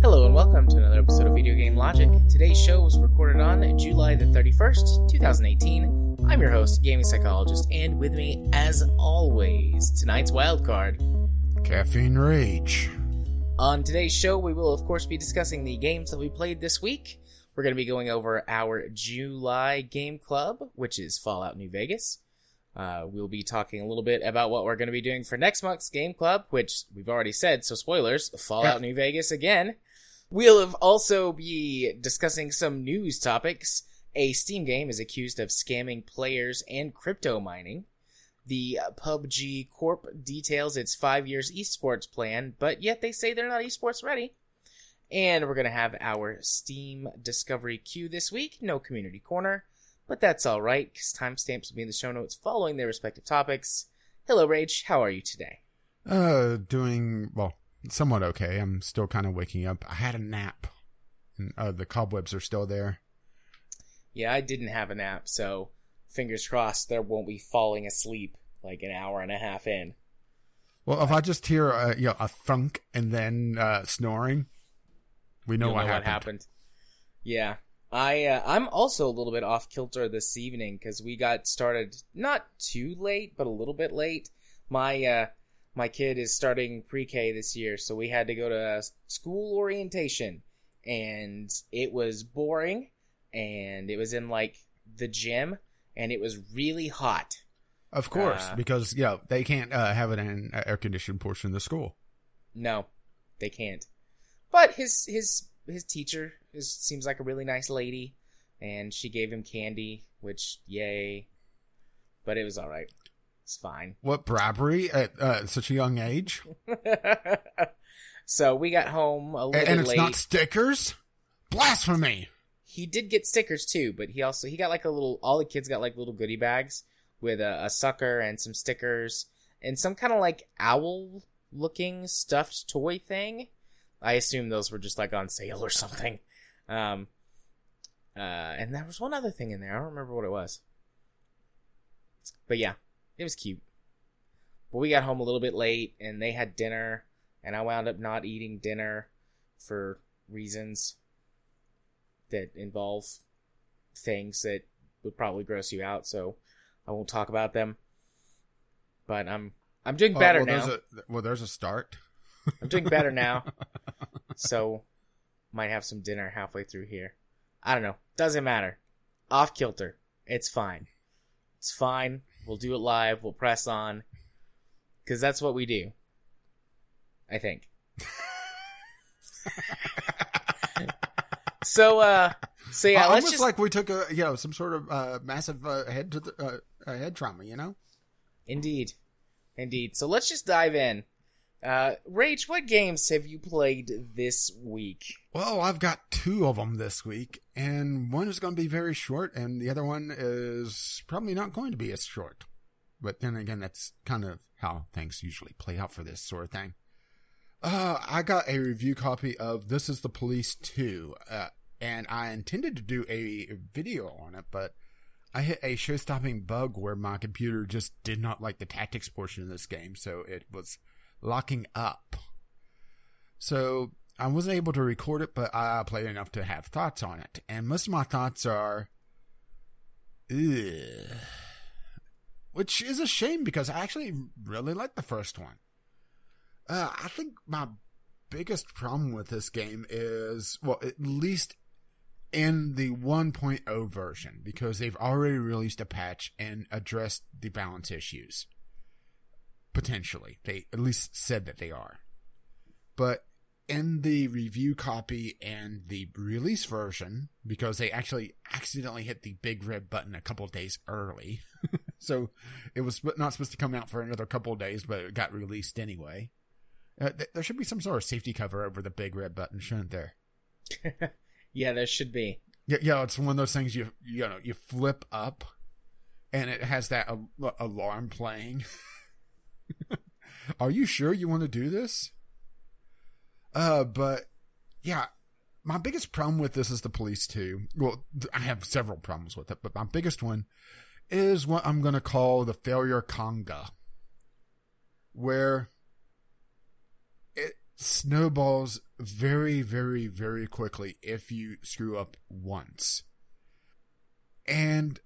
Hello and welcome to another episode of Video Game Logic. Today's show was recorded on July the 31st, 2018. I'm your host, Gaming Psychologist, and with me, as always, tonight's wildcard, Caffeine Rage. On today's show, we will, of course, be discussing the games that we played this week. We're going to be going over our July Game Club, which is Fallout New Vegas. We'll be talking a little bit about what we're going to be doing for next month's Game Club, which we've already said, so spoilers, Fallout New Vegas again. We'll also be discussing some news topics. A Steam game is accused of scamming players and crypto mining. The PUBG Corp details its 5 years esports plan, but yet they say they're not esports ready. And we're going to have our Steam Discovery Queue this week. No community corner, but that's all right, because timestamps will be in the show notes following their respective topics. Hello, Rage. How are you today? Doing, well, somewhat okay. I'm still kind of waking up. I had a nap, and the cobwebs are still there. Yeah, I didn't have a nap, so fingers crossed there won't be falling asleep like an hour and a half in. Well, if I just hear a thunk and then snoring, we know what happened. Yeah. I'm also a little bit off kilter this evening because we got started not too late, but a little bit late. My kid is starting pre-K this year, so we had to go to school orientation, and it was boring, and it was in, like, the gym, and it was really hot. Of course, because, they can't have it in an air-conditioned portion of the school. No, they can't. But his teacher seems like a really nice lady, and she gave him candy, which, yay. But it was all right. It's fine. What, bribery at such a young age? So we got home a little bit late. And it's not stickers? Blasphemy! He did get stickers too, but he got like a little, all the kids got like little goodie bags with a sucker and some stickers and some kind of like owl looking stuffed toy thing. I assume those were just like on sale or something. And there was one other thing in there. I don't remember what it was. But yeah. It was cute. But we got home a little bit late, and they had dinner, and I wound up not eating dinner for reasons that involve things that would probably gross you out, so I won't talk about them. But I'm doing better now. There's a start. I'm doing better now, so might have some dinner halfway through here. I don't know. Doesn't matter. Off kilter. It's fine. It's fine. We'll do it live. We'll press on. Because that's what we do. I think. So yeah, let's just... Almost like we took a, some sort of massive head trauma, Indeed. So let's just dive in. Rach, what games have you played this week? Well, I've got two of them this week, and one is going to be very short, and the other one is probably not going to be as short. But then again, that's kind of how things usually play out for this sort of thing. I got a review copy of This is the Police 2, and I intended to do a video on it, but I hit a show-stopping bug where my computer just did not like the tactics portion of this game, so it was... locking up. So I wasn't able to record it, but I played enough to have thoughts on it. And most of my thoughts are... Ugh. Which is a shame because I actually really liked the first one. I think my biggest problem with this game is... Well, at least in the 1.0 version. Because they've already released a patch and addressed the balance issues. Potentially. They at least said that they are. But in the review copy and the release version, because they actually accidentally hit the big red button a couple of days early, so it was not supposed to come out for another couple of days, but it got released anyway. There should be some sort of safety cover over the big red button, shouldn't there? Yeah, there should be. Yeah, it's one of those things you flip up, and it has that alarm playing. Are you sure you want to do this? But yeah, My biggest problem with This is the Police 2, well, I have several problems with it, but my biggest one is what I'm going to call the failure conga, where it snowballs very, very, very quickly if you screw up once. And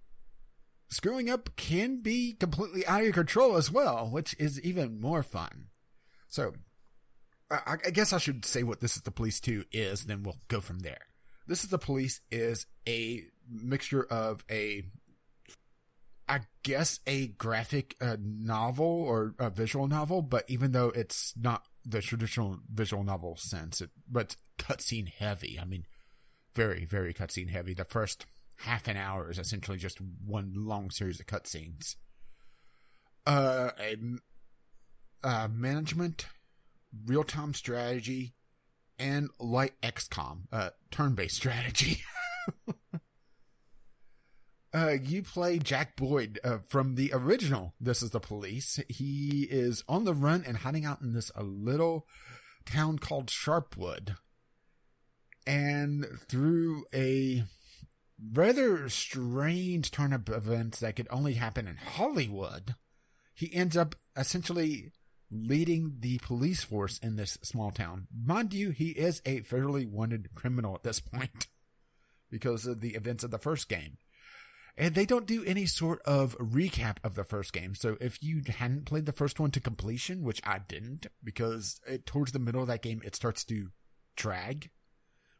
screwing up can be completely out of your control as well, which is even more fun. So I guess I should say what This is the Police 2 is, then we'll go from there. This is the Police is a mixture of a graphic novel or a visual novel, but even though it's not the traditional visual novel sense, but cutscene heavy. I mean, very, very cutscene heavy. The first half an hour is essentially just one long series of cutscenes. Management, real-time strategy, and light XCOM, turn-based strategy. You play Jack Boyd from the original This is the Police. He is on the run and hiding out in this little town called Sharpwood. And through a rather strange turn of events that could only happen in Hollywood, he ends up essentially leading the police force in this small town. Mind you, he is a federally wanted criminal at this point because of the events of the first game. And they don't do any sort of recap of the first game. So if you hadn't played the first one to completion, which I didn't, because towards the middle of that game, it starts to drag,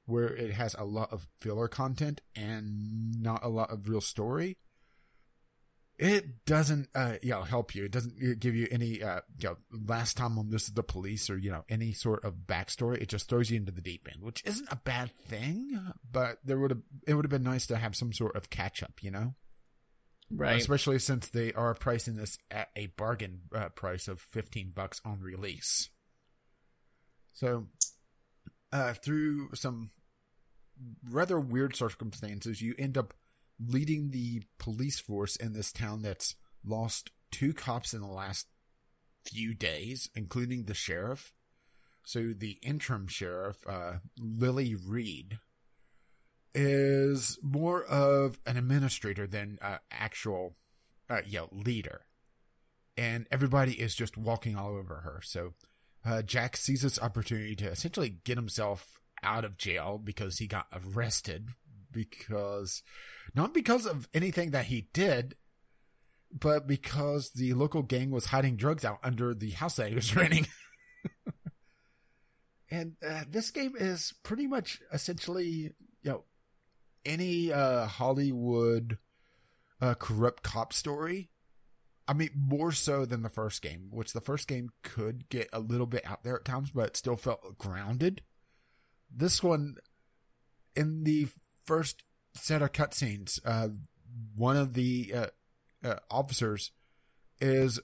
where it has a lot of filler content and not a lot of real story. It doesn't, help you. It doesn't give you any, last time on This is the Police or, any sort of backstory. It just throws you into the deep end, which isn't a bad thing, but it would have been nice to have some sort of catch up, Right. Especially since they are pricing this at a bargain price of $15 on release. So, through some rather weird circumstances, you end up leading the police force in this town that's lost 2 cops in the last few days, including the sheriff. So the interim sheriff, Lily Reed, is more of an administrator than actual leader. And everybody is just walking all over her. So Jack sees this opportunity to essentially get himself out of jail because he got arrested. Not because of anything that he did, but because the local gang was hiding drugs out under the house that he was renting. And this game is pretty much essentially, any Hollywood corrupt cop story. I mean, more so than the first game, which the first game could get a little bit out there at times, but it still felt grounded. This one, in the first set of cutscenes, one of the officers is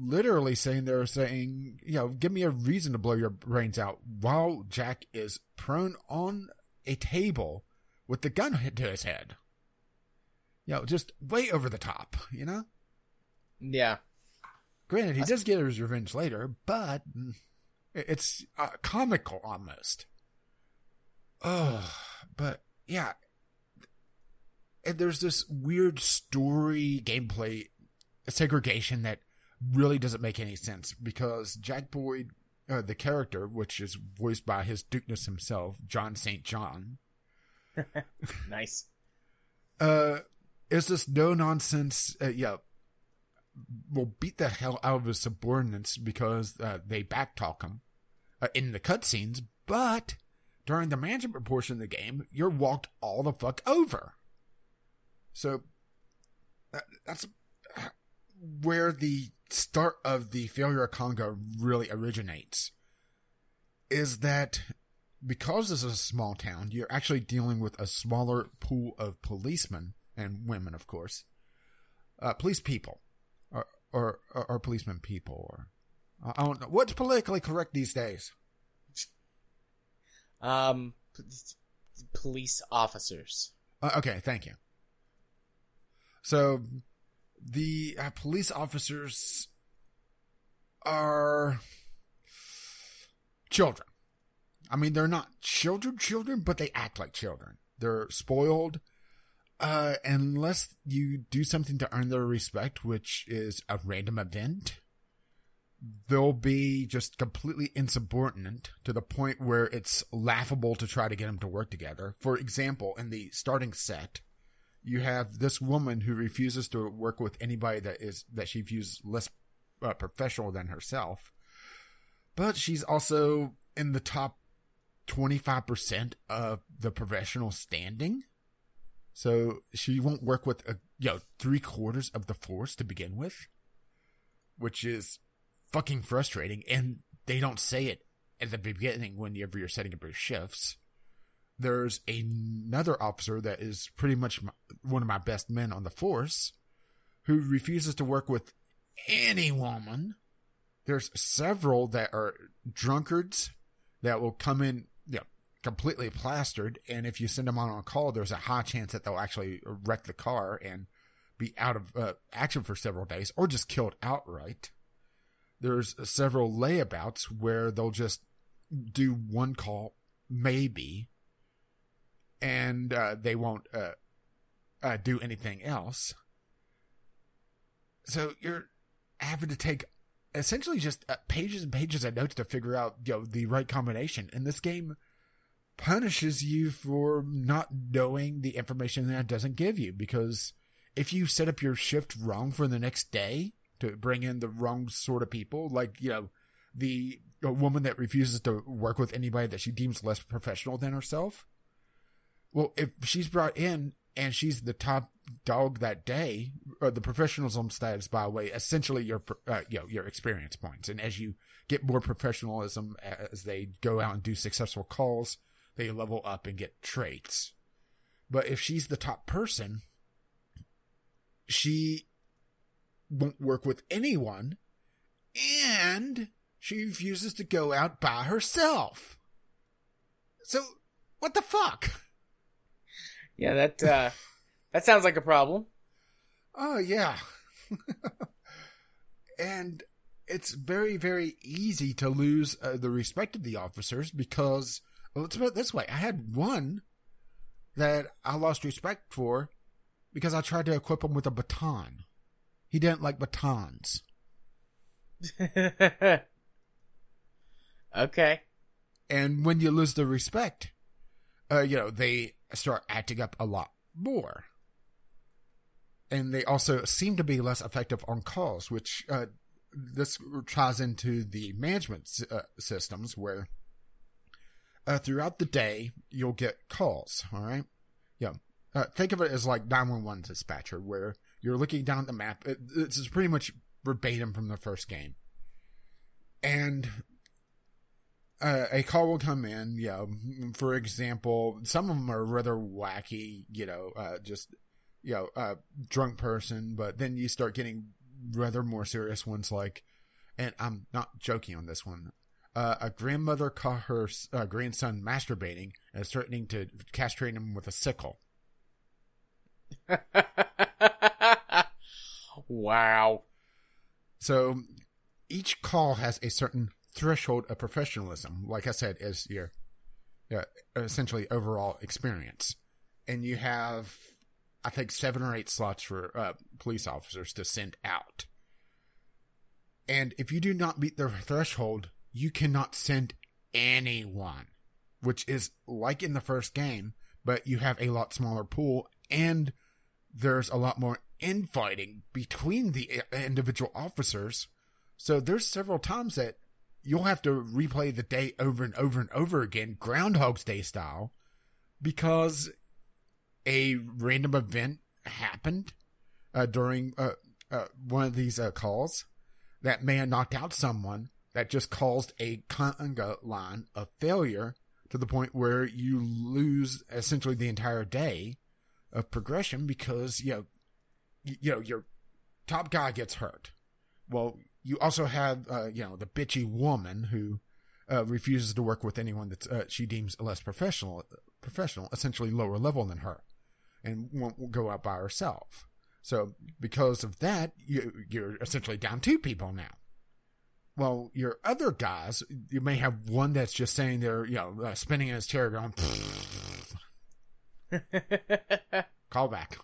literally saying, give me a reason to blow your brains out, while Jack is prone on a table with the gun to his head. Just way over the top, Yeah. Granted, he does get his revenge later, but it's comical almost. But yeah, and there's this weird story gameplay segregation that really doesn't make any sense because Jack Boyd, the character, which is voiced by his Dukeness himself, John St. John. Nice. Is this no-nonsense, will beat the hell out of his subordinates because they backtalk him in the cutscenes, but during the management portion of the game, you're walked all the fuck over. So that's where the start of the failure of Congo really originates. Is that because this is a small town, you're actually dealing with a smaller pool of policemen and women, of course. Police people. Or policemen people. Or I don't know. What's politically correct these days? Police officers. Okay, thank you. So, the police officers are children. I mean, they're not children, but they act like children. They're spoiled. Unless you do something to earn their respect, which is a random event, they'll be just completely insubordinate to the point where it's laughable to try to get them to work together. For example, in the starting set, you have this woman who refuses to work with anybody that she views less professional than herself. But she's also in the top 25% of the professional standing. So she won't work with 3/4 of the force to begin with, which is fucking frustrating. And they don't say it at the beginning whenever you're setting up your shifts. There's another officer that is pretty much one of my best men on the force who refuses to work with any woman. There's several that are drunkards that will come in completely plastered, and if you send them on a call, there's a high chance that they'll actually wreck the car and be out of action for several days or just killed outright. There's several layabouts where they'll just do one call, maybe, and they won't do anything else. So you're having to take essentially just pages and pages of notes to figure out the right combination. And this game punishes you for not knowing the information that it doesn't give you, because if you set up your shift wrong for the next day to bring in the wrong sort of people, like, the woman that refuses to work with anybody that she deems less professional than herself. Well, if she's brought in and she's the top dog that day, or the professionalism status, by the way, essentially your experience points. And as you get more professionalism, as they go out and do successful calls, they level up and get traits. But if she's the top person, she won't work with anyone, and she refuses to go out by herself. So, what the fuck? Yeah, that sounds like a problem. Oh, yeah. And it's very, very easy to lose the respect of the officers because... let's put it this way. I had one that I lost respect for because I tried to equip him with a baton. He didn't like batons. Okay. And when you lose the respect, they start acting up a lot more. And they also seem to be less effective on calls, which this ties into the management systems where... throughout the day, you'll get calls, all right? Yeah. Think of it as like 911 dispatcher, where you're looking down at the map. This is pretty much verbatim from the first game. And a call will come in, for example, some of them are rather wacky, drunk person, but then you start getting rather more serious ones like, and I'm not joking on this one, a grandmother caught her grandson masturbating and is threatening to castrate him with a sickle. Wow. So each call has a certain threshold of professionalism. Like I said, is your essentially overall experience. And you have, I think, 7 or 8 slots for police officers to send out. And if you do not meet the threshold... you cannot send anyone, which is like in the first game, but you have a lot smaller pool, and there's a lot more infighting between the individual officers. So there's several times that you'll have to replay the day over and over and over again, Groundhog's Day style, because a random event happened during one of these calls that may have knocked out someone. That just caused a conga line of failure to the point where you lose essentially the entire day of progression because, your top guy gets hurt. Well, you also have, the bitchy woman who refuses to work with anyone that she deems less professional, essentially lower level than her, and won't go out by herself. So because of that, you're essentially down 2 people now. Well, your other guys, you may have one that's just saying they're, you know, spinning in his chair going, call back.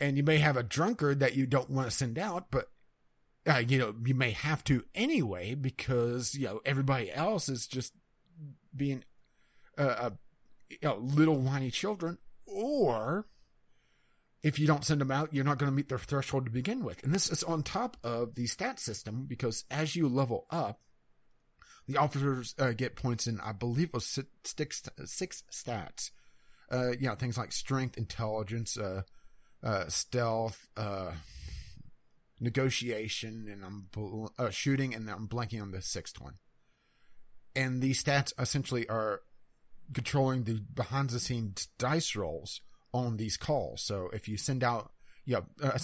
And you may have a drunkard that you don't want to send out, but, you know, you may have to anyway because, you know, everybody else is just being, you know, little whiny children. Or if you don't send them out, you're not going to meet their threshold to begin with. And this is on top of the stat system because as you level up, the officers get points in, I believe, was six stats. You know, things like strength, intelligence, stealth, negotiation, and I'm shooting, and I'm blanking on the sixth one. And these stats essentially are controlling the behind-the-scenes dice rolls on these calls. So if you send out, you know,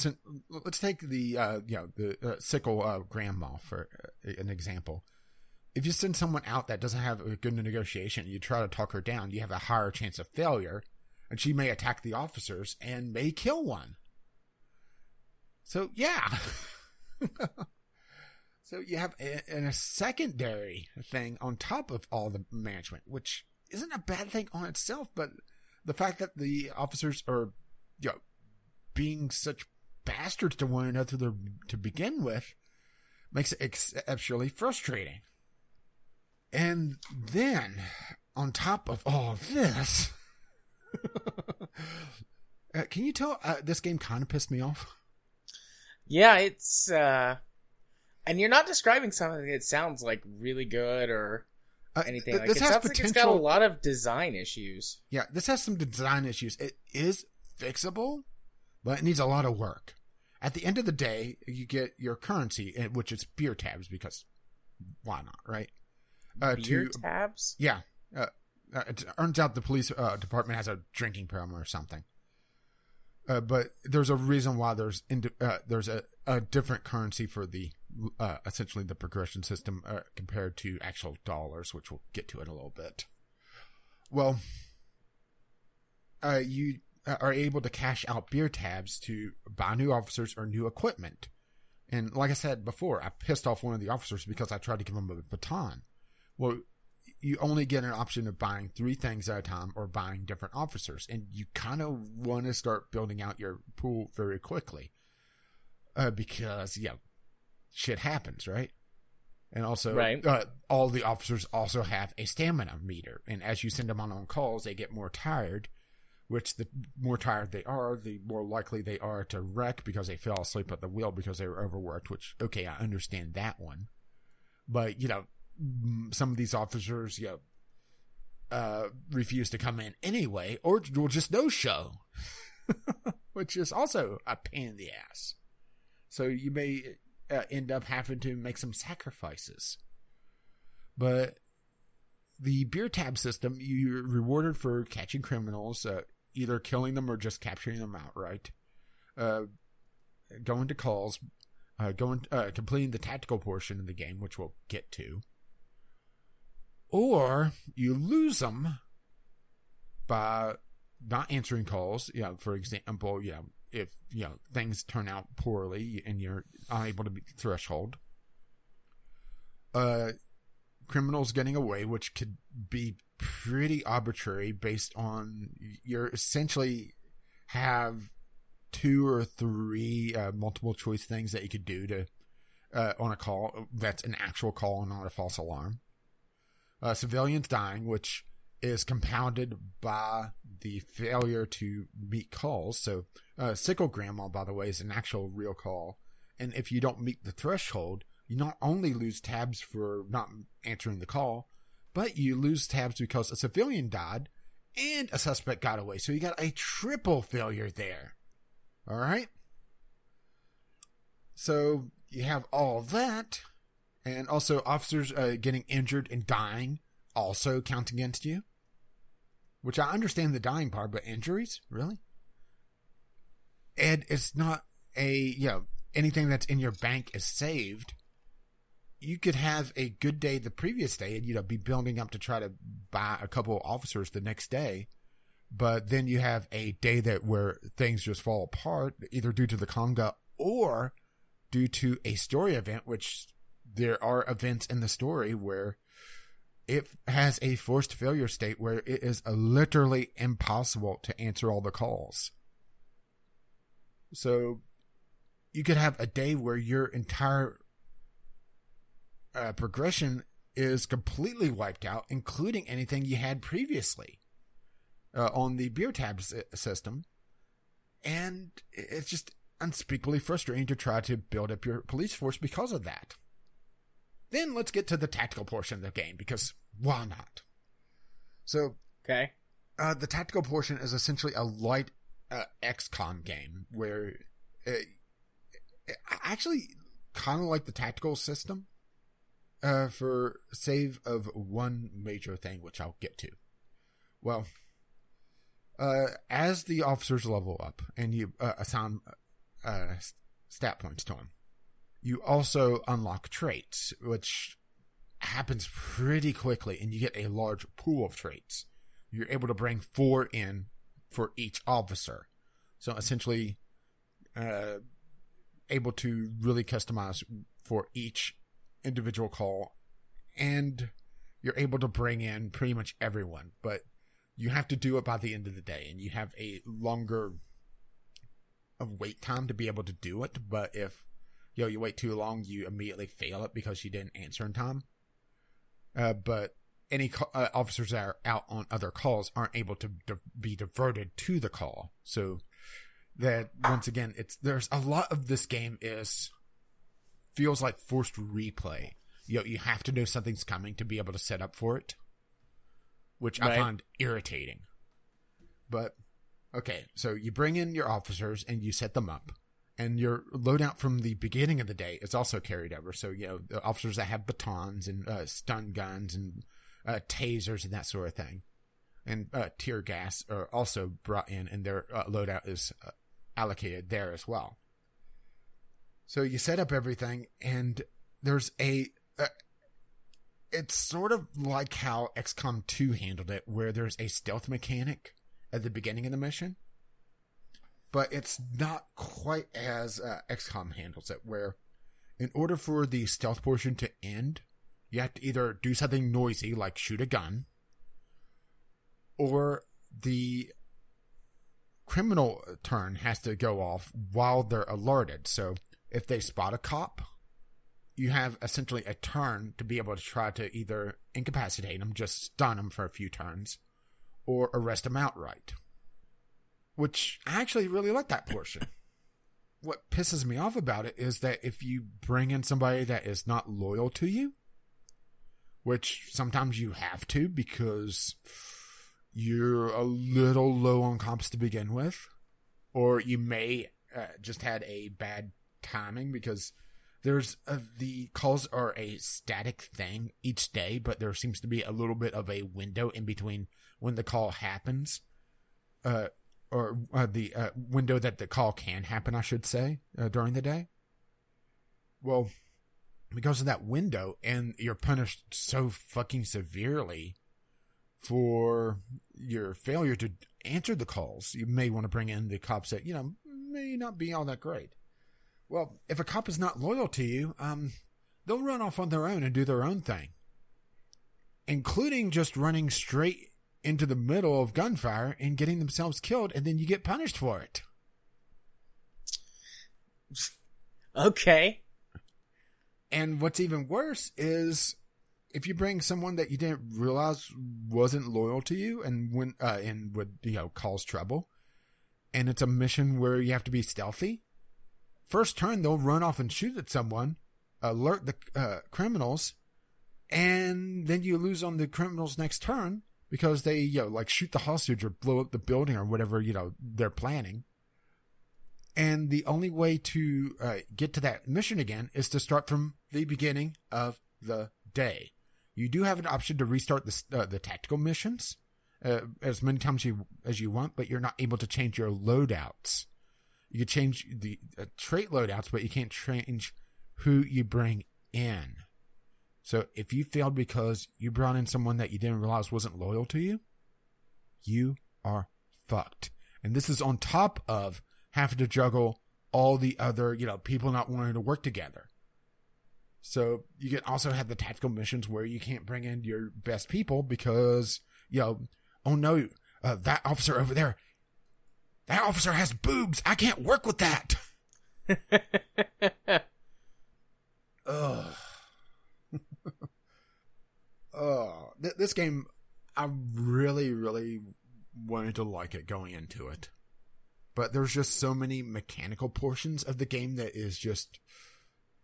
let's take the you know, the sickle grandma for an example. If you send someone out that doesn't have a good negotiation, you try to talk her down, you have a higher chance of failure, and she may attack the officers and may kill one. So, yeah. So you have a secondary thing on top of all the management, which isn't a bad thing on itself, but the fact that the officers are, you know, being such bastards to one another to begin with makes it exceptionally frustrating. And then, on top of all this, can you tell this game kind of pissed me off? Yeah, it's, and you're not describing something that sounds like really good or anything like that. It sounds like it's got a lot of design issues. Yeah, this has some design issues. It is fixable, but it needs a lot of work. At the end of the day, you get your currency, which is beer tabs, because why not, right? Beer tabs? Yeah. It turns out the police department has a drinking problem or something. But there's a reason why there's a different currency for the essentially the progression system compared to actual dollars, which we'll get to in a little bit. Well, you are able to cash out beer tabs to buy new officers or new equipment. And like I said before, I pissed off one of the officers because I tried to give him a baton. Well, you only get an option of buying 3 things at a time or buying different officers. And you kind of want to start building out your pool very quickly because, you know, shit happens, right? And also, right. All the officers also have a stamina meter. And as you send them on calls, they get more tired, which the more tired they are, the more likely they are to wreck because they fell asleep at the wheel because they were overworked, which, okay, I understand that one. But, you know, some of these officers, you know, refuse to come in anyway, or will just no-show, which is also a pain in the ass. So you may end up having to make some sacrifices. But the beer tab system, you're rewarded for catching criminals, either killing them or just capturing them outright, going to calls, completing the tactical portion of the game, which we'll get to. Or you lose them by not answering calls. You know, for example, you know, if you know things turn out poorly and you're unable to meet the threshold, criminals getting away, which could be pretty arbitrary based on you're essentially have 2 or 3 multiple choice things that you could do to on a call that's an actual call and not a false alarm. Civilians dying, which is compounded by the failure to meet calls. So, sickle grandma, by the way, is an actual real call. And if you don't meet the threshold, you not only lose tabs for not answering the call, but you lose tabs because a civilian died and a suspect got away. So you got a triple failure there. All right. So you have all that. And also, officers getting injured and dying also count against you. Which I understand the dying part, but injuries? Really? And it's not a, you know, anything that's in your bank is saved. You could have a good day the previous day and, you know, be building up to try to buy a couple of officers the next day. But then you have a day that where things just fall apart, either due to the conga or due to a story event, which there are events in the story where it has a forced failure state where it is literally impossible to answer all the calls. So you could have a day where your entire progression is completely wiped out, including anything you had previously on the beer tab system. And it's just unspeakably frustrating to try to build up your police force because of that. Then let's get to the tactical portion of the game, because why not? So, okay, the tactical portion is essentially a light XCOM game where I actually kind of like the tactical system for save of one major thing, which I'll get to. Well, as the officers level up and you assign stat points to them, you also unlock traits, which happens pretty quickly, and you get a large pool of traits. You're able to bring 4 in for each officer. So essentially, able to really customize for each individual call, and you're able to bring in pretty much everyone, but you have to do it by the end of the day, and you have a longer of wait time to be able to do it, but if you wait too long, you immediately fail it because you didn't answer in time. But any officers that are out on other calls aren't able to be diverted to the call. So that, once again, there's a lot of this game feels like forced replay. You have to know something's coming to be able to set up for it, which I find irritating. But, okay, so you bring in your officers and you set them up. And your loadout from the beginning of the day is also carried over. So, the officers that have batons and stun guns and tasers and that sort of thing, and tear gas are also brought in, and their loadout is allocated there as well. So you set up everything, and there's it's sort of like how XCOM 2 handled it, where there's a stealth mechanic at the beginning of the mission. But it's not quite as XCOM handles it, where in order for the stealth portion to end, you have to either do something noisy, like shoot a gun, or the criminal turn has to go off while they're alerted. So if they spot a cop, you have essentially a turn to be able to try to either incapacitate them, just stun them for a few turns, or arrest them outright. Which, I actually really like that portion. What pisses me off about it is that if you bring in somebody that is not loyal to you, which sometimes you have to because you're a little low on comps to begin with, or you may just had a bad timing, because there's the calls are a static thing each day, but there seems to be a little bit of a window in between when the call happens, or the window that the call can happen, I should say, during the day. Well, because of that window, and you're punished so fucking severely for your failure to answer the calls, you may want to bring in the cops that, may not be all that great. Well, if a cop is not loyal to you, they'll run off on their own and do their own thing, including just running straight into the middle of gunfire and getting themselves killed, and then you get punished for it. Okay. And what's even worse is if you bring someone that you didn't realize wasn't loyal to you and would cause trouble, and it's a mission where you have to be stealthy, first turn they'll run off and shoot at someone, alert the criminals, and then you lose on the criminals next turn, because they, shoot the hostage or blow up the building or whatever, they're planning. And the only way to get to that mission again is to start from the beginning of the day. You do have an option to restart the tactical missions as many times as you want, but you're not able to change your loadouts. You can change the trait loadouts, but you can't change who you bring in. So if you failed because you brought in someone that you didn't realize wasn't loyal to you, you are fucked. And this is on top of having to juggle all the other, people not wanting to work together. So you can also have the tactical missions where you can't bring in your best people because, you know, oh no, that officer over there, that officer has boobs. I can't work with that. Ugh. Oh, this game, I really, really wanted to like it going into it. But there's just so many mechanical portions of the game that is just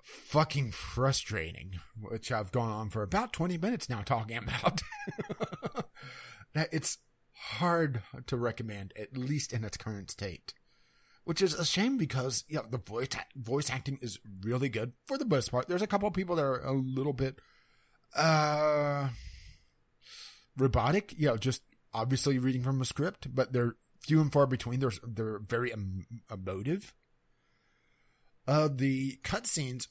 fucking frustrating, which I've gone on for about 20 minutes now talking about. It's hard to recommend, at least in its current state, which is a shame because, you know, the voice acting is really good for the most part. There's a couple of people that are a little bit robotic, you know, just obviously reading from a script, but they're few and far between. They're very emotive. The cutscenes,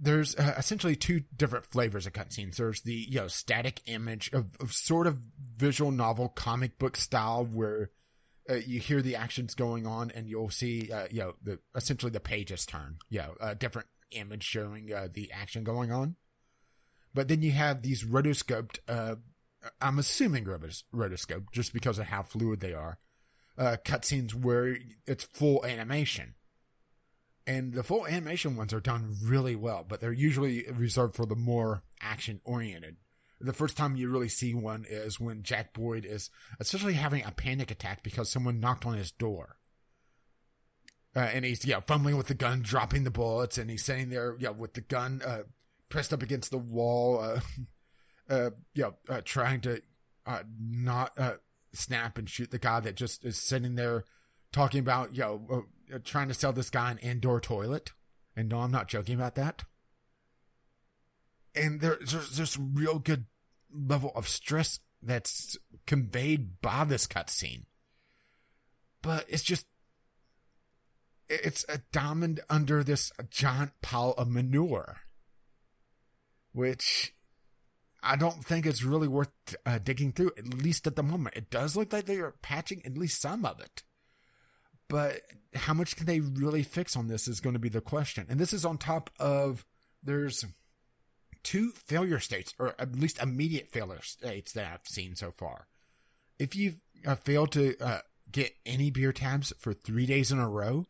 there's essentially two different flavors of cutscenes. There's the, you know, static image of sort of visual novel comic book style where you hear the actions going on and you'll see, you know, essentially the pages turn, you know, a different image showing the action going on. But then you have these rotoscoped, I'm assuming rotoscoped just because of how fluid they are, cutscenes where it's full animation. And the full animation ones are done really well, but they're usually reserved for the more action-oriented. The first time you really see one is when Jack Boyd is essentially having a panic attack because someone knocked on his door. And he's, you know, fumbling with the gun, dropping the bullets, and he's sitting there, you know, with the gun pressed up against the wall, you know, trying to not snap and shoot the guy that just is sitting there talking about, you know, trying to sell this guy an indoor toilet. And no, I'm not joking about that. And there's this real good level of stress that's conveyed by this cutscene. But it's just, it's a diamond under this giant pile of manure, which I don't think it's really worth digging through, at least at the moment. It does look like they are patching at least some of it. But how much can they really fix on this is going to be the question. And this is on top of, there's two failure states, or at least immediate failure states that I've seen so far. If you've failed to get any beer tabs for 3 days in a row,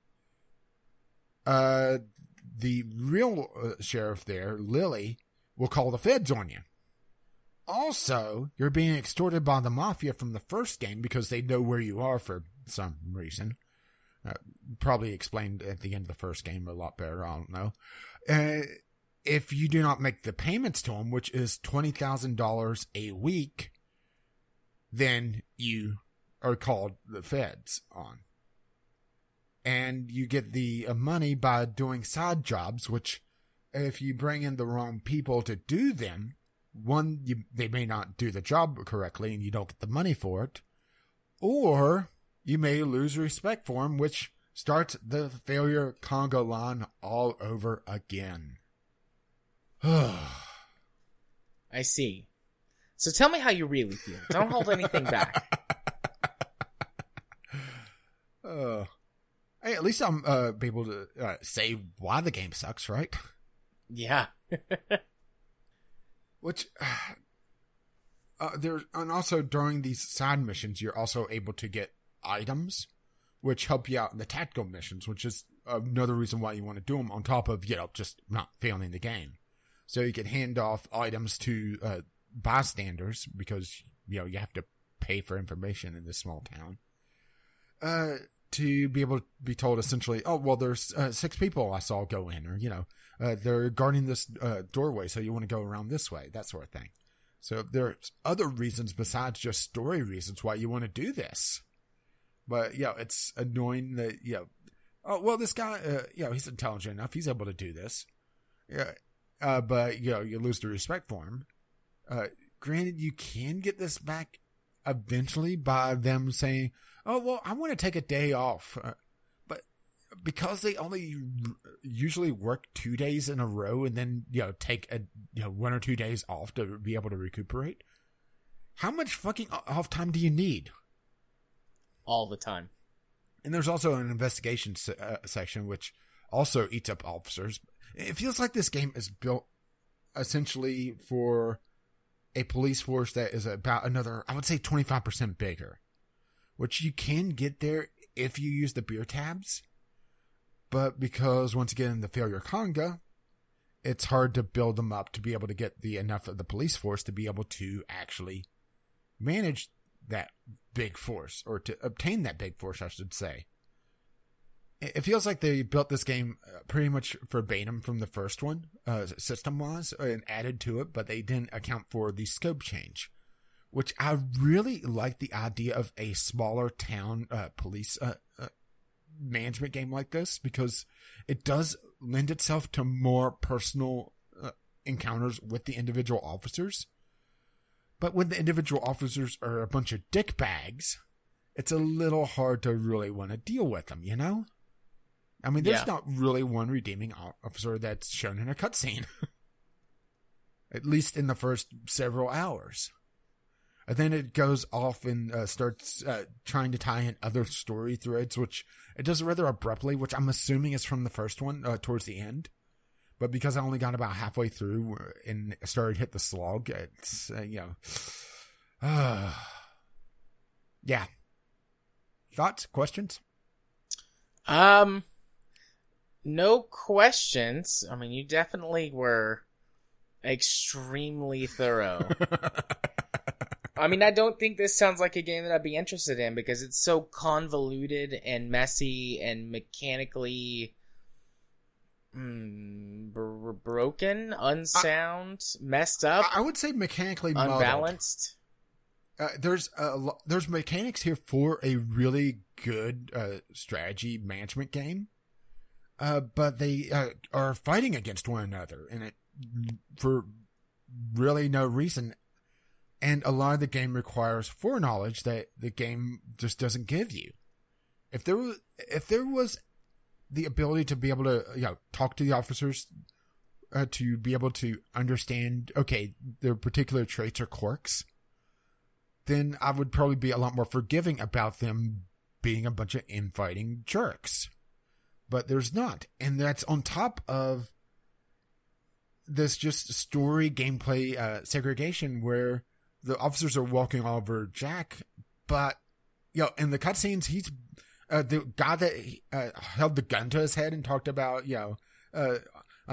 the real sheriff there, Lily, will call the feds on you. Also, you're being extorted by the mafia from the first game because they know where you are for some reason. Probably explained at the end of the first game a lot better, I don't know. If you do not make the payments to them, which is $20,000 a week, then you are called the feds on. And you get the money by doing side jobs, which if you bring in the wrong people to do them, one, they may not do the job correctly and you don't get the money for it, or you may lose respect for him, which starts the failure Congo line all over again. I see. So tell me how you really feel. Don't hold anything back. Hey, at least I'm able to say why the game sucks, right? Yeah. Which... and also during these side missions, you're also able to get items which help you out in the tactical missions, which is another reason why you want to do them, on top of, you know, just not failing the game. So you can hand off items to bystanders because, you know, you have to pay for information in this small town, to be able to be told essentially, oh, well, there's 6 people I saw go in, or, you know, they're guarding this doorway, so you want to go around this way, that sort of thing. So there's other reasons besides just story reasons why you want to do this. But, you know, it's annoying that, you know, oh, well, this guy, you know, he's intelligent enough. He's able to do this. Yeah, but, you know, you lose the respect for him. Granted, you can get this back eventually by them saying, oh, well, I want to take a day off. But because they only usually work 2 days in a row and then, you know, take a, you know, 1 or 2 days off to be able to recuperate, how much fucking off time do you need? All the time. And there's also an investigation section, which also eats up officers. It feels like this game is built essentially for a police force that is about another, I would say 25% bigger, which you can get there if you use the beer tabs. But because, once again, the failure conga, it's hard to build them up to be able to get the enough of the police force to be able to actually manage that big force, or to obtain that big force, I should say. It feels like they built this game pretty much verbatim from the first one, system-wise, and added to it, but they didn't account for the scope change, which I really like the idea of a smaller town police management game like this, because it does lend itself to more personal encounters with the individual officers. But when the individual officers are a bunch of dick bags, it's a little hard to really want to deal with them, you know? I mean, there's not really one redeeming officer that's shown in a cutscene. At least in the first several hours. And then it goes off and starts trying to tie in other story threads, which it does rather abruptly, which I'm assuming is from the first one towards the end. But because I only got about halfway through and started to hit the slog, it's, you know. Yeah. Thoughts? Questions? No questions. I mean, you definitely were extremely thorough. I mean, I don't think this sounds like a game that I'd be interested in because it's so convoluted and messy and mechanically broken, unsound, messed up. I would say mechanically unbalanced. There's mechanics here for a really good strategy management game, but they are fighting against one another, and it for really no reason. And a lot of the game requires foreknowledge that the game just doesn't give you. If there was the ability to be able to talk to the officers, to be able to understand their particular traits or quirks, then I would probably be a lot more forgiving about them being a bunch of infighting jerks. But there's not. And that's on top of this just story gameplay segregation where the officers are walking all over Jack. But, in the cutscenes, he's the guy that held the gun to his head and talked about, I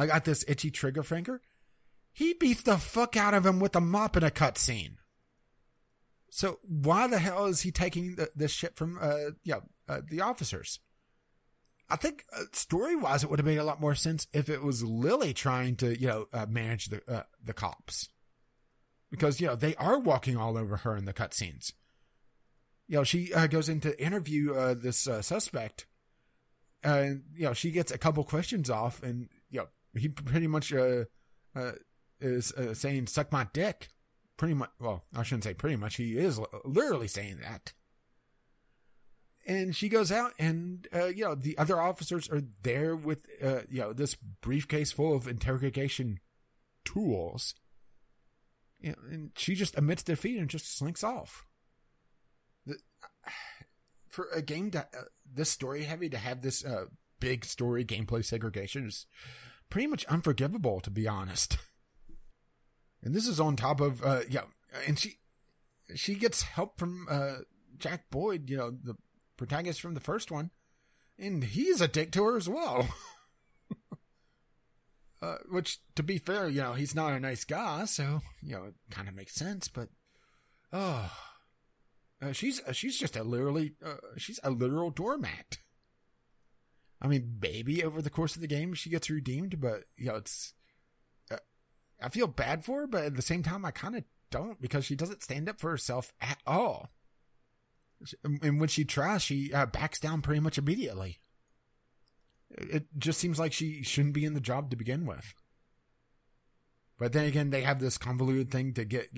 got this itchy trigger finger. He beats the fuck out of him with a mop in a cutscene. So why the hell is he taking this shit from the officers? I think story-wise, it would have made a lot more sense if it was Lily trying to manage the cops, because they are walking all over her in the cutscenes. She goes in to interview this suspect, and she gets a couple questions off, and he pretty much is saying "suck my dick." Pretty much, well, I shouldn't say pretty much. He is literally saying that. And she goes out and, the other officers are there with, this briefcase full of interrogation tools. And she just admits defeat and just slinks off. For a game that this story heavy to have this big story gameplay segregation is pretty much unforgivable, to be honest. And this is on top of, and she gets help from Jack Boyd, the protagonist from the first one, and he's a dick to her as well. Which, to be fair, he's not a nice guy, so, it kind of makes sense, but, she's just she's a literal doormat. I mean, maybe over the course of the game she gets redeemed, but, it's... I feel bad for her, but at the same time, I kind of don't, because she doesn't stand up for herself at all. And when she tries, she backs down pretty much immediately. It just seems like she shouldn't be in the job to begin with. But then again, they have this convoluted thing to get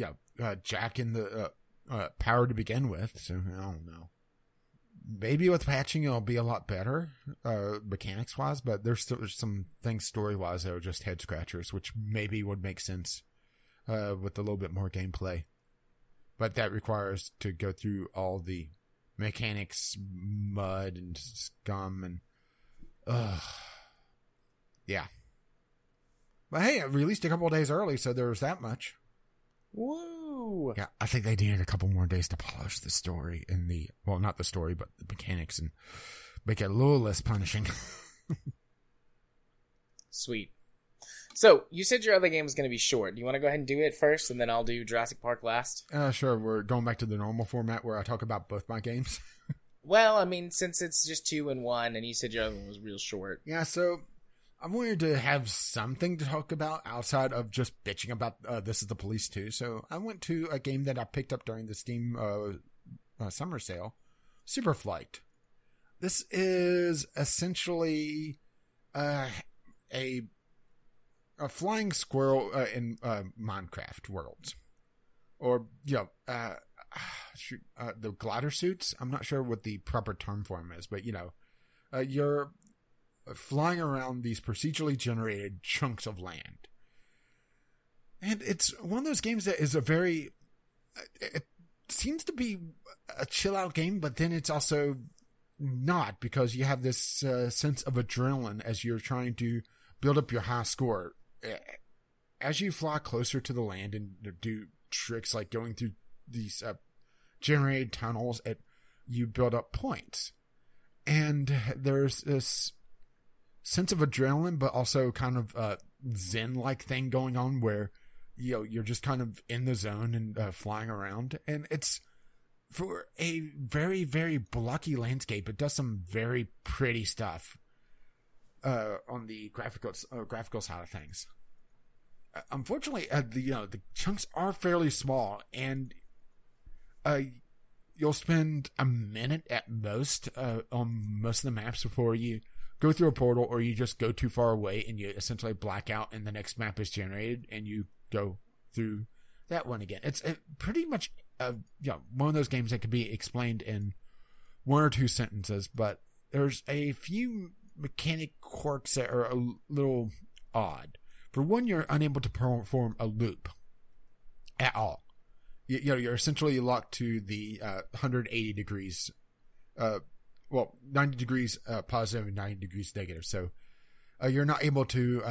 Jack in the power to begin with, so I don't know. Maybe with patching, it'll be a lot better, mechanics-wise, but there's some things story-wise that are just head-scratchers, which maybe would make sense with a little bit more gameplay. But that requires to go through all the mechanics, mud, and scum, and... Yeah. But hey, it released a couple of days early, so there was that much. Woo! Yeah, I think they needed a couple more days to polish the story and the, well, not the story, but the mechanics, and make it a little less punishing. Sweet. So, you said your other game was going to be short. Do you want to go ahead and do it first, and then I'll do Jurassic Park last? Sure. We're going back to the normal format where I talk about both my games. Well, I mean, since it's just two and one, and you said your other one was real short. Yeah, so I wanted to have something to talk about outside of just bitching about This is the Police 2. So I went to a game that I picked up during the Steam summer sale, Superflight. This is essentially a flying squirrel in Minecraft worlds. Or, you know, the glider suits. I'm not sure what the proper term for them is, but, you know, you're flying around these procedurally generated chunks of land. And it's one of those games that is a very... It seems to be a chill-out game, but then it's also not, because you have this sense of adrenaline as you're trying to build up your high score. As you fly closer to the land and do tricks like going through these generated tunnels, you build up points. And there's this sense of adrenaline, but also kind of a zen-like thing going on where, you know, you're just kind of in the zone and flying around. And it's, for a very, very blocky landscape, it does some very pretty stuff on the graphical side of things. Unfortunately, the chunks are fairly small, and you'll spend a minute at most on most of the maps before you go through a portal, or you just go too far away and you essentially black out and the next map is generated and you go through that one again. It's pretty much one of those games that can be explained in one or two sentences, but there's a few mechanic quirks that are a little odd. For one, you're unable to perform a loop at all. You're essentially locked to the 180 degrees, 90 degrees positive and 90 degrees negative. So you're not able to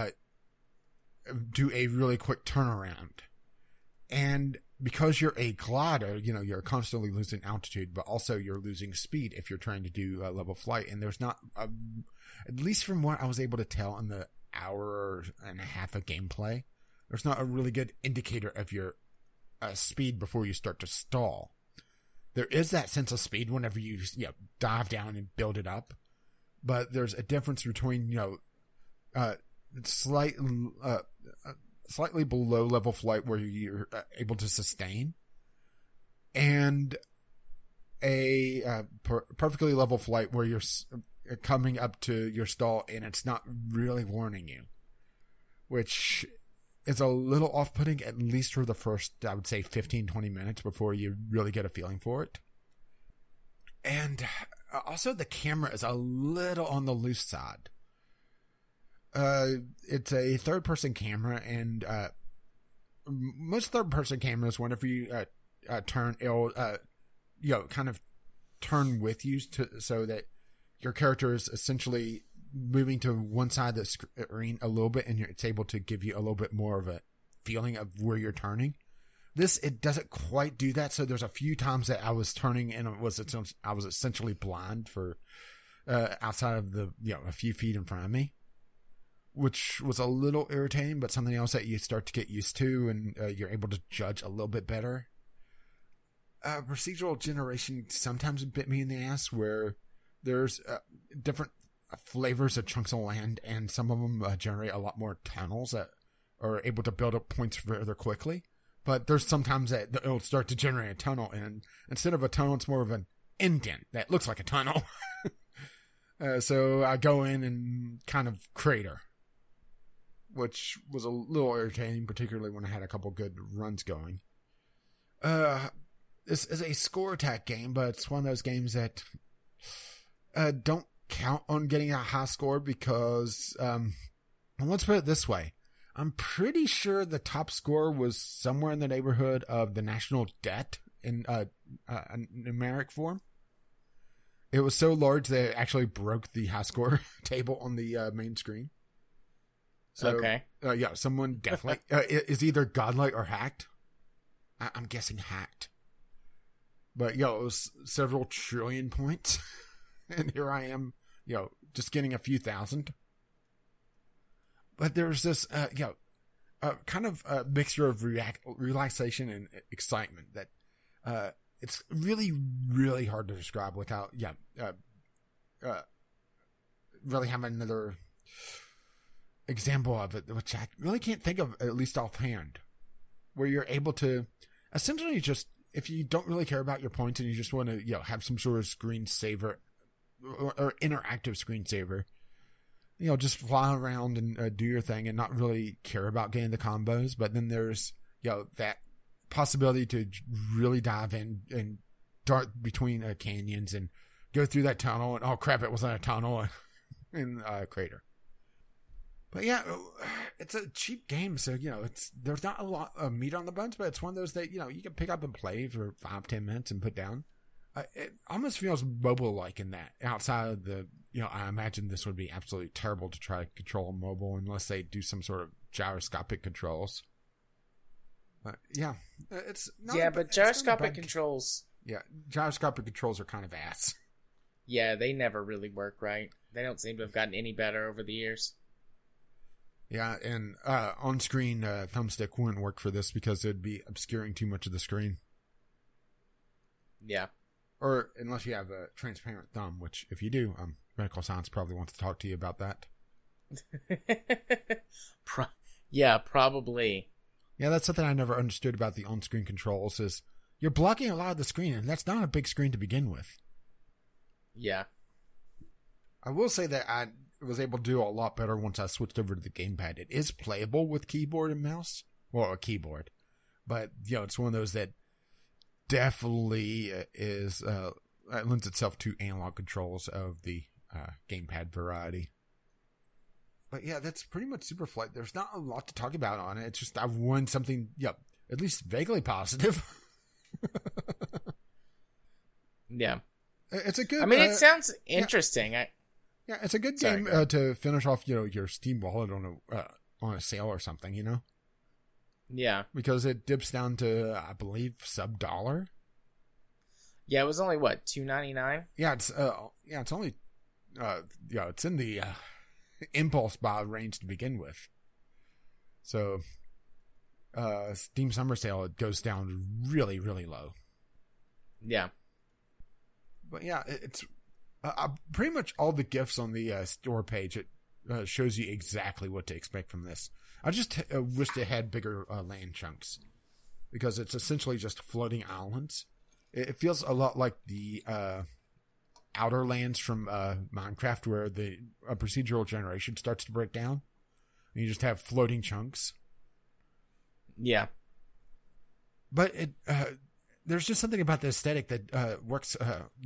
do a really quick turnaround. And because you're a glider, you know, you're constantly losing altitude, but also you're losing speed if you're trying to do level flight. And there's not, at least from what I was able to tell in the hour and a half of gameplay, there's not a really good indicator of your speed before you start to stall. There is that sense of speed whenever you, dive down and build it up, but there's a difference between, slightly below level flight where you're able to sustain, and a perfectly level flight where you're coming up to your stall and it's not really warning you, which is a little off-putting, at least for the first, I would say, 15-20 minutes before you really get a feeling for it. And also the camera is a little on the loose side. It's a third-person camera, and most third-person cameras, whenever you turn, it'll kind of turn with you so that your character is essentially moving to one side of the screen a little bit, and it's able to give you a little bit more of a feeling of where you're turning. It doesn't quite do that, so there's a few times that I was turning and I was essentially blind for outside of the a few feet in front of me, which was a little irritating, but something else that you start to get used to, and you're able to judge a little bit better. Procedural generation sometimes bit me in the ass, where there's different flavors of chunks of land, and some of them generate a lot more tunnels that are able to build up points rather quickly. But there's sometimes that it'll start to generate a tunnel, and instead of a tunnel, it's more of an indent that looks like a tunnel. So I go in and kind of crater, which was a little irritating, particularly when I had a couple good runs going. This is a score attack game, but it's one of those games that don't count on getting a high score because, let's put it this way. I'm pretty sure the top score was somewhere in the neighborhood of the national debt in a numeric form. It was so large that it actually broke the high score table on the main screen. So, okay. Yeah, someone definitely is either godlike or hacked. I'm guessing hacked. But, yo, it was several trillion points. And here I am, you know, just getting a few thousand. But there's this, kind of a mixture of relaxation and excitement that it's really, really hard to describe without, really having another example of it, which I really can't think of, at least offhand, where you're able to essentially just, if you don't really care about your points and you just want to, have some sort of screensaver or interactive screensaver, just fly around and do your thing and not really care about getting the combos. But then there's, that possibility to really dive in and dart between canyons and go through that tunnel and, oh crap, it wasn't a tunnel in a crater. But yeah, it's a cheap game, so, there's not a lot of meat on the bones, but it's one of those that, you can pick up and play for 5-10 minutes and put down. It almost feels mobile-like in that, outside of the, I imagine this would be absolutely terrible to try to control mobile unless they do some sort of gyroscopic controls. But yeah, it's not gyroscopic controls are kind of ass. Yeah, they never really work right. They don't seem to have gotten any better over the years. Yeah, and on-screen thumbstick wouldn't work for this because it'd be obscuring too much of the screen. Yeah. Or unless you have a transparent thumb, which if you do, medical science probably wants to talk to you about that. Probably. Yeah, that's something I never understood about the on-screen controls is you're blocking a lot of the screen, and that's not a big screen to begin with. Yeah. I will say that I was able to do a lot better once I switched over to the gamepad. It is playable with keyboard and mouse. Well, a keyboard. But, it's one of those that definitely is lends itself to analog controls of the gamepad variety. But yeah, that's pretty much Superflight. There's not a lot to talk about on it. It's just I won something, at least vaguely positive. Yeah. It's a good... I mean, it sounds interesting. Yeah, it's a good game to finish off, your Steam wallet on a sale or something, Yeah. Because it dips down to, I believe, sub-$1. Yeah, it was only, what, $2.99? Yeah, it's only... it's in the impulse buy range to begin with. So, Steam Summer Sale, it goes down really, really low. Yeah. But yeah, it's... pretty much all the gifts on the store page, it shows you exactly what to expect from this. I just wished it had bigger land chunks because it's essentially just floating islands. It feels a lot like the Outer Lands from Minecraft where the procedural generation starts to break down. And you just have floating chunks. Yeah. But it there's just something about the aesthetic that works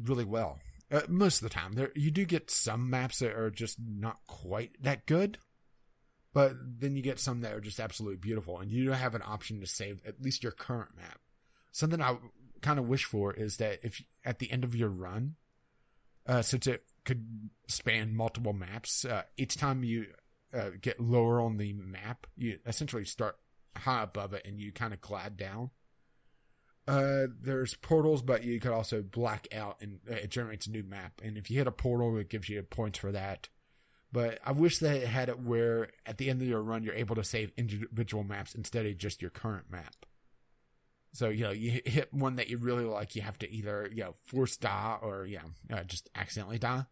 really well. Most of the time, you do get some maps that are just not quite that good, but then you get some that are just absolutely beautiful, and you don't have an option to save at least your current map. Something I kind of wish for is that if at the end of your run, since it could span multiple maps, each time you get lower on the map, you essentially start high above it, and you kind of glide down. There's portals, but you could also black out and it generates a new map. And if you hit a portal, it gives you points for that. But I wish that it had it where at the end of your run, you're able to save individual maps instead of just your current map. So, you hit one that you really like, you have to either, force die or, just accidentally die.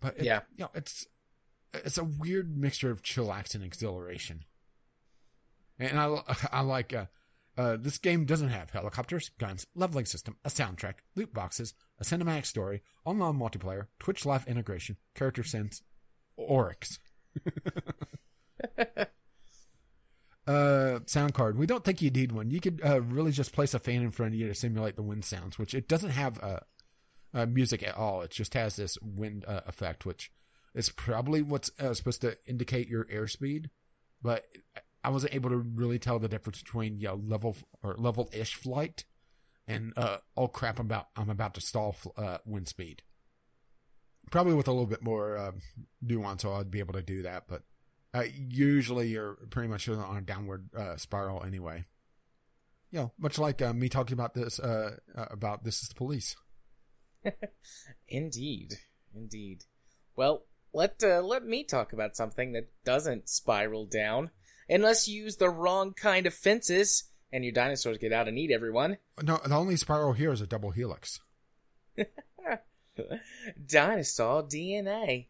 But, it's a weird mixture of chillax and exhilaration. And I like, this game doesn't have helicopters, guns, leveling system, a soundtrack, loot boxes, a cinematic story, online multiplayer, Twitch Live integration, character sense, Oryx. Sound card. We don't think you need one. You could really just place a fan in front of you to simulate the wind sounds, which it doesn't have music at all. It just has this wind effect, which is probably what's supposed to indicate your airspeed, but... I wasn't able to really tell the difference between level-ish flight and I'm about to stall wind speed. Probably with a little bit more nuance, so I'd be able to do that. But Usually you're pretty much on a downward spiral anyway. You know, much like me talking about this about This is the Police. Indeed. Indeed. Well, let me talk about something that doesn't spiral down. Unless you use the wrong kind of fences and your dinosaurs get out and eat everyone. No, the only spiral here is a double helix. Dinosaur DNA.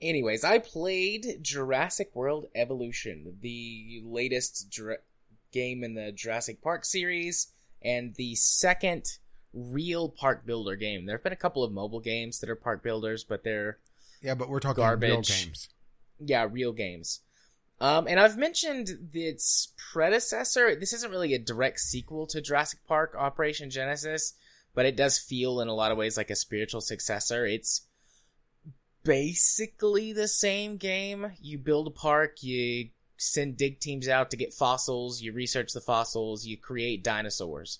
Anyways, I played Jurassic World Evolution, the latest game in the Jurassic Park series, and the second real park builder game. There have been a couple of mobile games that are park builders, but they're but we're talking garbage. Real games. Yeah, real games. And I've mentioned its predecessor. This isn't really a direct sequel to Jurassic Park Operation Genesis, but it does feel in a lot of ways like a spiritual successor. It's basically the same game. You build a park, you send dig teams out to get fossils, you research the fossils, you create dinosaurs.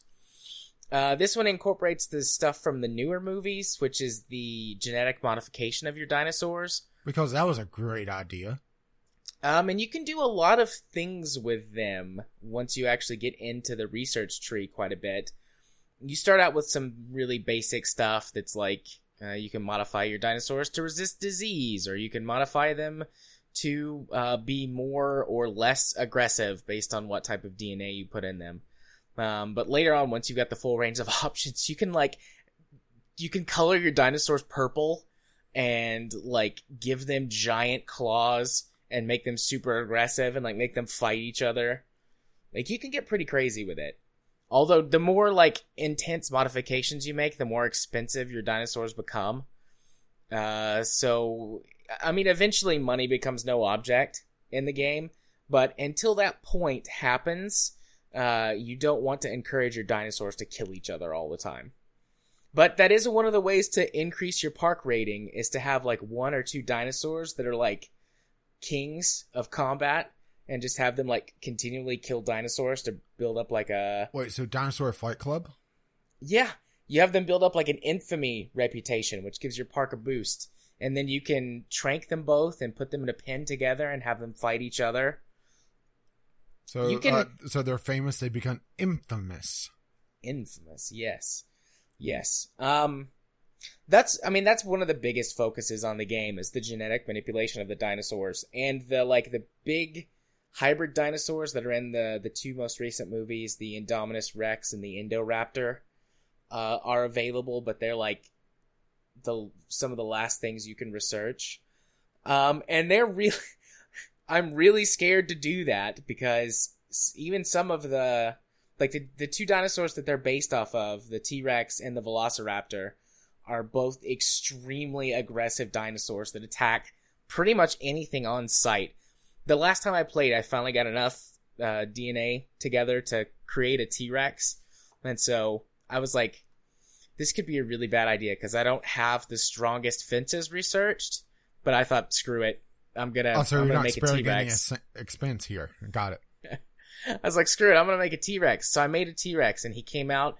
This one incorporates the stuff from the newer movies, which is the genetic modification of your dinosaurs. Because that was a great idea. And you can do a lot of things with them once you actually get into the research tree quite a bit. You start out with some really basic stuff that's like, you can modify your dinosaurs to resist disease, or you can modify them to be more or less aggressive based on what type of DNA you put in them. But later on, once you've got the full range of options, you can color your dinosaurs purple and like give them giant claws and make them super aggressive and like make them fight each other. Like you can get pretty crazy with it. Although the more like intense modifications you make, the more expensive your dinosaurs become. So, I mean, eventually money becomes no object in the game. But until that point happens, you don't want to encourage your dinosaurs to kill each other all the time. But that is one of the ways to increase your park rating, is to have like one or two dinosaurs that are like kings of combat. And just have them, like, continually kill dinosaurs to build up, like, a... Wait, so Dinosaur Fight Club? Yeah. You have them build up, like, an infamy reputation, which gives your park a boost. And then you can trank them both and put them in a pen together and have them fight each other. So you can... so they're famous. They become infamous. Infamous, yes. Yes. That's one of the biggest focuses on the game, is the genetic manipulation of the dinosaurs. And the big... hybrid dinosaurs that are in the two most recent movies, the Indominus Rex and the Indoraptor, are available, but they're like some of the last things you can research. And they're really... I'm really scared to do that, because even some of the... like the two dinosaurs that they're based off of, the T-Rex and the Velociraptor, are both extremely aggressive dinosaurs that attack pretty much anything on sight. The last time I played, I finally got enough DNA together to create a T-Rex. And so I was like, this could be a really bad idea because I don't have the strongest fences researched. But I thought, screw it. I'm going to make a T-Rex. Expense here. Got it. I was like, screw it. I'm going to make a T-Rex. So I made a T-Rex and he came out.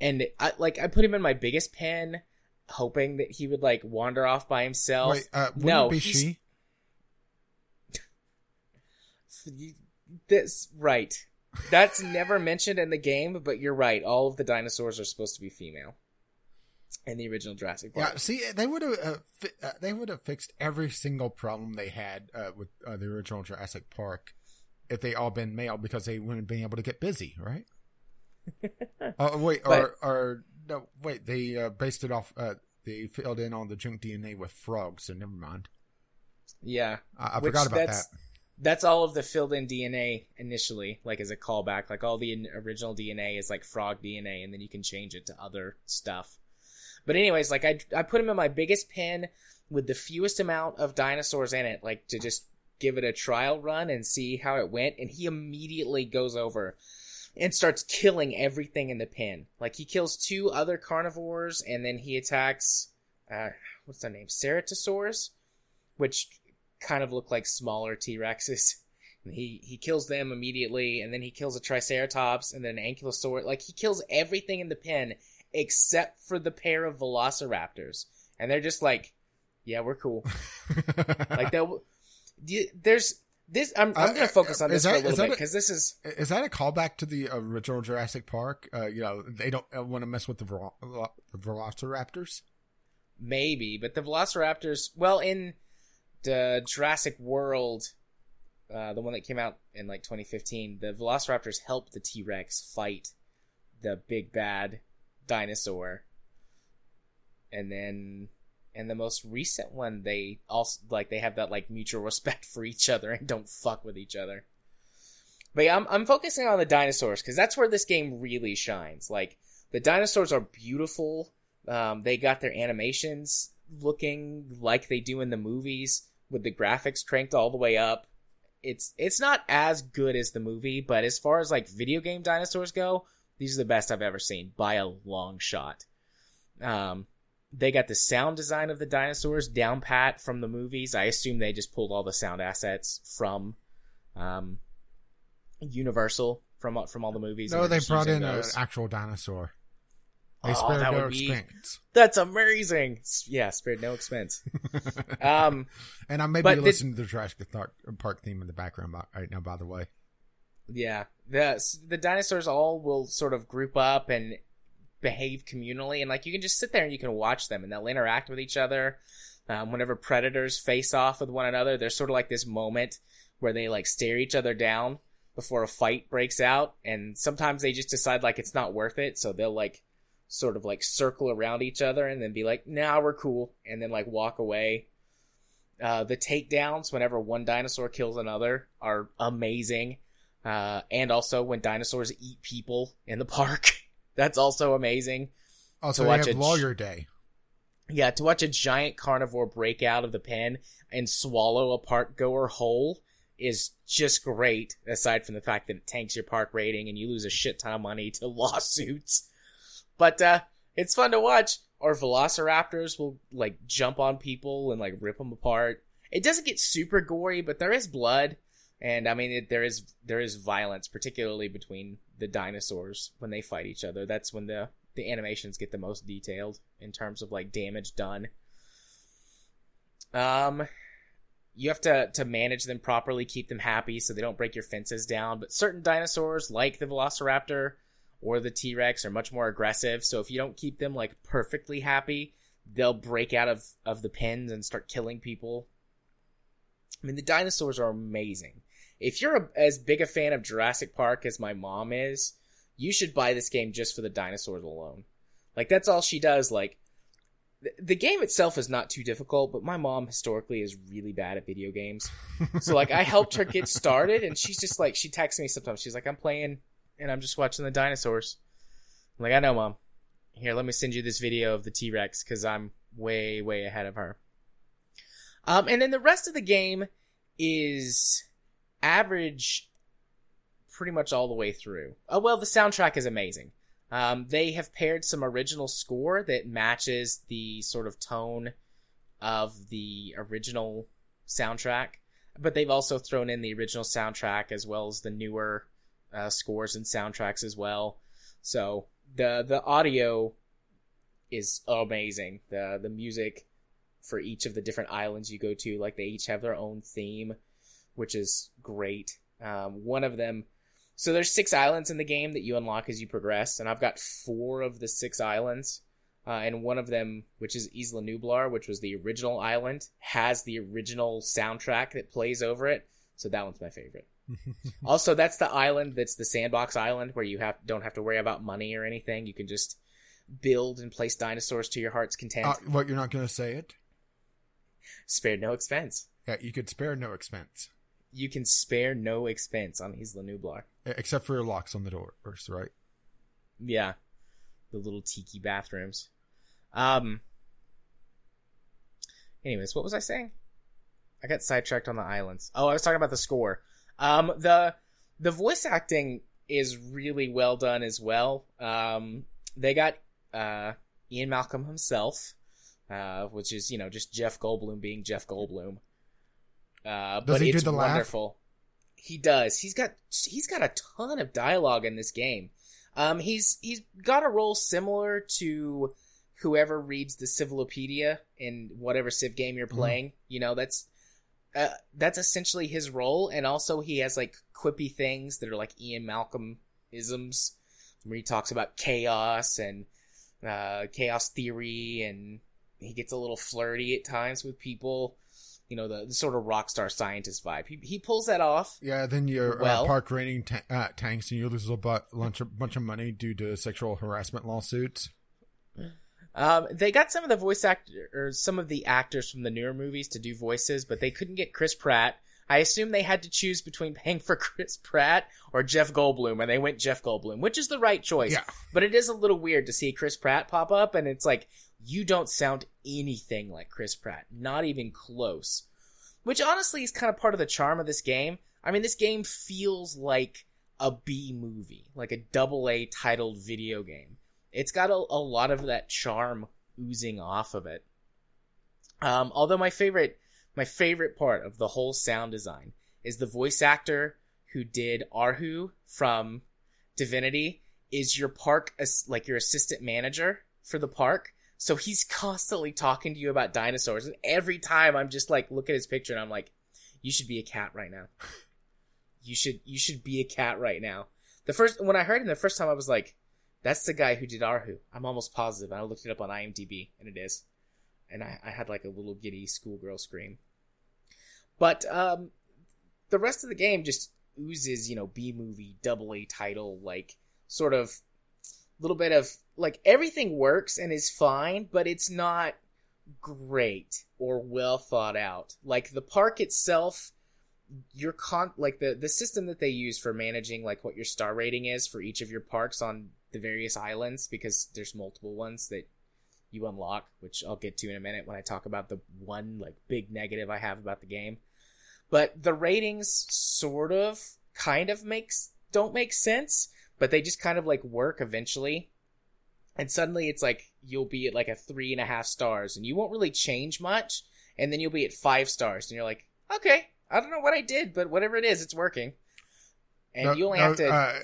And I put him in my biggest pen, hoping that he would like wander off by himself. Wait, wouldn't it be she? This right. That's never mentioned in the game, but you're right. All of the dinosaurs are supposed to be female in the original Jurassic Park. Yeah, see, they would have fixed every single problem they had with the original Jurassic Park if they all been male, because they wouldn't have been able to get busy, right? They based it off. They filled in on the junk DNA with frogs, so never mind. Yeah, I forgot about that. That's all of the filled-in DNA initially, like as a callback. Like all the original DNA is like frog DNA, and then you can change it to other stuff. But anyways, like I put him in my biggest pen with the fewest amount of dinosaurs in it, like to just give it a trial run and see how it went. And he immediately goes over and starts killing everything in the pen. Like he kills two other carnivores, and then he attacks what's their name? Ceratosaurs, which kind of look like smaller T-Rexes. And he kills them immediately, and then he kills a Triceratops and then an Ankylosaur. Like, he kills everything in the pen except for the pair of Velociraptors. And they're just like, yeah, we're cool. Like, there's this. I'm going to focus on this for a little bit because this is. Is that a callback to the original Jurassic Park? You know, they don't want to mess with the Velociraptors. Maybe, but the Velociraptors. Well, in the Jurassic World, the one that came out in like 2015, the Velociraptors helped the T-Rex fight the big bad dinosaur, and then. And the most recent one, they also like they have that like mutual respect for each other and don't fuck with each other. But yeah, I'm focusing on the dinosaurs because that's where this game really shines. Like the dinosaurs are beautiful. They got their animations looking like they do in the movies with the graphics cranked all the way up. It's not as good as the movie, but as far as like video game dinosaurs go, these are the best I've ever seen by a long shot. They got the sound design of the dinosaurs down pat from the movies. I assume they just pulled all the sound assets from Universal from all the movies. No, they brought in an actual dinosaur. They spared no expense. That's amazing. Yeah, spared no expense. And I may be listening to the Jurassic Park theme in the background right now, by the way. Yeah. The dinosaurs all will sort of group up and behave communally, and like you can just sit there and you can watch them and they'll interact with each other. Whenever predators face off with one another, there's sort of like this moment where they like stare each other down before a fight breaks out, and sometimes they just decide like it's not worth it, so they'll like sort of like circle around each other and then be like, nah, we're cool, and then like walk away. The takedowns whenever one dinosaur kills another are amazing, and also when dinosaurs eat people in the park. That's also amazing. Also, they have lawyer day. Yeah, to watch a giant carnivore break out of the pen and swallow a park-goer whole is just great, aside from the fact that it tanks your park rating and you lose a shit ton of money to lawsuits. But it's fun to watch. Or velociraptors will, like, jump on people and, like, rip them apart. It doesn't get super gory, but there is blood. And, I mean, there is violence, particularly between the dinosaurs when they fight each other. That's when the animations get the most detailed in terms of like damage done. You have to manage them properly, keep them happy so they don't break your fences down. But certain dinosaurs like the Velociraptor or the T-Rex are much more aggressive, so if you don't keep them like perfectly happy, they'll break out of the pens and start killing people. I mean, the dinosaurs are amazing. If you're as big a fan of Jurassic Park as my mom is, you should buy this game just for the dinosaurs alone. Like, that's all she does. Like, the game itself is not too difficult, but my mom historically is really bad at video games. So, like, I helped her get started, and she's just like, she texts me sometimes. She's like, I'm playing, and I'm just watching the dinosaurs. I'm like, I know, Mom. Here, let me send you this video of the T-Rex, because I'm way, way ahead of her. And then the rest of the game is average pretty much all the way through. Oh, well, the soundtrack is amazing. They have paired some original score that matches the sort of tone of the original soundtrack, but they've also thrown in the original soundtrack as well as the newer scores and soundtracks as well. So the audio is amazing. The music for each of the different islands you go to, like they each have their own theme, which is great. One of them... So there's 6 islands in the game that you unlock as you progress, and I've got 4 of the 6 islands, and one of them, which is Isla Nublar, which was the original island, has the original soundtrack that plays over it, so that one's my favorite. Also, that's the island that's the sandbox island where you don't have to worry about money or anything. You can just build and place dinosaurs to your heart's content. What, you're not going to say it? Spared no expense. Yeah, you could spare no expense. You can spare no expense on Isla Nublar. Except for your locks on the doors, right? Yeah. The little tiki bathrooms. Anyways, what was I saying? I got sidetracked on the islands. Oh, I was talking about the score. The voice acting is really well done as well. They got Ian Malcolm himself, which is, you know, just Jeff Goldblum being Jeff Goldblum. But it's wonderful. He does. He's got a ton of dialogue in this game. He's got a role similar to whoever reads the Civilopedia in whatever Civ game you're playing. Mm-hmm. You know, that's that's essentially his role. And also he has like quippy things that are like Ian Malcolm isms, where he talks about chaos and chaos theory, and he gets a little flirty at times with people. You know, the sort of rock star scientist vibe. He pulls that off. Yeah, then you're park raiding tanks, and you lose a bunch of money due to sexual harassment lawsuits. They got some of the voice actors from the newer movies to do voices, but they couldn't get Chris Pratt. I assume they had to choose between paying for Chris Pratt or Jeff Goldblum, and they went Jeff Goldblum, which is the right choice. Yeah. But it is a little weird to see Chris Pratt pop up, and it's like, you don't sound anything like Chris Pratt. Not even close. Which honestly is kind of part of the charm of this game. I mean, this game feels like a B movie, like a AA titled video game. It's got a lot of that charm oozing off of it. Although my favorite part of the whole sound design is the voice actor who did Arhu from Divinity is your park, like your assistant manager for the park. So he's constantly talking to you about dinosaurs. And every time I'm just like, look at his picture and I'm like, you should be a cat right now. You should be a cat right now. When I heard him the first time, I was like, that's the guy who did Arhu. I'm almost positive. And I looked it up on IMDb and it is. And I had like a little giddy schoolgirl scream. But the rest of the game just oozes, you know, B-movie, AA title, like sort of little bit of like everything works and is fine, but it's not great or well thought out. Like the park itself, the system that they use for managing like what your star rating is for each of your parks on the various islands, because there's multiple ones that you unlock, which I'll get to in a minute when I talk about the one like big negative I have about the game. But the ratings sort of kind of don't make sense, but they just kind of like work eventually. And suddenly it's like, you'll be at like a 3.5 stars and you won't really change much. And then you'll be at 5 stars and you're like, okay, I don't know what I did, but whatever it is, it's working. And no, you only have to.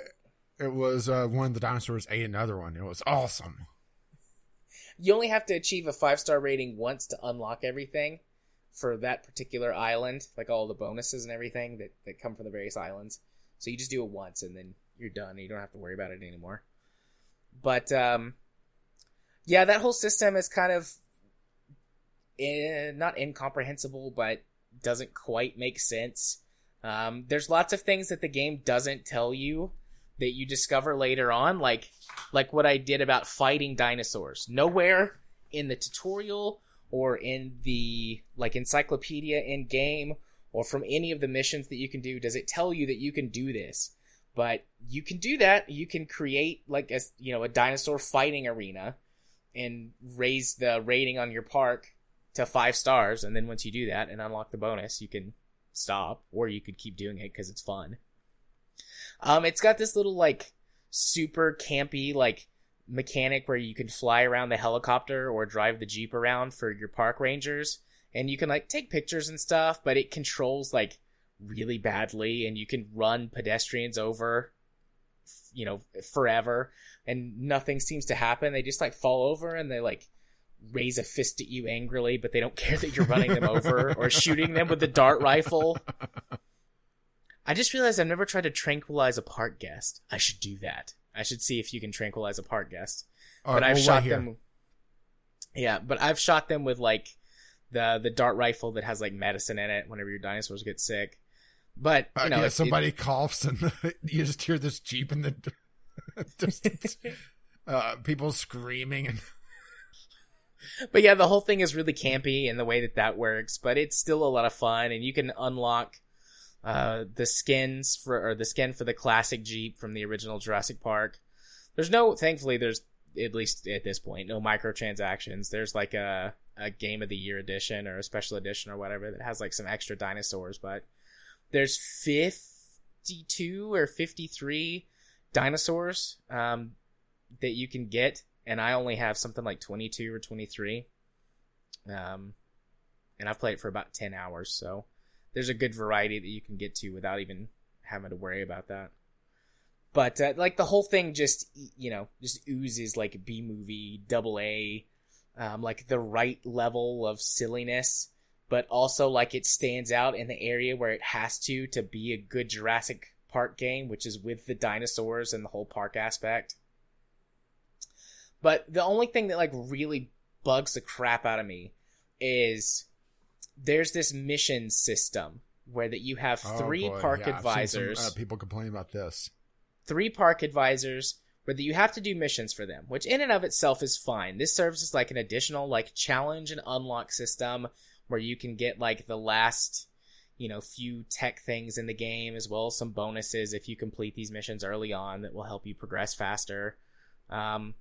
It was one of the dinosaurs ate another one. It was awesome. You only have to achieve a 5-star rating once to unlock everything for that particular island, like all the bonuses and everything that come from the various islands. So you just do it once and then you're done. And you don't have to worry about it anymore. But yeah, that whole system is kind of not incomprehensible, but doesn't quite make sense. There's lots of things that the game doesn't tell you that you discover later on, like what I did about fighting dinosaurs. Nowhere in the tutorial or in the like encyclopedia in game or from any of the missions that you can do does it tell you that you can do this. But you can do that. You can create like a dinosaur fighting arena and raise the rating on your park to 5 stars. And then once you do that and unlock the bonus, you can stop, or you could keep doing it because it's fun. It's got this little like super campy like mechanic where you can fly around the helicopter or drive the Jeep around for your park rangers, and you can like take pictures and stuff, but it controls like really badly, and you can run pedestrians over, you know, forever, and nothing seems to happen. They just like fall over and they like raise a fist at you angrily, but they don't care that you're running them over or shooting them with the dart rifle. I just realized I've never tried to tranquilize a park guest. I should do that. I should see if you can tranquilize a park guest. But I've shot them. Yeah, but I've shot them with like the dart rifle that has like medicine in it whenever your dinosaurs get sick. But you know, somebody coughs and you just hear this Jeep in the distance. People screaming and. But yeah, the whole thing is really campy in the way that works, but it's still a lot of fun, and you can unlock. The skin for the classic Jeep from the original Jurassic Park. Thankfully, at least at this point, no microtransactions. There's like a Game of the Year edition or a special edition or whatever that has like some extra dinosaurs, but there's 52 or 53 dinosaurs that you can get, and I only have something like 22 or 23. And I've played it for about 10 hours, so there's a good variety that you can get to without even having to worry about that. But like the whole thing just oozes like B movie, AA, like the right level of silliness. but also like it stands out in the area where it has to be a good Jurassic Park game, which is with the dinosaurs and the whole park aspect. But the only thing that like really bugs the crap out of me is there's this mission system where that you have three park advisors. I've seen some, people complain about this. 3 park advisors where that you have to do missions for them, which in and of itself is fine. This serves as like an additional like challenge and unlock system where you can get like the last, you know, few tech things in the game, as well as some bonuses if you complete these missions early on that will help you progress faster. And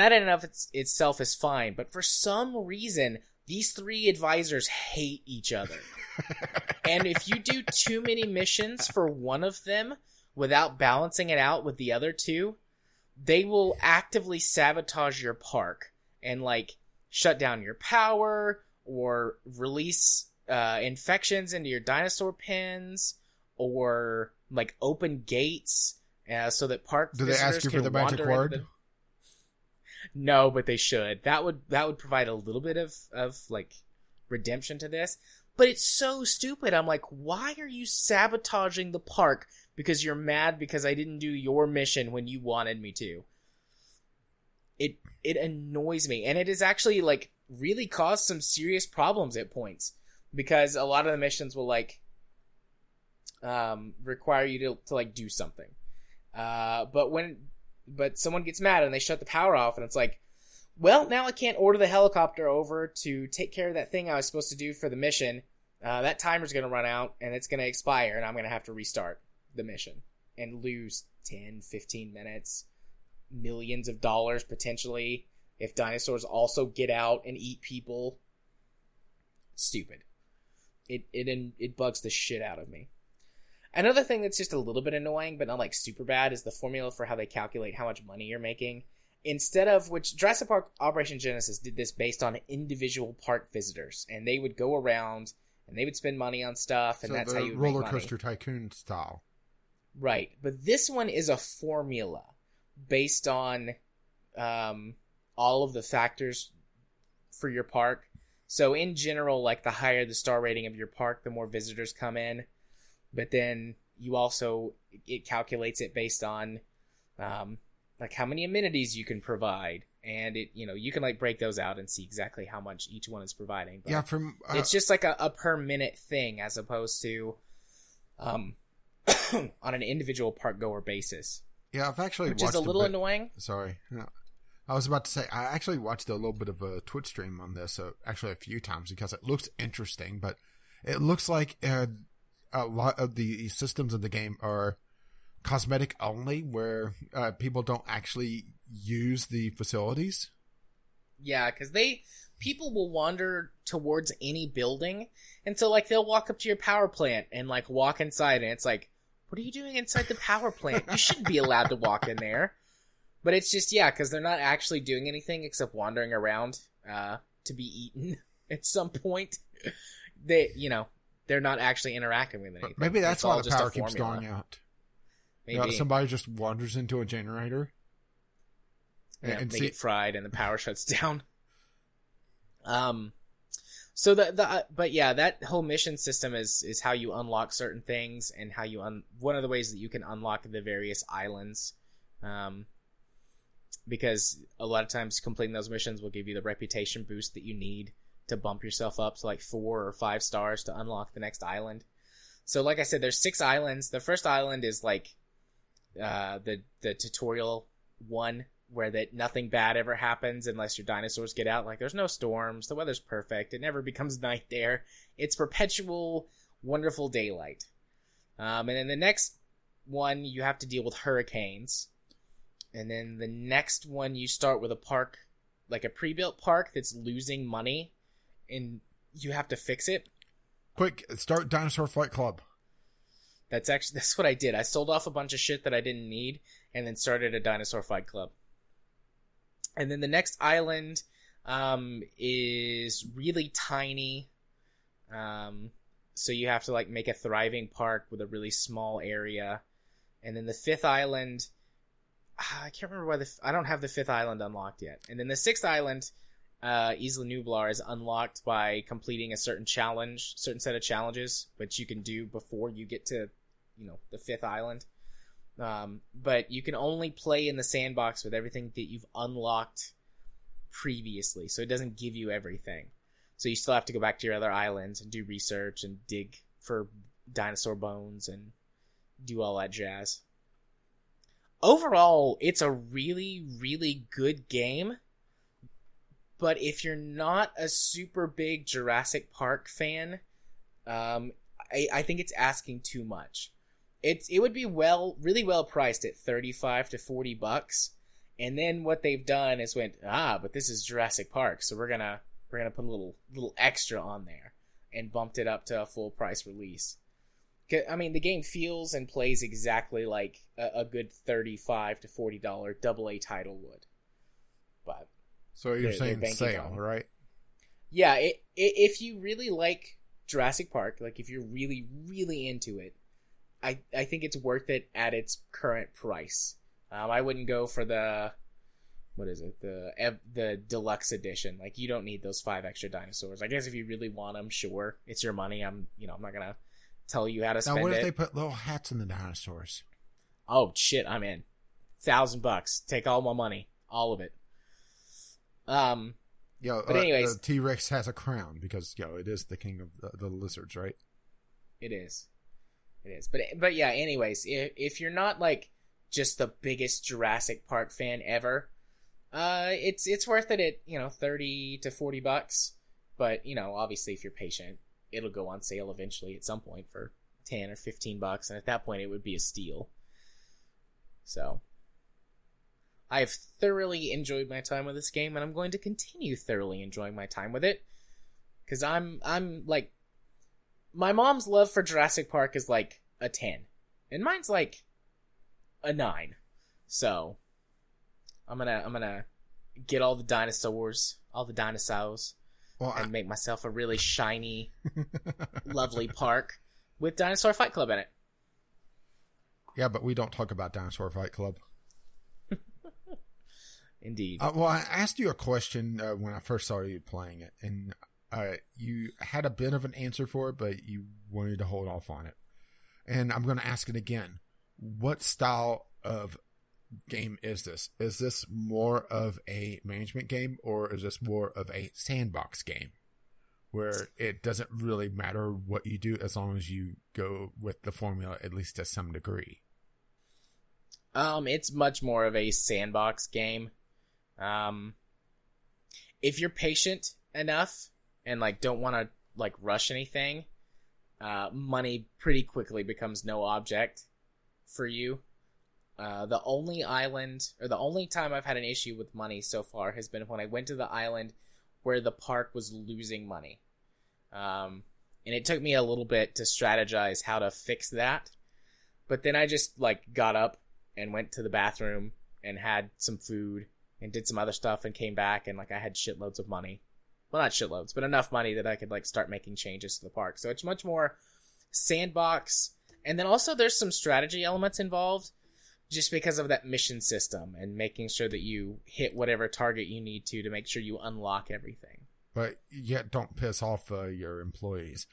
that in and of itself is fine, but for some reason, these 3 advisors hate each other. And if you do too many missions for one of them without balancing it out with the other 2, they will actively sabotage your park and, like, shut down your power or release infections into your dinosaur pens or, like, open gates so that park visitors can wander. Do they ask you for the magic word? No, but they should. That would provide a little bit of like redemption to this. But it's so stupid. I'm like, why are you sabotaging the park because you're mad because I didn't do your mission when you wanted me to? It annoys me. And it has actually like really caused some serious problems at points, because a lot of the missions will like require you to like do something. But someone gets mad and they shut the power off, and it's like, well, now I can't order the helicopter over to take care of that thing I was supposed to do for the mission. That timer's going to run out, and it's going to expire, and I'm going to have to restart the mission and lose 10, 15 minutes, millions of dollars potentially, if dinosaurs also get out and eat people. Stupid. It bugs the shit out of me. Another thing that's just a little bit annoying, but not like super bad, is the formula for how they calculate how much money you're making. Instead of which, Jurassic Park Operation Genesis did this based on individual park visitors, and they would go around and they would spend money on stuff, and so that's how you roller coaster tycoon style, right? But this one is a formula based on all of the factors for your park. So in general, like the higher the star rating of your park, the more visitors come in. But then you also, it calculates it based on, like how many amenities you can provide, and it, you know, you can like break those out and see exactly how much each one is providing. But yeah, from it's just like a per minute thing as opposed to, on an individual park goer basis. Yeah, I've actually watched, which is a little annoying. Sorry, no. I was about to say I actually watched a little bit of a Twitch stream on this, actually a few times, because it looks interesting, but it looks like. A lot of the systems in the game are cosmetic only, where people don't actually use the facilities. Yeah, because people will wander towards any building, and so like they'll walk up to your power plant and like walk inside, and it's like, what are you doing inside the power plant? You shouldn't be allowed to walk in there. But it's just, yeah, because they're not actually doing anything except wandering around to be eaten at some point. They, you know. They're not actually interacting with anything. Maybe that's why the power keeps going out. Maybe. You know, somebody just wanders into a generator. And they get fried and the power shuts down. So but yeah, that whole mission system is how you unlock certain things, and how you one of the ways that you can unlock the various islands. Because a lot of times completing those missions will give you the reputation boost that you need to bump yourself up to like 4 or 5 stars to unlock the next island. So like I said, there's 6 islands. The first island is like the tutorial one, where that nothing bad ever happens unless your dinosaurs get out. Like there's no storms, the weather's perfect, it never becomes night there. It's perpetual wonderful daylight. And then the next one you have to deal with hurricanes. And then the next one you start with a park, like a pre-built park that's losing money, and you have to fix it. Quick, start Dinosaur Fight Club. That's what I did. I sold off a bunch of shit that I didn't need, and then started a Dinosaur Fight Club. And then the next island is really tiny. So you have to like make a thriving park with a really small area. And then the 5th island, I don't have the 5th island unlocked yet. And then the 6th island Isla Nublar is unlocked by completing a certain set of challenges, which you can do before you get to, you know, the fifth island. But you can only play in the sandbox with everything that you've unlocked previously, so it doesn't give you everything. So you still have to go back to your other islands and do research and dig for dinosaur bones and do all that jazz. Overall, it's a really, really good game. But if you're not a super big Jurassic Park fan, I think it's asking too much. It would be really well priced at $35 to $40, and then what they've done is went, but this is Jurassic Park, so we're gonna put a little extra on there and bumped it up to a full price release. I mean, the game feels and plays exactly like a good $35 to $40 AA title would. But so you're saying sale, right? Yeah, if you really like Jurassic Park, like if you're really, really into it, I think it's worth it at its current price. I wouldn't go for the deluxe edition. Like, you don't need those 5 extra dinosaurs. I guess if you really want them, sure, it's your money. I'm not gonna tell you how to spend it. Now, what if they put little hats in the dinosaurs? Oh shit, I'm in. $1,000, take all my money, all of it. But anyways, the T-Rex has a crown because it is the king of the lizards, right? It is. But yeah. Anyways, if you're not like just the biggest Jurassic Park fan ever, it's worth it at $30 to $40. But obviously, if you're patient, it'll go on sale eventually at some point for $10 or $15, and at that point, it would be a steal. So. I've thoroughly enjoyed my time with this game, and I'm going to continue thoroughly enjoying my time with it. Because I'm like, my mom's love for Jurassic Park is like a 10. And mine's like a 9. So I'm gonna get all the dinosaurs, and make myself a really shiny, lovely park with Dinosaur Fight Club in it. Yeah, but we don't talk about Dinosaur Fight Club. Indeed. I asked you a question when I first saw you playing it, and you had a bit of an answer for it, but you wanted to hold off on it. And I'm going to ask it again. What style of game is this? Is this more of a management game, or is this more of a sandbox game where it doesn't really matter what you do as long as you go with the formula, at least to some degree? It's much more of a sandbox game. If you're patient enough and don't want to rush anything, money pretty quickly becomes no object for you. The only time I've had an issue with money so far has been when I went to the island where the park was losing money. And it took me a little bit to strategize how to fix that. But then I just got up and went to the bathroom and had some food and did some other stuff and came back, and I had shitloads of money. Well, not shitloads, but enough money that I could start making changes to the park. So it's much more sandbox. And then also there's some strategy elements involved just because of that mission system and making sure that you hit whatever target you need to make sure you unlock everything. But yet don't piss off your employees.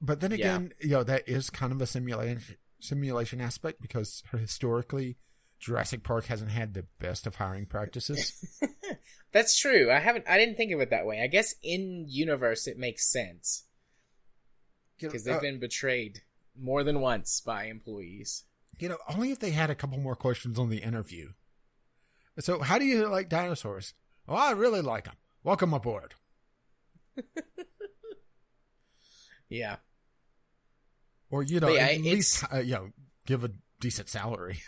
But then again, that is kind of a simulation aspect because historically Jurassic Park hasn't had the best of hiring practices. That's true. I didn't think of it that way. I guess in universe it makes sense because they've been betrayed more than once by employees. Only if they had a couple more questions on the interview. So, how do you like dinosaurs? Oh, I really like them. Welcome aboard. Yeah. Or at least give a decent salary.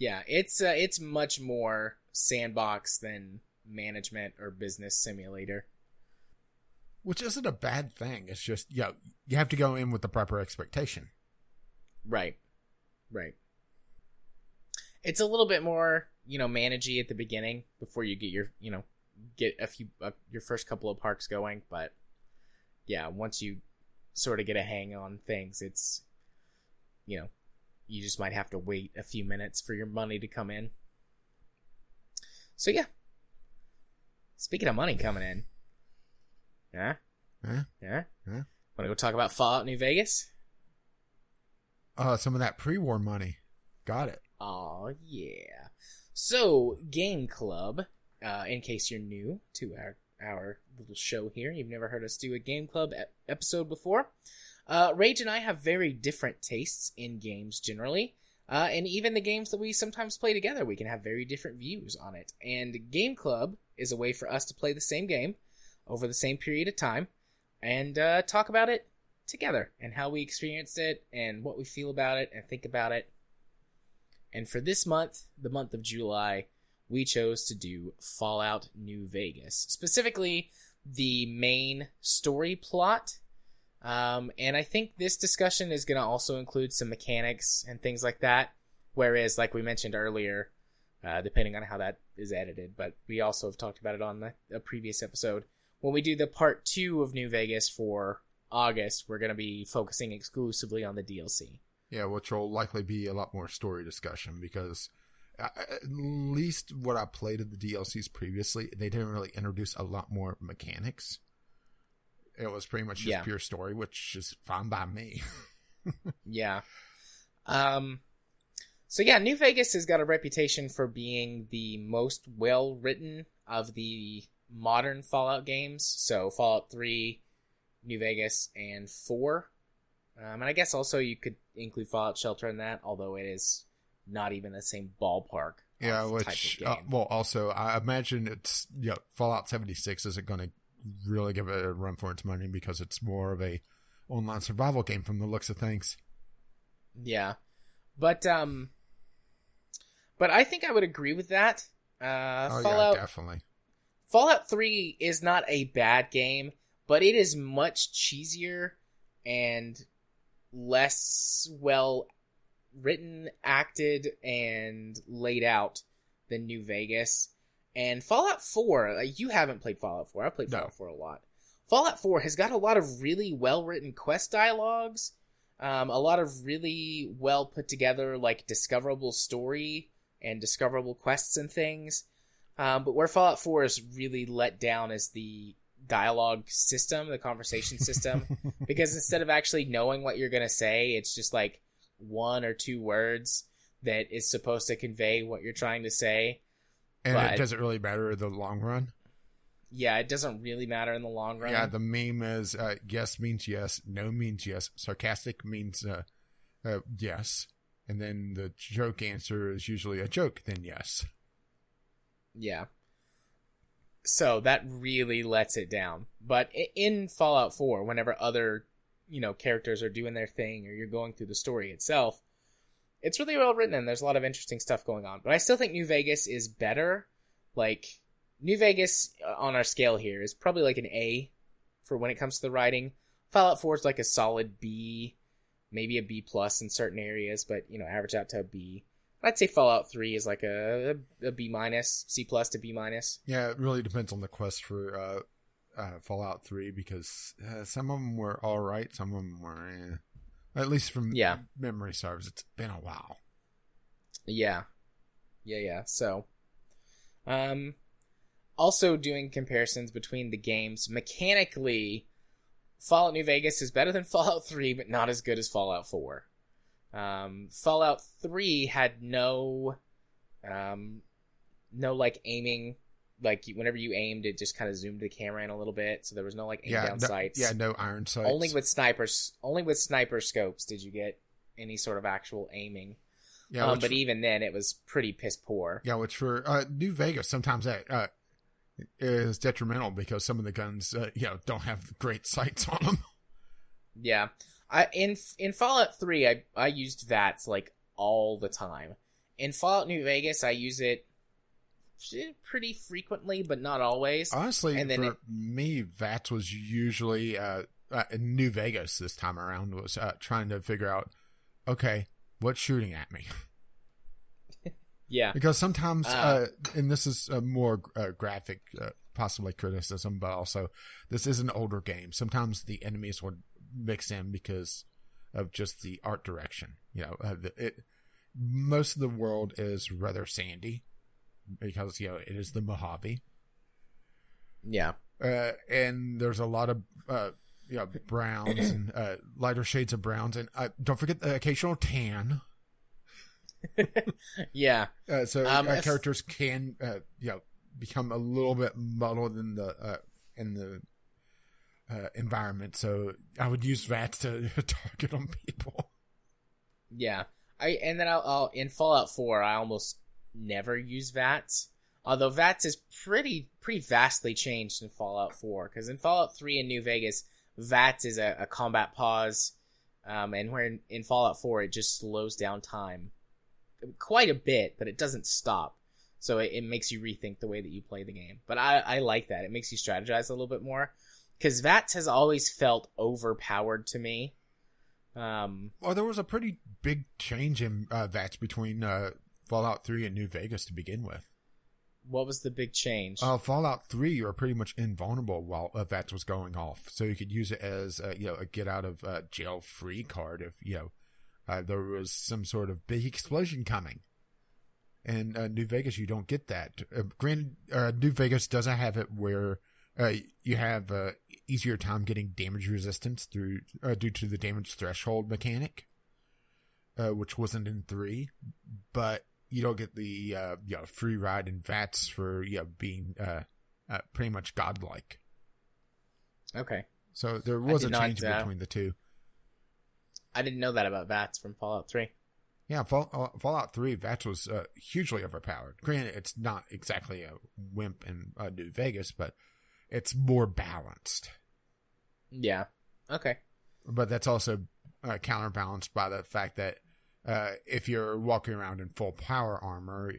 Yeah, it's much more sandbox than management or business simulator. Which isn't a bad thing. It's just, you have to go in with the proper expectation. Right. It's a little bit more, managey at the beginning before you get your, get a few your first couple of parks going, but yeah, once you sort of get a hang on things, it's you just might have to wait a few minutes for your money to come in. So yeah. Speaking of money coming in. Yeah? Yeah? Yeah? Yeah? Want to go talk about Fallout New Vegas? Some of that pre-war money. Got it. Oh yeah. So, Game Club, in case you're new to our little show here, you've never heard us do a Game Club episode before, Rage and I have very different tastes in games generally, and even the games that we sometimes play together, we can have very different views on it. And Game Club is a way for us to play the same game over the same period of time and talk about it together and how we experienced it and what we feel about it and think about it. And for this month, the month of July, we chose to do Fallout New Vegas, specifically the main story plot. And I think this discussion is going to also include some mechanics and things like that. Whereas, like we mentioned earlier, depending on how that is edited, but we also have talked about it on a previous episode. When we do the part 2 of New Vegas for August, we're going to be focusing exclusively on the DLC. Yeah, which will likely be a lot more story discussion because at least what I played of the DLCs previously, they didn't really introduce a lot more mechanics. It was pretty much just pure story, which is fine by me. Yeah. So yeah, New Vegas has got a reputation for being the most well-written of the modern Fallout games. So Fallout 3, New Vegas, and 4. And I guess also you could include Fallout Shelter in that, although it is not even the same ballpark. Yeah, which, well, also, I imagine it's, you know, Fallout 76 isn't going to really give it a run for its money because it's more of a online survival game from the looks of things. Yeah. But I think I would agree with that. Fallout, yeah, definitely. Fallout 3 is not a bad game, but it is much cheesier and less well written, acted, and laid out than New Vegas. And Fallout 4, you haven't played Fallout 4. I've played Fallout 4 a lot. Fallout 4 has got a lot of really well-written quest dialogues, a lot of really well-put-together, like, discoverable story and discoverable quests and things. But where Fallout 4 is really let down is the dialogue system, the conversation system, because instead of actually knowing what you're going to say, it's just like one or two words that is supposed to convey what you're trying to say. And but, it doesn't really matter in the long run. Yeah, it doesn't really matter in the long run. Yeah, the meme is yes means yes, no means yes, sarcastic means yes, and then the joke answer is usually a joke, then yes. Yeah. So that really lets it down. But in Fallout 4, whenever other, you know, characters are doing their thing or you're going through the story itself, it's really well written and there's a lot of interesting stuff going on. But I still think New Vegas is better. Like, New Vegas on our scale here is probably like an A for when it comes to the writing. Fallout 4 is like a solid B, maybe a B plus in certain areas, but, you know, average out to a B. I'd say Fallout 3 is like a B minus, C plus to B minus. Yeah, it really depends on the quest for Fallout 3 because some of them were all right, some of them were at least from memory serves. It's been a while. Yeah. So, also doing comparisons between the games mechanically, Fallout New Vegas is better than Fallout 3, but not as good as Fallout 4. Fallout 3 had no like aiming, like whenever you aimed, it just kind of zoomed the camera in a little bit. So there was no like aim down sights. Yeah, no iron sights. Only with sniper scopes did you get any sort of actual aiming. Yeah, but even then it was pretty piss poor. Yeah, which for New Vegas sometimes that is detrimental because some of the guns don't have great sights on them. Yeah. In Fallout 3, I used VATS, like, all the time. In Fallout New Vegas, I use it pretty frequently, but not always. Honestly, and then for me, VATS was usually, in New Vegas this time around, was trying to figure out, okay, what's shooting at me? Yeah. Because sometimes, and this is a more graphic, possibly criticism, but also, this is an older game. Sometimes the enemies would mix in because of just the art direction, you know. Most of the world is rather sandy because, you know, it is the Mojave, Yeah. And there's a lot of browns and lighter shades of browns. And don't forget the occasional tan. Yeah. So characters can become a little bit muddled in the environment. So I would use VATS to target on people. Yeah. And then I'll in Fallout 4, I almost never use VATS. Although VATS is pretty vastly changed in Fallout 4, because in Fallout 3 and New Vegas, VATS is a combat pause, and where in Fallout 4 it just slows down time quite a bit, but it doesn't stop. So it makes you rethink the way that you play the game. But I like that. It makes you strategize a little bit more, because VATS has always felt overpowered to me. Well, there was a pretty big change in VATS between Fallout 3 and New Vegas to begin with. What was the big change? Fallout 3, you were pretty much invulnerable while VATS was going off. So you could use it as a get-out-of-jail-free card if there was some sort of big explosion coming. And New Vegas, you don't get that. Granted, New Vegas doesn't have it where you have an easier time getting damage resistance through due to the damage threshold mechanic, which wasn't in 3. But you don't get the free ride in VATS for being pretty much godlike. Okay. So there was a change between the two. I didn't know that about VATS from Fallout 3. Yeah, Fallout 3, VATS was hugely overpowered. Granted, it's not exactly a wimp in New Vegas, but it's more balanced. Yeah. Okay. But that's also counterbalanced by the fact that if you're walking around in full power armor,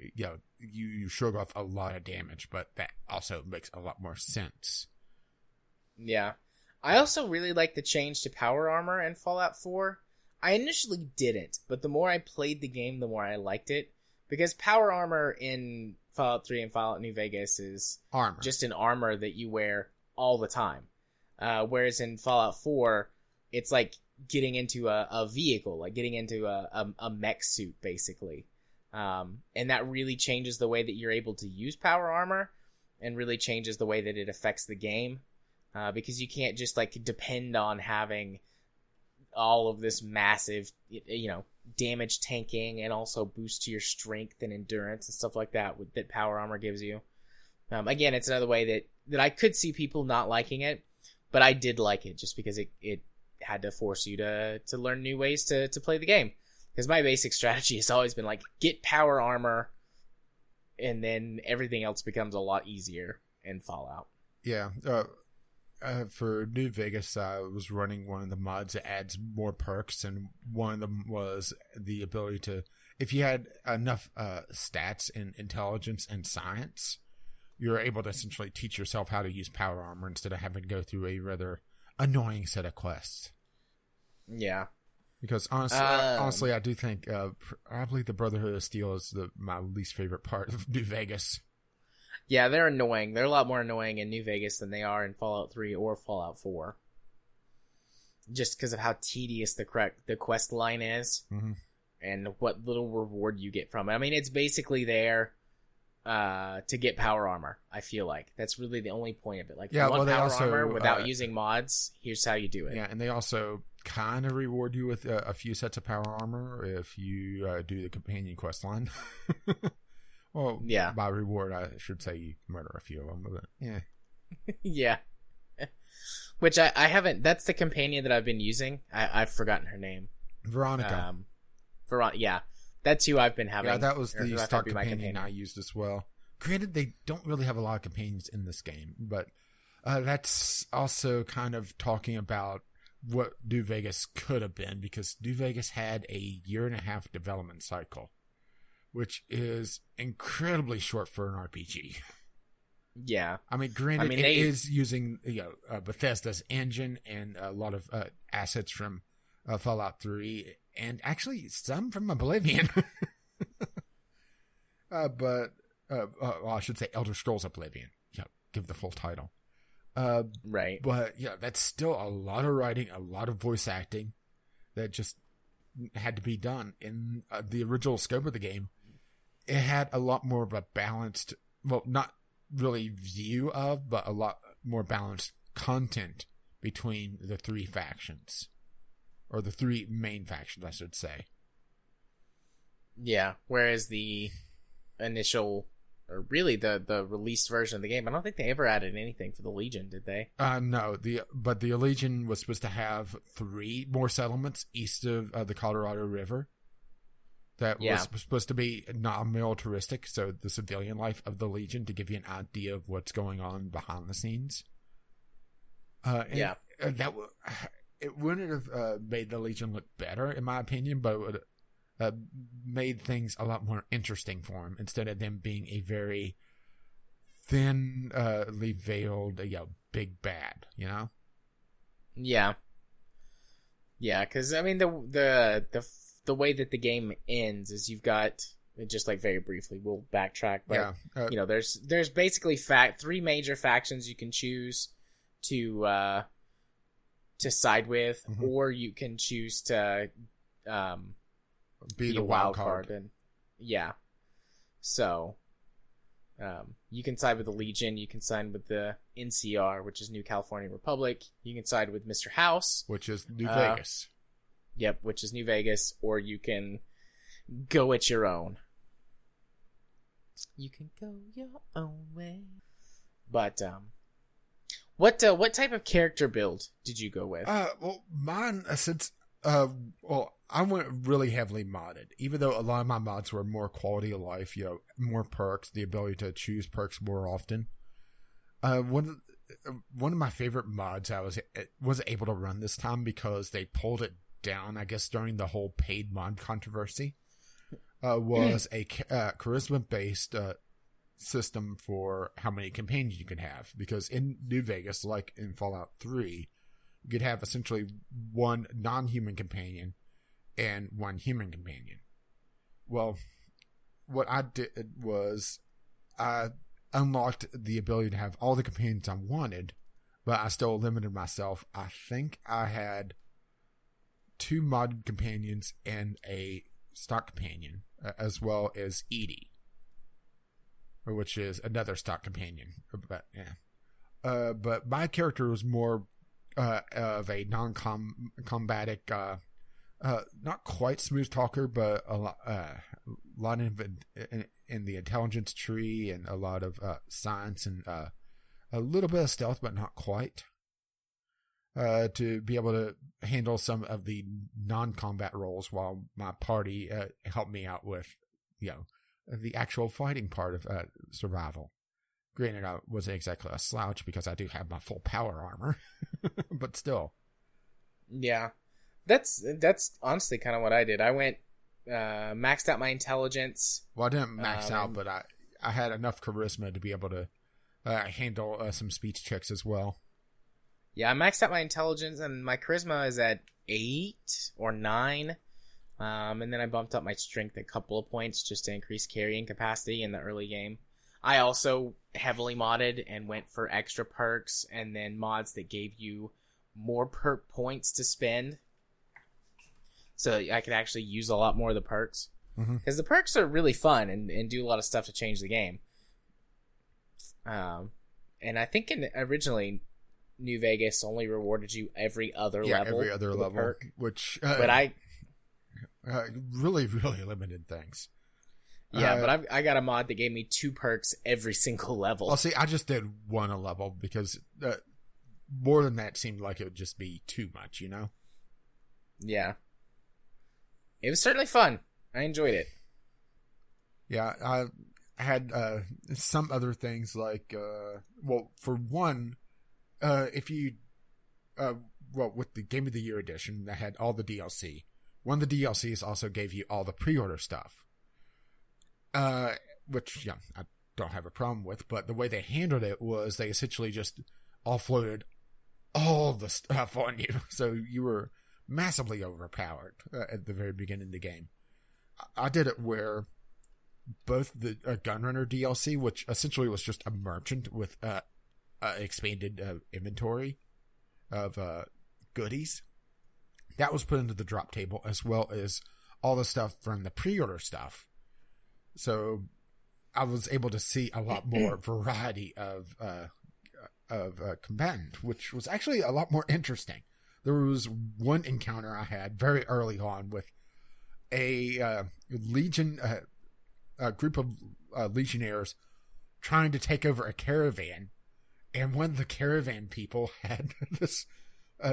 you shrug off a lot of damage, but that also makes a lot more sense. Yeah. I also really like the change to power armor in Fallout 4. I initially didn't, but the more I played the game, the more I liked it. Because power armor in Fallout 3 and Fallout New Vegas is armor. Just an armor that you wear all the time. Whereas in Fallout 4, it's like getting into a vehicle, like getting into a mech suit, basically. And that really changes the way that you're able to use power armor and really changes the way that it affects the game. Because you can't just depend on having all of this massive, damage tanking and also boost to your strength and endurance and stuff like that that power armor gives you. Again, it's another way that I could see people not liking it, but I did like it just because it had to force you to learn new ways to play the game. Because my basic strategy has always been get power armor, and then everything else becomes a lot easier in Fallout. Yeah. For New Vegas, I was running one of the mods that adds more perks, and one of them was the ability to, if you had enough stats in intelligence and science, you were able to essentially teach yourself how to use power armor instead of having to go through a rather annoying set of quests. Yeah. Because honestly, I do think probably the Brotherhood of Steel is my least favorite part of New Vegas. Yeah, they're annoying. They're a lot more annoying in New Vegas than they are in Fallout 3 or Fallout 4. Just because of how tedious the quest line is, mm-hmm. and what little reward you get from it. I mean, it's basically there to get power armor, I feel like. That's really the only point of it. Armor without using mods, here's how you do it. Yeah, and they also kind of reward you with a few sets of power armor if you do the companion quest line. Well, yeah. By reward, I should say you murder a few of them, but yeah. Yeah. Which I haven't... That's the companion that I've been using. I've forgotten her name. Veronica. Yeah. That's who I've been having. Yeah, that was the stock companion I used as well. Granted, they don't really have a lot of companions in this game, but that's also kind of talking about what New Vegas could have been, because New Vegas had a 1.5-year development cycle, which is incredibly short for an RPG. Yeah. I mean, it is using Bethesda's engine and a lot of assets from Fallout 3, and actually some from Oblivion. I should say Elder Scrolls Oblivion. Yeah, give the full title. Right. But, that's still a lot of writing, a lot of voice acting that just had to be done in the original scope of the game. It had a lot more of a balanced, well, not really view of, but a lot more balanced content between the three factions. Or the three main factions, I should say. Yeah, whereas the initial, or really the released version of the game, I don't think they ever added anything for the Legion, did they? No, but the Legion was supposed to have three more settlements east of the Colorado River. That was supposed to be non-militaristic, so the civilian life of the Legion, to give you an idea of what's going on behind the scenes. It wouldn't have made the Legion look better, in my opinion, but it would have made things a lot more interesting for him, instead of them being a very thinly veiled, big bad, you know? Yeah. Yeah, because, I mean, the way that the game ends is you've got, just like very briefly, we'll backtrack, but there's basically three major factions you can choose to side with, mm-hmm. or you can choose to be the wild card. And, so you can side with the Legion, you can side with the NCR, which is New California Republic, you can side with Mr. House, which is New Vegas. Yep, which is New Vegas, or you can go it your own. You can go your own way. But what type of character build did you go with? Well, I went really heavily modded, even though a lot of my mods were more quality of life, more perks, the ability to choose perks more often. One of my favorite mods I was able to run this time, because they pulled it down, I guess, during the whole paid mod controversy, was a charisma-based system for how many companions you could have. Because in New Vegas, like in Fallout 3, you could have essentially one non-human companion and one human companion. Well, what I did was I unlocked the ability to have all the companions I wanted, but I still limited myself. I think I had two mod companions and a stock companion, as well as Edie, which is another stock companion. But but my character was more of a non-combatic, not quite smooth talker, but a lot of in the intelligence tree, and a lot of science, and a little bit of stealth, but not quite. To be able to handle some of the non-combat roles, while my party helped me out with, the actual fighting part of survival. Granted, I wasn't exactly a slouch, because I do have my full power armor, but still. Yeah, that's honestly kind of what I did. I went maxed out my intelligence. Well, I didn't max out, but I had enough charisma to be able to handle some speech checks as well. Yeah, I maxed out my intelligence, and my charisma is at 8 or 9. And then I bumped up my strength a couple of points just to increase carrying capacity in the early game. I also heavily modded and went for extra perks, and then mods that gave you more perk points to spend, so that I could actually use a lot more of the perks. Because the perks are really fun and do a lot of stuff to change the game. And I think originally New Vegas only rewarded you every other level perk, which but I really, really limited things. Yeah, but I got a mod that gave me 2 perks every single level. Well, see, I just did one a level, because more than that seemed like it would just be too much, you know? Yeah. It was certainly fun. I enjoyed it. Yeah, I had some other things like, for one, if you, with the Game of the Year edition that had all the DLC, one of the DLCs also gave you all the pre-order stuff, which I don't have a problem with, but the way they handled it was they essentially just offloaded all the stuff on you, so you were massively overpowered at the very beginning of the game. I did it where both the Gunrunner DLC, which essentially was just a merchant with expanded inventory of goodies, that was put into the drop table, as well as all the stuff from the pre-order stuff. So I was able to see a lot more variety of combatant, which was actually a lot more interesting. There was one encounter I had very early on with a group of legionnaires trying to take over a caravan, and one of the caravan people had this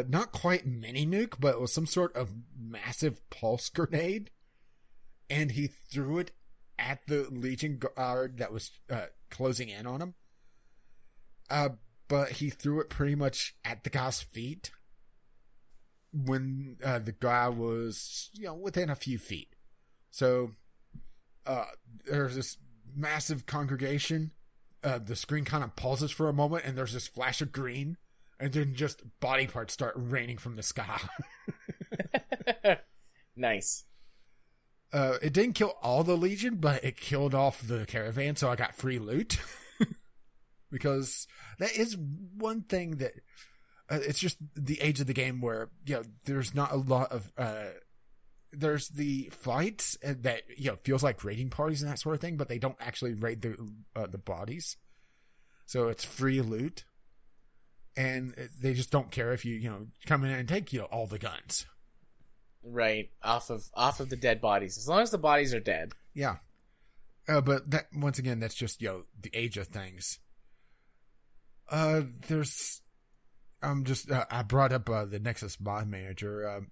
not quite mini nuke, but it was some sort of massive pulse grenade, and he threw it at the Legion guard that was closing in on him. But he threw it pretty much at the guy's feet when the guy was, within a few feet. So there's this massive congregation. The screen kind of pauses for a moment, and there's this flash of green, and then just body parts start raining from the sky. Nice. It didn't kill all the Legion, but it killed off the caravan, so I got free loot. Because that is one thing that... it's just the age of the game where, there's not a lot of... there's the fights that, feels like raiding parties and that sort of thing, but they don't actually raid the bodies. So it's free loot. And they just don't care if you, come in and take, all the guns. Right, off of the dead bodies. As long as the bodies are dead. Yeah. But that, once again, that's just, the age of things. I brought up the Nexus mod manager.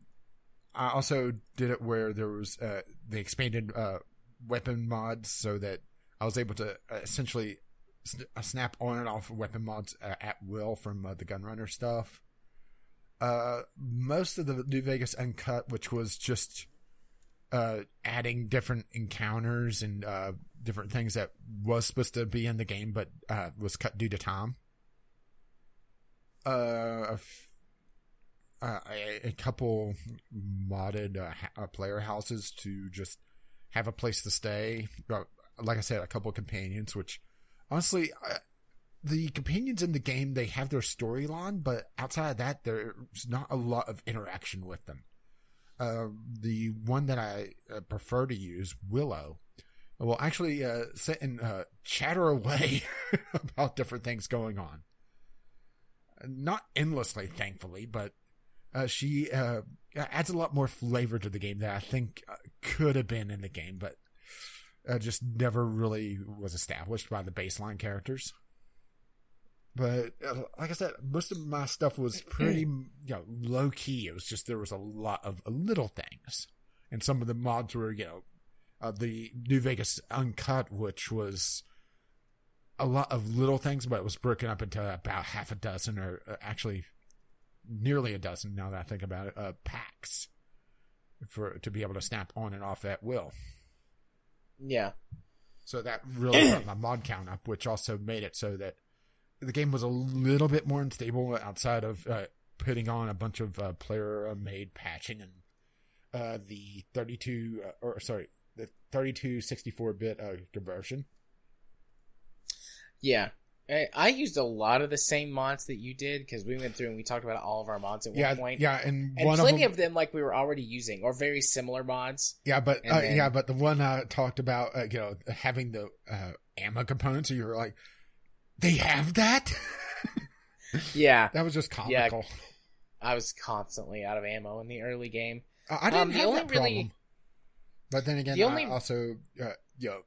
I also did it where there was the expanded weapon mods, so that I was able to essentially snap on and off weapon mods at will from the Gunrunner stuff. Most of the New Vegas Uncut, which was just adding different encounters and different things that was supposed to be in the game, but was cut due to time. A couple modded player houses to just have a place to stay. Like I said, a couple companions, which honestly, the companions in the game, they have their storyline, but outside of that, there's not a lot of interaction with them. The one that I prefer to use, Willow, will actually sit and chatter away about different things going on. Not endlessly, thankfully, but she adds a lot more flavor to the game that I think could have been in the game, but just never really was established by the baseline characters. But like I said, most of my stuff was pretty low key. It was just there was a lot of little things, and some of the mods were the New Vegas Uncut, which was a lot of little things, but it was broken up into about half a dozen, or actually nearly a dozen now that I think about it, packs to be able to snap on and off at will. Yeah. So that really brought my mod count up, which also made it so that the game was a little bit more unstable outside of putting on a bunch of player-made patching and the 32 64-bit conversion. Yeah. I used a lot of the same mods that you did, because we went through and we talked about all of our mods at one point. Yeah, and one plenty of them like we were already using, or very similar mods. Yeah, but but the one I talked about, having the ammo component, so you were like, they have that? Yeah. That was just comical. Yeah, I was constantly out of ammo in the early game. I didn't have that problem. But then again, I also, I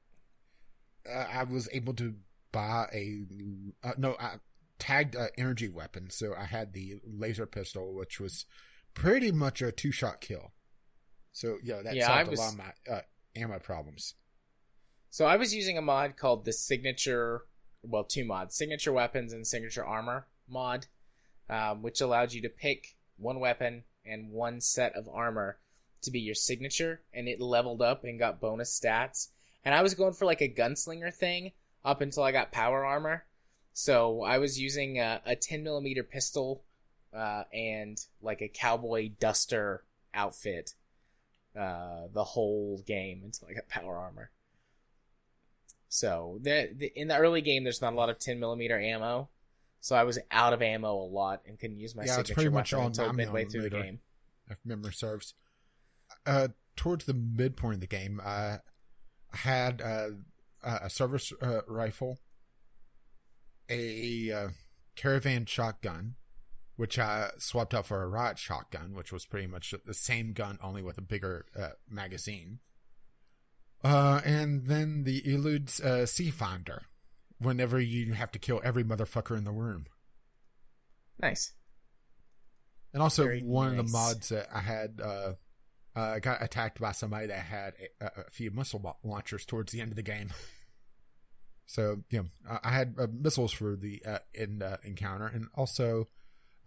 was able to buy I tagged an energy weapon, so I had the laser pistol, which was pretty much a two-shot kill. So, solved a lot of my ammo problems. So I was using a mod called the Signature... well, two mods. Signature Weapons and Signature Armor mod, which allowed you to pick one weapon and one set of armor to be your signature, and it leveled up and got bonus stats. And I was going for like a gunslinger thing up until I got power armor. So I was using a 10mm pistol and like a cowboy duster outfit the whole game until I got power armor. So in the early game, there's not a lot of 10mm ammo, so I was out of ammo a lot and couldn't use my signature weapon until midway through the game. If memory serves, towards the midpoint of the game, I had a service rifle, a caravan shotgun, which I swapped out for a riot shotgun, which was pretty much the same gun, only with a bigger magazine. And then the Elude's Sea Finder, whenever you have to kill every motherfucker in the room. Nice. And also, one of the mods that I had got attacked by somebody that had a few missile launchers towards the end of the game. So, yeah, I had missiles for the encounter. And also,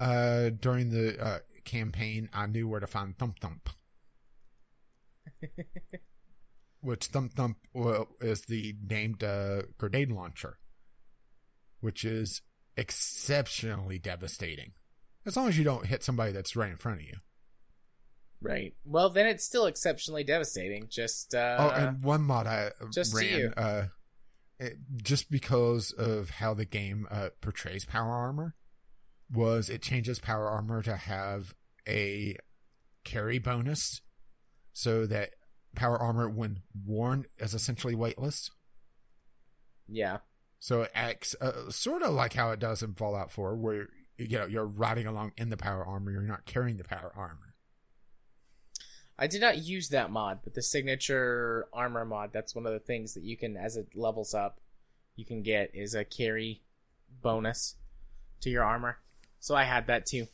during the campaign, I knew where to find Thump Thump. Which Thump Thump is the named grenade launcher, which is exceptionally devastating. As long as you don't hit somebody that's right in front of you. Right. Well, then it's still exceptionally devastating. Just and one mod I just ran, just because of how the game portrays power armor, was it changes power armor to have a carry bonus, so that power armor, when worn, is essentially weightless. Yeah. So it acts sort of like how it does in Fallout 4, where you're riding along in the power armor, you're not carrying the power armor. I did not use that mod, but the Signature Armor mod, that's one of the things that you can, as it levels up, you can get is a carry bonus to your armor. So I had that too.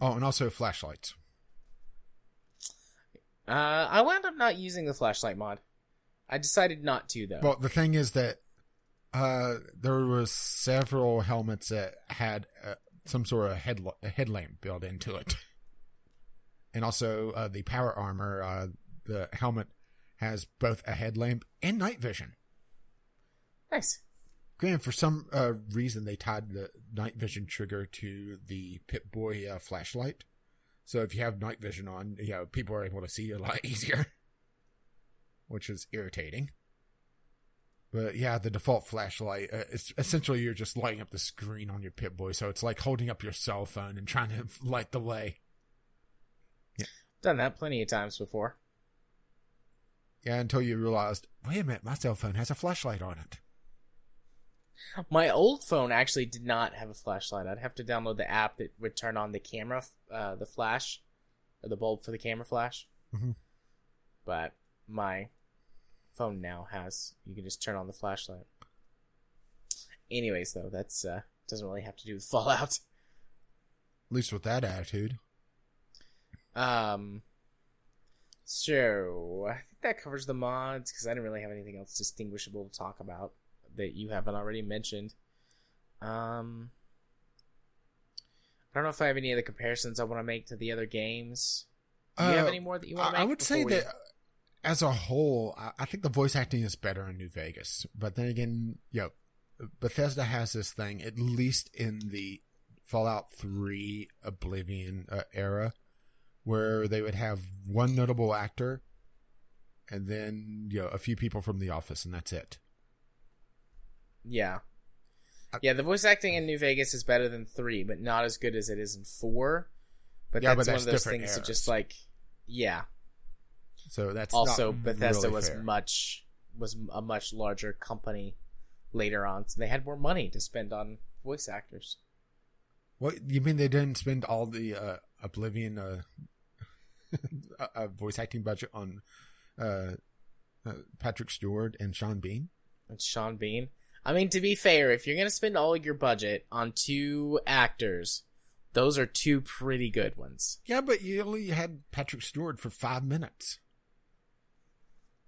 Oh, and also flashlights. I wound up not using the flashlight mod. I decided not to, though. Well, the thing is that there were several helmets that had some sort of headlamp built into it. And also the power armor, the helmet, has both a headlamp and night vision. Nice. Granted, for some reason, they tied the night vision trigger to the Pip-Boy flashlight. So if you have night vision on, people are able to see you a lot easier, which is irritating. But yeah, the default flashlight, it's essentially you're just lighting up the screen on your Pip-Boy, so it's like holding up your cell phone and trying to light the way. Yeah. Done that plenty of times before. Yeah, until you realized, wait a minute, my cell phone has a flashlight on it. My old phone actually did not have a flashlight. I'd have to download the app that would turn on the camera, the flash, or the bulb for the camera flash. Mm-hmm. But my phone now has, you can just turn on the flashlight. Anyways, though, that's doesn't really have to do with Fallout. At least with that attitude. So I think that covers the mods, because I didn't really have anything else distinguishable to talk about that you haven't already mentioned. I don't know if I have any other comparisons I want to make to the other games. Do you have any more that you want to make? I would say that as a whole, I think the voice acting is better in New Vegas. But then again, Bethesda has this thing, at least in the Fallout 3 Oblivion era, where they would have one notable actor and then, a few people from the office, and that's it. Yeah. Yeah, the voice acting in New Vegas is better than 3, but not as good as it is in 4. But that's one of those things that just yeah. So that's also Bethesda really was a much larger company later on, so they had more money to spend on voice actors. What, you mean they didn't spend all the Oblivion voice acting budget on Patrick Stewart and Sean Bean? It's Sean Bean. I mean, to be fair, if you're going to spend all of your budget on two actors, those are two pretty good ones. Yeah, but you only had Patrick Stewart for 5 minutes.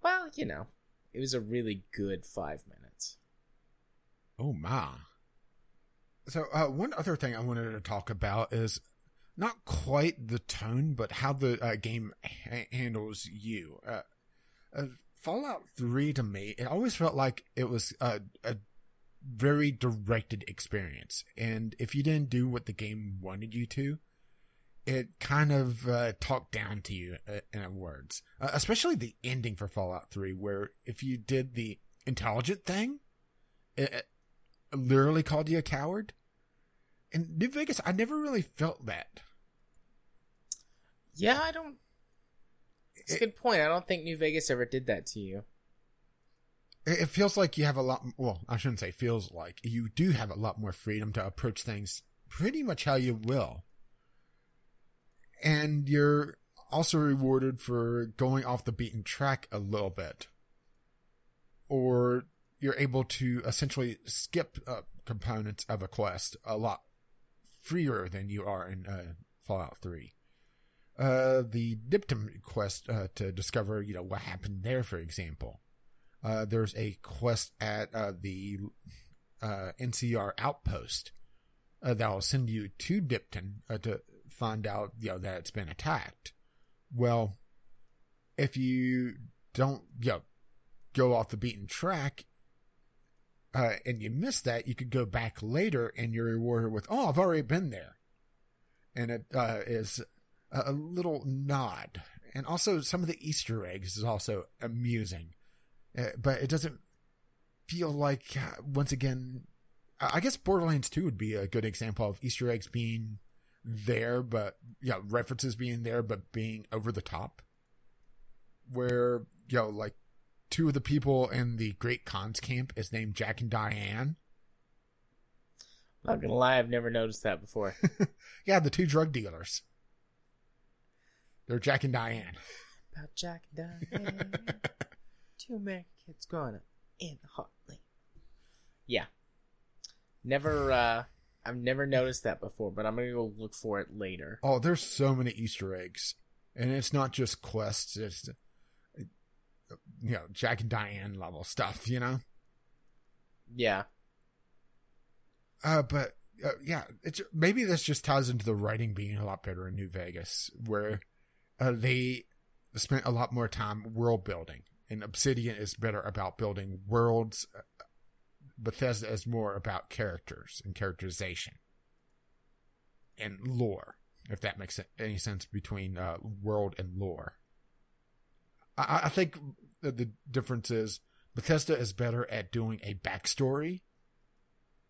Well, it was a really good 5 minutes. Oh, my. So one other thing I wanted to talk about is not quite the tone, but how the game handles you. Fallout 3, to me, it always felt like it was a very directed experience. And if you didn't do what the game wanted you to, it kind of talked down to you, in words. Especially the ending for Fallout 3, where if you did the intelligent thing, it literally called you a coward. In New Vegas, I never really felt that. Yeah, I don't... It's a good point. I don't think New Vegas ever did that to you. it feels like you have a lot, well, I shouldn't say feels like, you do have a lot more freedom to approach things pretty much how you will. And you're also rewarded for going off the beaten track a little bit. Or you're able to essentially skip components of a quest a lot freer than you are in Fallout 3. The Diptum quest to discover, you know, what happened there, for example. There's a quest at the NCR outpost that will send you to Diptum to find out, you know, that it's been attacked. Well, if you don't, you know, go off the beaten track and you miss that, you could go back later and you're rewarded with, oh, I've already been there. And it is a little nod. And also some of the Easter eggs is also amusing. But it doesn't feel like, once again, I guess Borderlands 2 would be a good example of Easter eggs being there, but, yeah, you know, references being there, but being over the top. Where, you know, like, two of the people in the Great Khans camp is named Jack and Diane. I'm not gonna lie, I've never noticed that before. Yeah, the two drug dealers. They're Jack and Diane. About Jack and Diane. Two American kids growing up in Hartley. Yeah. Never, I've never noticed that before, but I'm going to go look for it later. Oh, there's so many Easter eggs. And it's not just quests. It's, you know, Jack and Diane level stuff, you know? Yeah. But, yeah, it's maybe this just ties into the writing being a lot better in New Vegas, where they spent a lot more time world building. And Obsidian is better about building worlds. Bethesda is more about characters and characterization. And lore, if that makes any sense between world and lore. I think the difference is Bethesda is better at doing a backstory,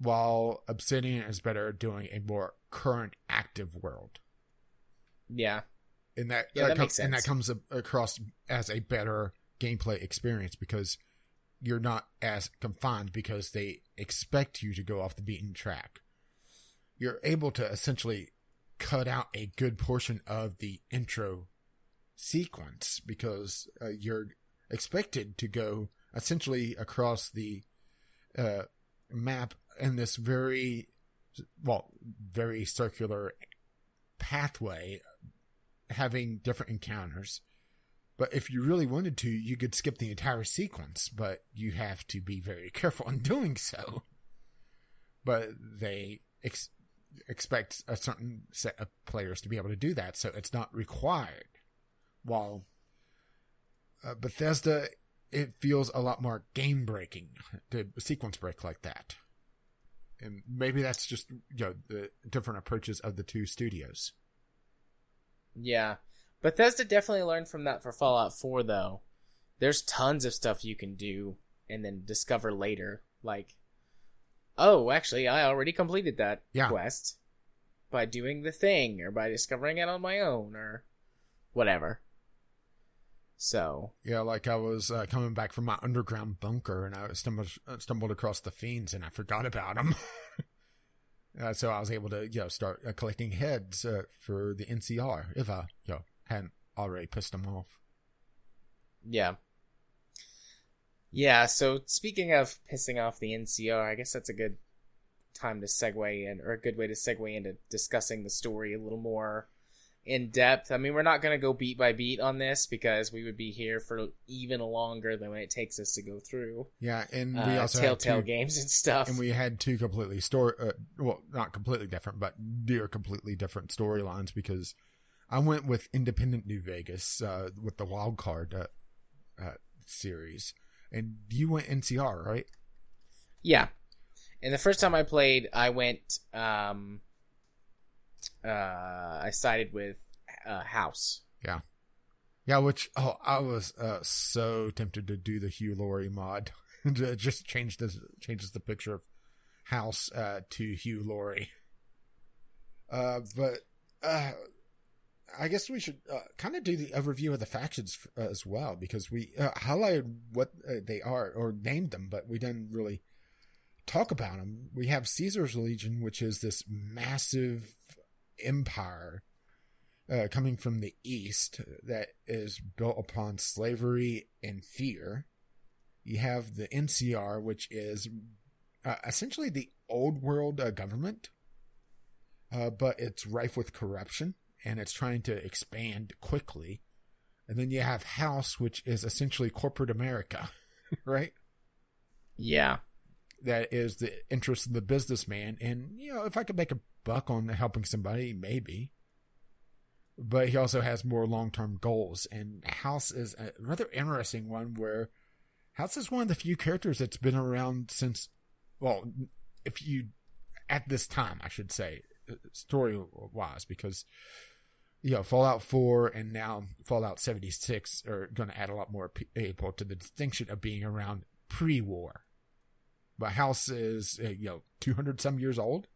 while Obsidian is better at doing a more current active world. Yeah. And that makes sense. And that comes across as a better gameplay experience, because you're not as confined, because they expect you to go off the beaten track. You're able to essentially cut out a good portion of the intro sequence, because you're expected to go essentially across the map in this very circular pathway, having different encounters. But if you really wanted to, you could skip the entire sequence, but you have to be very careful in doing so. But they expect a certain set of players to be able to do that, so it's not required. While Bethesda, it feels a lot more game-breaking to sequence break like that. And maybe that's just, you know, the different approaches of the two studios. Yeah. Bethesda definitely learned from that for Fallout 4, though. There's tons of stuff you can do and then discover later. Like, oh, actually, I already completed that quest by doing the thing, or by discovering it on my own, or whatever. So. Yeah, like I was coming back from my underground bunker, and I stumbled across the fiends, and I forgot about them. So I was able to, you know, start collecting heads for the NCR, if I, you know, hadn't already pissed them off. Yeah. Yeah, so speaking of pissing off the NCR, I guess that's a good time to segue in, or a good way to segue into discussing the story a little more in depth. I mean, we're not going to go beat by beat on this, because we would be here for even longer than it takes us to go through. Yeah, and we also Telltale had games and stuff. And we had two completely not completely different, but near completely different storylines, because I went with Independent New Vegas with the Wildcard series. And you went NCR, right? Yeah. And the first time I played, I went... I sided with House. Yeah. Yeah, which... Oh, I was so tempted to do the Hugh Laurie mod. Just changes the picture of House to Hugh Laurie. But... I guess we should kind of do the overview of the factions as well, because we highlighted what they are or named them, but we didn't really talk about them. We have Caesar's Legion, which is this massive empire coming from the east that is built upon slavery and fear. You have the NCR, which is essentially the old world government, but it's rife with corruption, and it's trying to expand quickly. And then you have House, which is essentially corporate America, right? Yeah. That is the interest of the businessman. And, you know, if I could make a buck on helping somebody, maybe. But he also has more long-term goals. And House is a rather interesting one, where House is one of the few characters that's been around since, well, if you, at this time, I should say, story-wise, because, you know, Fallout 4 and now Fallout 76 are going to add a lot more people to the distinction of being around pre-war. But House is, 200-some years old?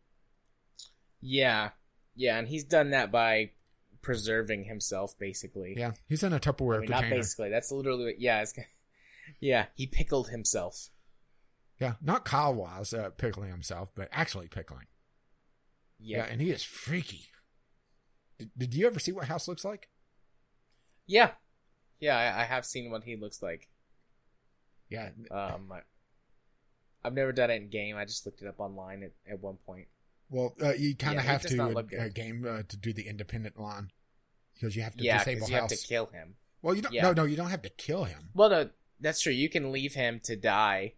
Yeah. Yeah, and he's done that by preserving himself, basically. Yeah, he's in a Tupperware container. Not basically. That's literally what, yeah, it's, yeah, he pickled himself. Yeah, not Kyle Wise pickling himself, but actually pickling. Yeah, and he is freaky. Did you ever see what House looks like? Yeah. Yeah, I have seen what he looks like. Yeah. I've never done it in game. I just looked it up online at one point. Well, you kind of have to in a game to do the independent line, because you have to disable House. Yeah, you have to kill him. Well, you don't. Yeah. No, you don't have to kill him. Well, no, that's true. You can leave him to die,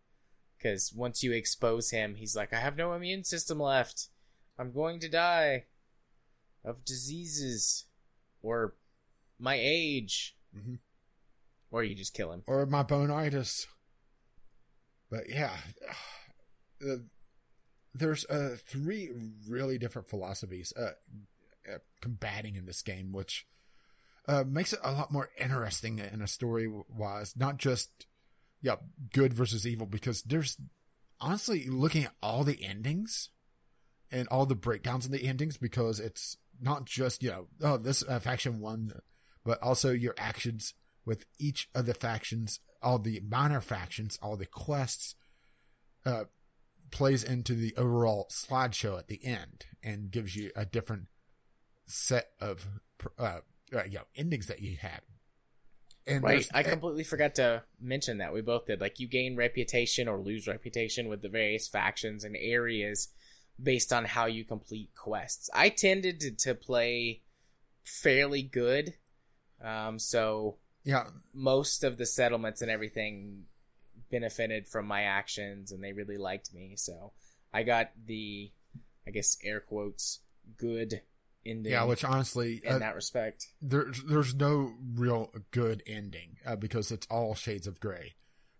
because once you expose him, he's like, I have no immune system left. I'm going to die of diseases, or my age, mm-hmm. Or you just kill him, or my bonitis. But yeah, there's three really different philosophies combating in this game, which makes it a lot more interesting in a story-wise. Not just good versus evil, because there's honestly looking at all the endings and all the breakdowns in the endings, because it's not just this faction won, but also your actions with each of the factions. All the minor factions, all the quests, plays into the overall slideshow at the end and gives you a different set of endings that you had. And right, I completely forgot to mention that we both did. Like, you gain reputation or lose reputation with the various factions and areas based on how you complete quests. I tended to play fairly good, so. Yeah, most of the settlements and everything benefited from my actions, and they really liked me. So I got the, I guess, air quotes, good ending. Yeah, which honestly, in that respect, there's no real good ending because it's all shades of gray.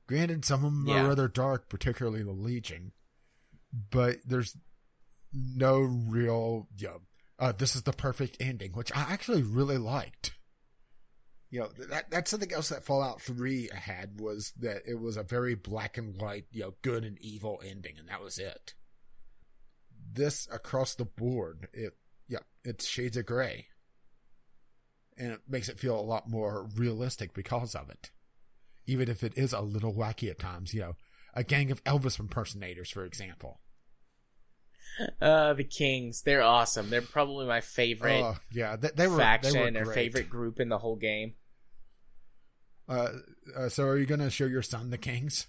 Granted, some of them are rather dark, particularly the Legion, but there's no real. This is the perfect ending, which I actually really liked. You know, that's something else that Fallout 3 had, was that it was a very black and white, good and evil ending, and that was it. This, across the board, it's shades of gray. And it makes it feel a lot more realistic because of it. Even if it is a little wacky at times, a gang of Elvis impersonators, for example. The Kings, they're awesome.Ey're probably my favorite faction or favorite group in the whole game. So are you going to show your son the Kings?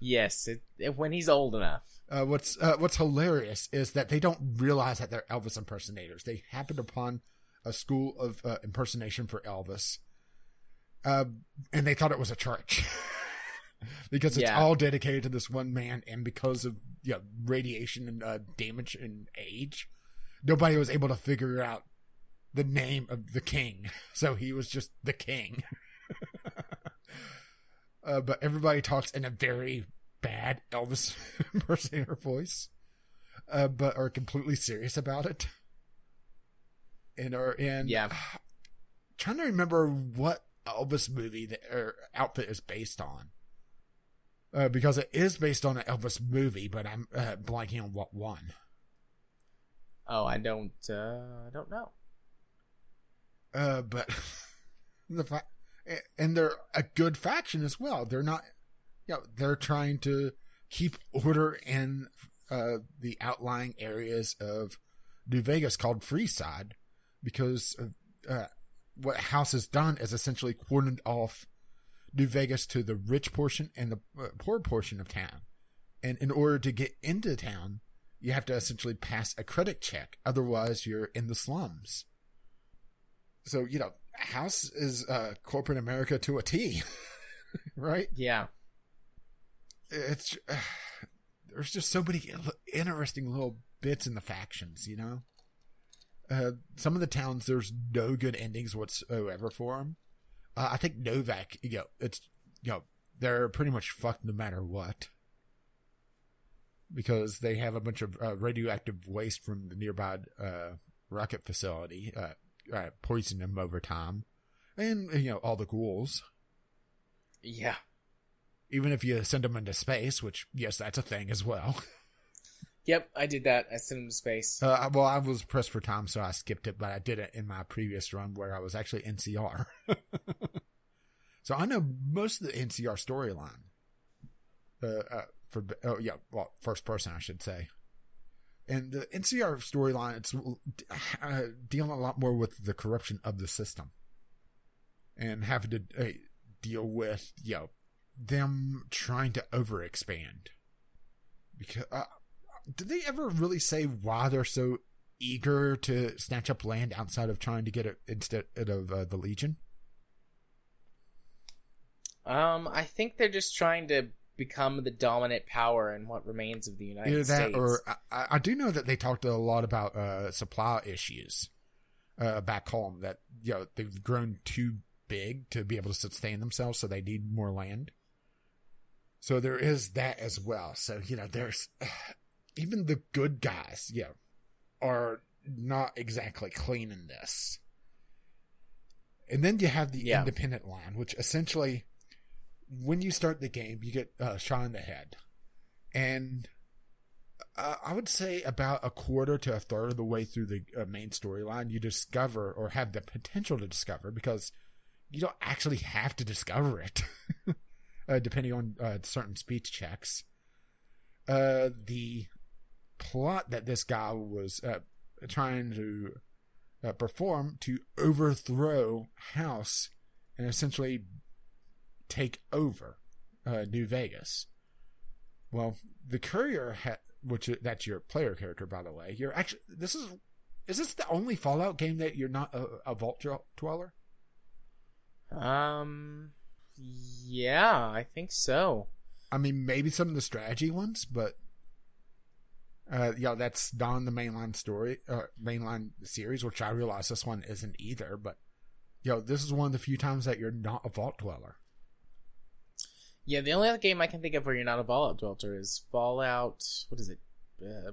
Yes, when he's old enough. What's hilarious is that they don't realize that they're Elvis impersonators. They happened upon a school of impersonation for Elvis, and they thought it was a church. Because it's all dedicated to this one man, and because of radiation and damage and age, nobody was able to figure out the name of the King. So he was just the King. But everybody talks in a very bad Elvis impersonator voice, but are completely serious about it. And are in... Yeah. Trying to remember what Elvis movie or outfit is based on. Because it is based on an Elvis movie, but I'm blanking on what one. Oh, I don't know. But and they're a good faction as well. They're not, you know, they're trying to keep order in the outlying areas of New Vegas called Freeside, because what House has done is essentially cordoned off New Vegas to the rich portion and the poor portion of town. And in order to get into town, you have to essentially pass a credit check. Otherwise, you're in the slums. So, you know, House is corporate America to a T, right? Yeah. It's there's just so many interesting little bits in the factions, you know? Some of the towns, there's no good endings whatsoever for them. I think Novak, you know, it's, you know, they're pretty much fucked no matter what, because they have a bunch of radioactive waste from the nearby rocket facility, poison them over time, and, you know, all the ghouls. Yeah. Even if you send them into space, which, yes, that's a thing as well. Yep, I did that. I sent them to space. Well, I was pressed for time, so I skipped it, but I did it in my previous run where I was actually NCR. So I know most of the NCR storyline. Well, first person, I should say. And the NCR storyline, it's dealing a lot more with the corruption of the system and having to deal with, you know, them trying to overexpand. Because did they ever really say why they're so eager to snatch up land outside of trying to get it instead of the Legion? I think they're just trying to become the dominant power in what remains of the United States. Or I do know that they talked a lot about supply issues back home, that, you know, they've grown too big to be able to sustain themselves, so they need more land. So there is that as well. So, you know, there's even the good guys, you know, are not exactly clean in this. And then you have the independent line, which essentially, when you start the game, you get shot in the head. And I would say about a quarter to a third of the way through the main storyline, you discover, or have the potential to discover, because you don't actually have to discover it, depending on certain speech checks, the plot that this guy was trying to perform to overthrow House and essentially take over New Vegas. Well, the courier, which that's your player character, by the way. You're actually is this the only Fallout game that you're not a vault dweller? Yeah, I think so. I mean, maybe some of the strategy ones, but yeah, that's not the mainline story, mainline series, which I realize this one isn't either. But yo, this is one of the few times that you're not a vault dweller. Yeah, the only other game I can think of where you're not a Fallout dweller is Fallout, what is it,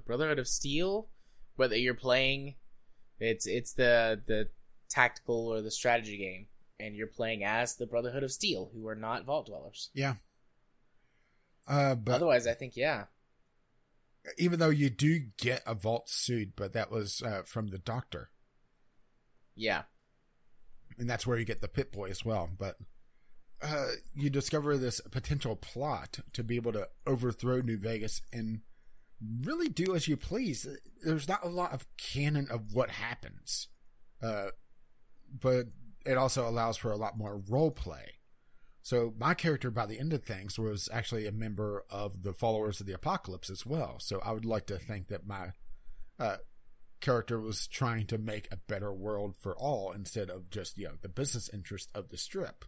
Brotherhood of Steel? Whether you're playing, it's the tactical or the strategy game, and you're playing as the Brotherhood of Steel, who are not Vault Dwellers. Yeah. But otherwise, I think, yeah. Even though you do get a Vault suit, but that was from the Doctor. Yeah. And that's where you get the Pit-Boy as well, but you discover this potential plot to be able to overthrow New Vegas and really do as you please. There's not a lot of canon of what happens, but it also allows for a lot more role play. So my character, by the end of things, was actually a member of the Followers of the Apocalypse as well. So I would like to think that my character was trying to make a better world for all instead of just, you know, the business interest of the Strip.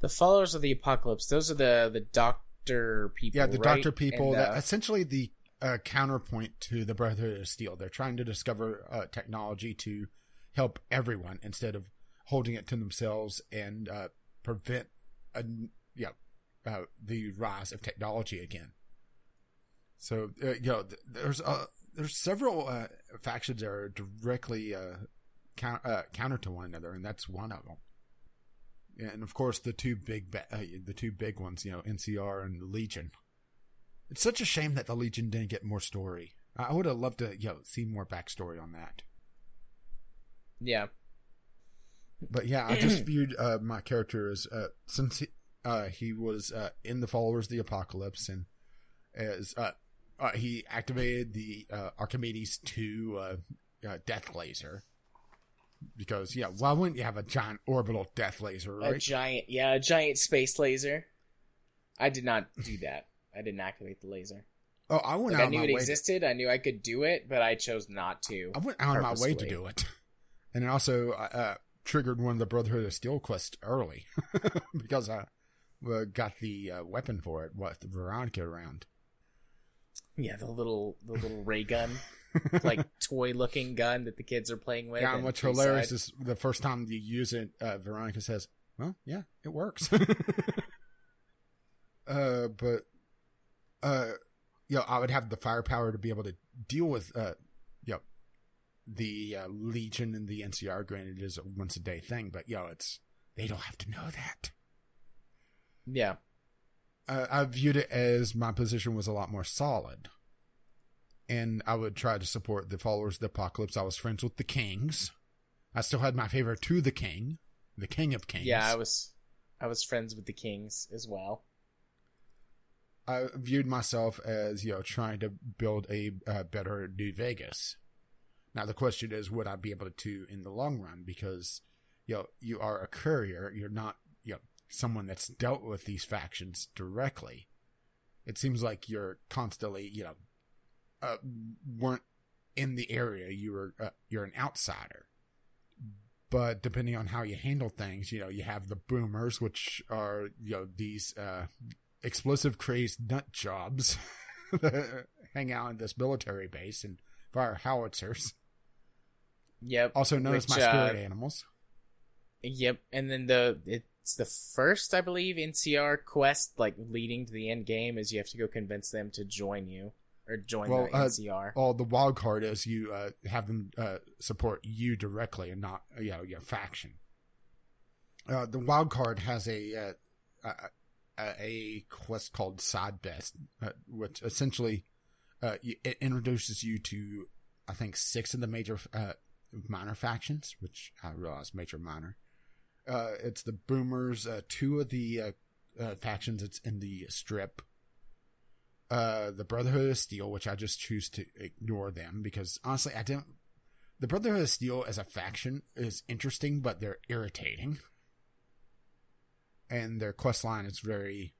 The Followers of the Apocalypse, those are the Doctor people, yeah, the right? Doctor people, and, essentially the counterpoint to the Brotherhood of Steel. They're trying to discover technology to help everyone instead of holding it to themselves and prevent the rise of technology again. So, there's several factions that are directly counter to one another, and that's one of them. And of course, the two big ones, you know, NCR and the Legion. It's such a shame that the Legion didn't get more story. I would have loved to see more backstory on that. Yeah. But yeah, I just viewed my character as since he was in the Followers of the Apocalypse, and as he activated the Archimedes 2 death laser. Because, yeah, why wouldn't you have a giant orbital death laser, right? A giant space laser. I did not do that. I didn't activate the laser. Oh, I went out of my way. I knew it existed. I knew I could do it, but I chose not to. I went out of my way to do it. And also, I triggered one of the Brotherhood of Steel quests early. Because I got the weapon for it, the Veronica round. Yeah, the little ray gun. Like, toy-looking gun that the kids are playing with. Yeah, and what's hilarious is the first time you use it, Veronica says, well, yeah, it works. But I would have the firepower to be able to deal with, the Legion and the NCR. Granted, it is a once-a-day thing, but, they don't have to know that. Yeah. I viewed it as my position was a lot more solid. And I would try to support the Followers of the Apocalypse. I was friends with the Kings. I still had my favor to the King of Kings. Yeah, I was friends with the Kings as well. I viewed myself as, trying to build a better New Vegas. Now, the question is, would I be able to in the long run? Because, you are a courier. You're not, someone that's dealt with these factions directly. It seems like you're constantly, weren't in the area. You're an outsider, but depending on how you handle things, you have the Boomers, which are these explosive crazed nut jobs that hang out in this military base and fire howitzers. Yep. Also known as my spirit animals. Yep, and then it's the first, I believe, NCR quest leading to the end game is you have to go convince them to join you. Or join the NCR. Well, the wild card is you have them support you directly and not your faction. The wild card has a quest called Side Best, which essentially it introduces you to, I think, 6 of the major minor factions, which I realize major minor. It's the Boomers, 2 of the factions that's in the Strip. The Brotherhood of Steel, which I just choose to ignore them because honestly, I don't. The Brotherhood of Steel as a faction is interesting, but they're irritating, and their quest line is very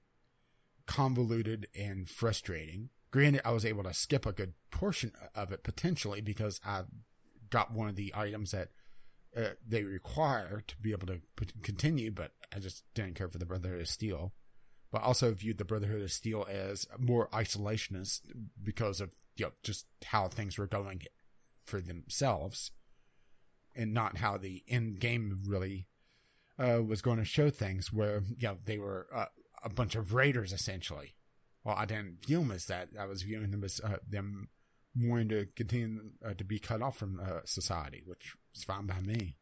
convoluted and frustrating. Granted, I was able to skip a good portion of it potentially because I got one of the items that they require to be able to continue, but I just didn't care for the Brotherhood of Steel. But also viewed the Brotherhood of Steel as more isolationist because of just how things were going for themselves, and not how the end game really was going to show things. Where they were a bunch of raiders essentially. Well, I didn't view them as that. I was viewing them as them wanting to continue to be cut off from society, which is fine by me.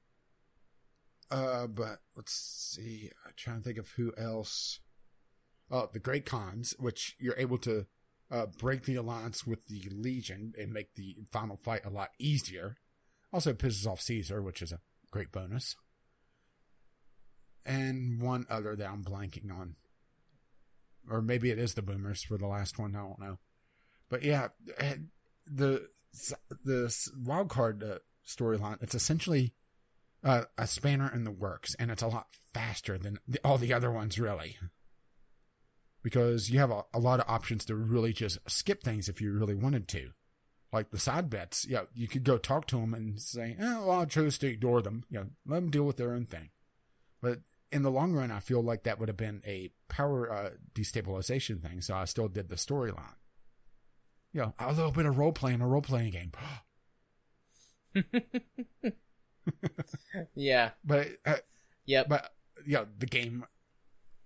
But let's see. I'm trying to think of who else. The Great Khans, which you're able to break the alliance with the Legion and make the final fight a lot easier. Also pisses off Caesar, which is a great bonus. And one other that I'm blanking on. Or maybe it is the Boomers for the last one, I don't know. But yeah, the wild card storyline, it's essentially a spanner in the works, and it's a lot faster than all the other ones, really. Because you have a lot of options to really just skip things if you really wanted to. Like the side bets, you could go talk to them and say, I chose to ignore them. Let them deal with their own thing. But in the long run, I feel like that would have been a power destabilization thing, so I still did the storyline. A little bit of role-play in a role-playing game. Yeah. But the game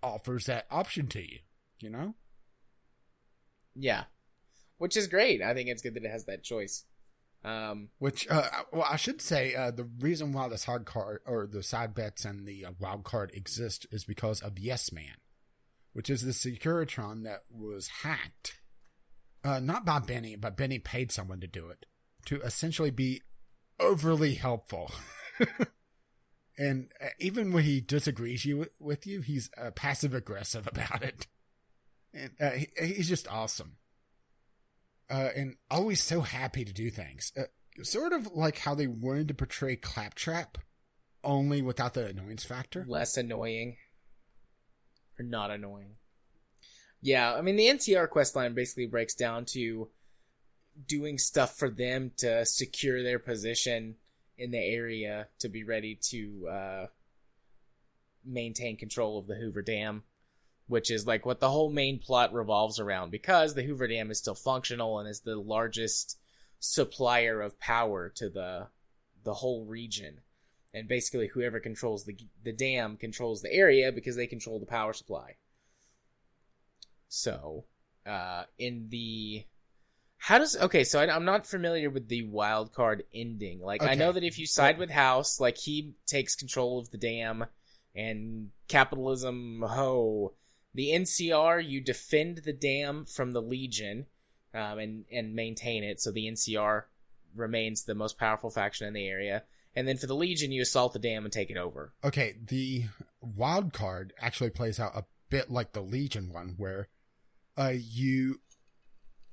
offers that option to you. Yeah, which is great. I think it's good that it has that choice. I should say the reason why this hard card or the side bets and the wild card exist is because of Yes Man, which is the Securitron that was hacked not by Benny, but Benny paid someone to do it, to essentially be overly helpful. And even when he disagrees with you, he's passive-aggressive about it. And he's just awesome. And always so happy to do things. Sort of like how they wanted to portray Claptrap, only without the annoyance factor. Less annoying. Or not annoying. Yeah, I mean, the NCR questline basically breaks down to doing stuff for them to secure their position in the area to be ready to maintain control of the Hoover Dam, which is like what the whole main plot revolves around, because the Hoover Dam is still functional and is the largest supplier of power to the whole region. And basically whoever controls the dam controls the area because they control the power supply. So, so I'm not familiar with the wild card ending. Like, okay. I know that if you side with House, like, he takes control of the dam and capitalism, ho. The NCR, you defend the dam from the Legion and maintain it. So the NCR remains the most powerful faction in the area. And then for the Legion, you assault the dam and take it over. Okay, the wild card actually plays out a bit like the Legion one, where you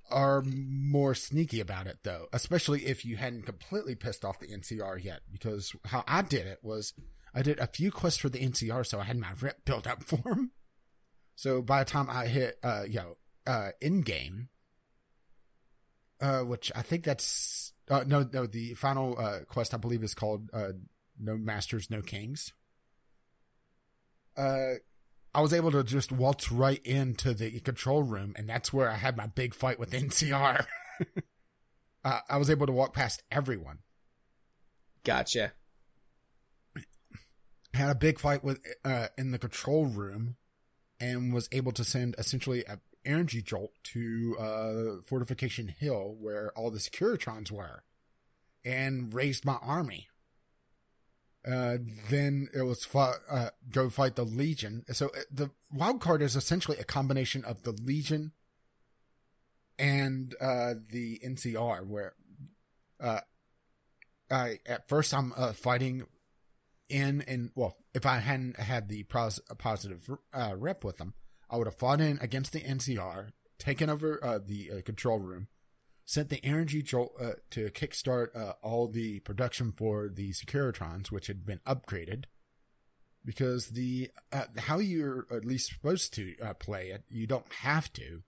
are more sneaky about it, though, especially if you hadn't completely pissed off the NCR yet, because how I did it was I did a few quests for the NCR, so I had my rep built up for them. So by the time I hit end game, which I think that's the final quest I believe is called No Masters, No Kings. I was able to just waltz right into the control room, and that's where I had my big fight with NCR. I was able to walk past everyone. Gotcha. Had a big fight with in the control room, and was able to send essentially an energy jolt to Fortification Hill, where all the Securitrons were, and raised my army. Then it was go fight the Legion. So the wild card is essentially a combination of the Legion and the NCR, where at first I'm fighting in, and well, if I hadn't had the positive rep with them, I would have fought in against the NCR, taken over the control room, sent the energy jolt to kickstart all the production for the Securitrons, which had been upgraded, because the how you're at least supposed to play it, you don't have to,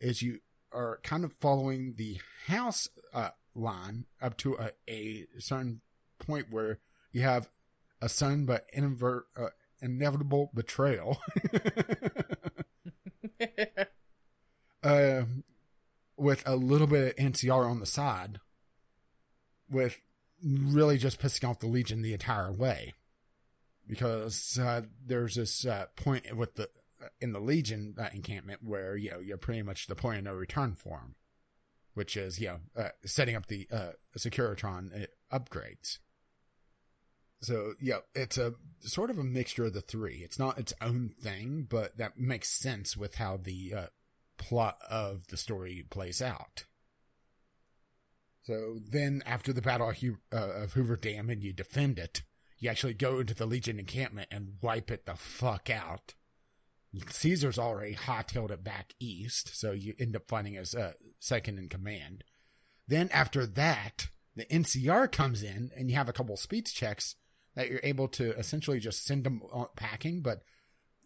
is you are kind of following the House line up to a certain point where you have a sudden but inevitable betrayal. With a little bit of NCR on the side, with really just pissing off the Legion the entire way, because there's this point with the in the Legion encampment where you're pretty much the point of no return for them, which is setting up the Securitron upgrades. So it's a sort of a mixture of the three. It's not its own thing, but that makes sense with how the plot of the story plays out. So then after the Battle of Hoover Dam and you defend it, you actually go into the Legion encampment and wipe it the fuck out. Caesar's already hot-tailed it back east, so you end up finding his second in command. Then after that, the NCR comes in and you have a couple speed checks that you're able to essentially just send them packing, but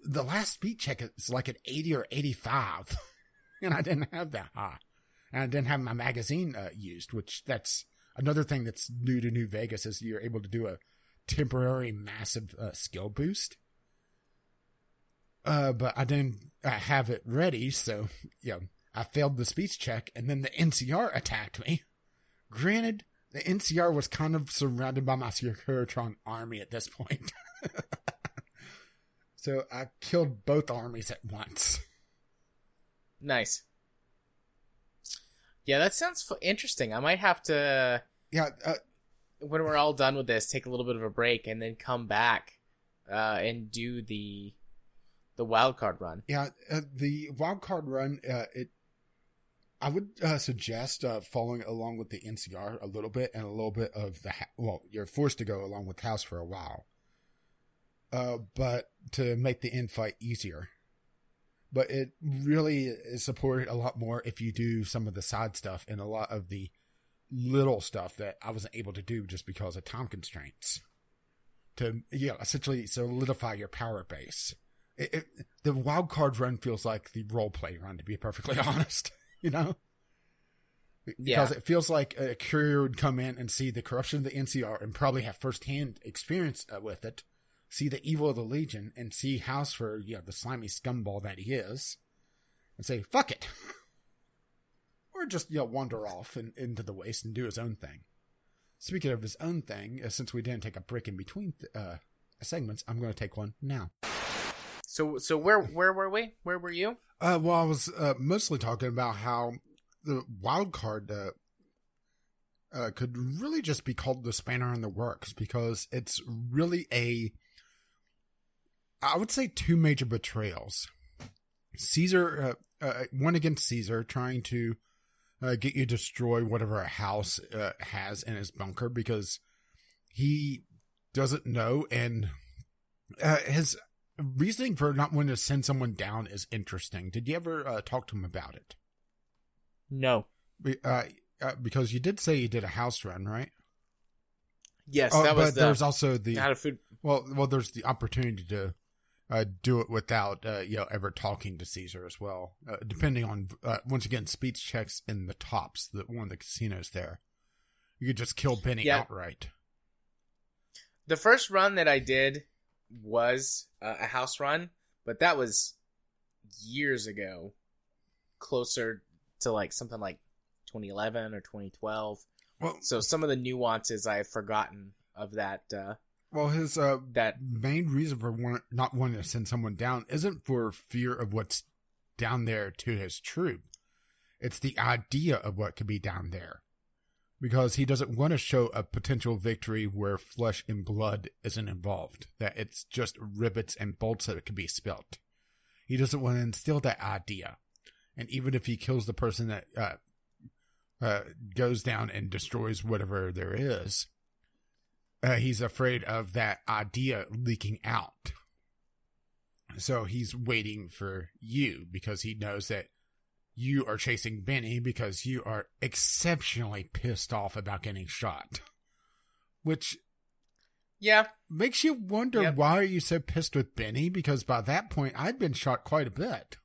the last speed check is like an 80 or 85. And I didn't have that high. And I didn't have my magazine used, which that's another thing that's new to New Vegas, is you're able to do a temporary massive skill boost. But I didn't have it ready, so I failed the speech check, and then the NCR attacked me. Granted, the NCR was kind of surrounded by my Securitron army at this point. So I killed both armies at once. Nice. Yeah, that sounds interesting. I might have to, when we're all done with this, take a little bit of a break and then come back and do the wild card run. Yeah, the wild card run, it I would suggest following along with the NCR a little bit, and a little bit of the well, you're forced to go along with House for a while, but to make the end fight easier. But it really is supported a lot more if you do some of the side stuff and a lot of the little stuff that I wasn't able to do just because of time constraints. To essentially solidify your power base. The wild card run feels like the role play run, to be perfectly honest. You know? Yeah. Because it feels like a courier would come in and see the corruption of the NCR and probably have firsthand experience with it, see the evil of the Legion, and see House for, the slimy scumball that he is, and say, fuck it. Or just, wander off into the waste and do his own thing. Speaking of his own thing, since we didn't take a break in between segments, I'm going to take one now. So where were we? Where were you? Well, I was mostly talking about how the wild card could really just be called the spanner in the works, because it's really I would say two major betrayals. Caesar, one against Caesar, trying to get you to destroy whatever a House has in his bunker, because he doesn't know, and his reasoning for not wanting to send someone down is interesting. Did you ever talk to him about it? No. Because you did say you did a house run, right? Yes, that was. But there's also the out of food. Well, there's the opportunity to do it without ever talking to Caesar as well. Depending on once again speech checks in the tops, one of the casinos there, you could just kill Benny outright. The first run that I did was a house run, but that was years ago, closer to something 2011 or 2012. Well, so some of the nuances I've forgotten of that. His that main reason for not wanting to send someone down isn't for fear of what's down there to his troop. It's the idea of what could be down there, because he doesn't want to show a potential victory where flesh and blood isn't involved, that it's just rivets and bolts that could be spilt. He doesn't want to instill that idea. And even if he kills the person that goes down and destroys whatever there is, he's afraid of that idea leaking out. So he's waiting for you, because he knows that you are chasing Benny because you are exceptionally pissed off about getting shot. Which makes you wonder, why are you so pissed with Benny? Because by that point, I'd been shot quite a bit.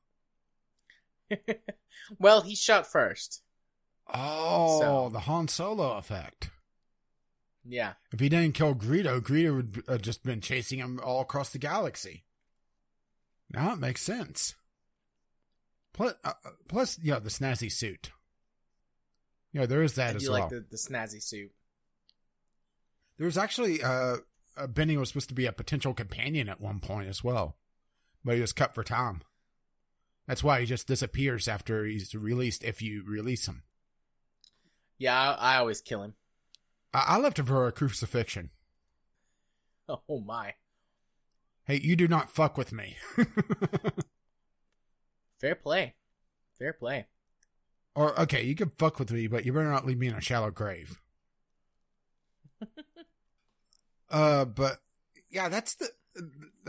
Well, he shot first. Oh, so. The Han Solo effect. Yeah. If he didn't kill Greedo would have just been chasing him all across the galaxy. Now it makes sense. Plus the snazzy suit. There is that as well. I do like the snazzy suit. There was actually, Benny was supposed to be a potential companion at one point as well, but he was cut for time. That's why he just disappears after he's released, if you release him. Yeah, I always kill him. I left him for a crucifixion. Oh, my. Hey, you do not fuck with me. Fair play. Or, okay, you can fuck with me, but you better not leave me in a shallow grave. But, yeah, that's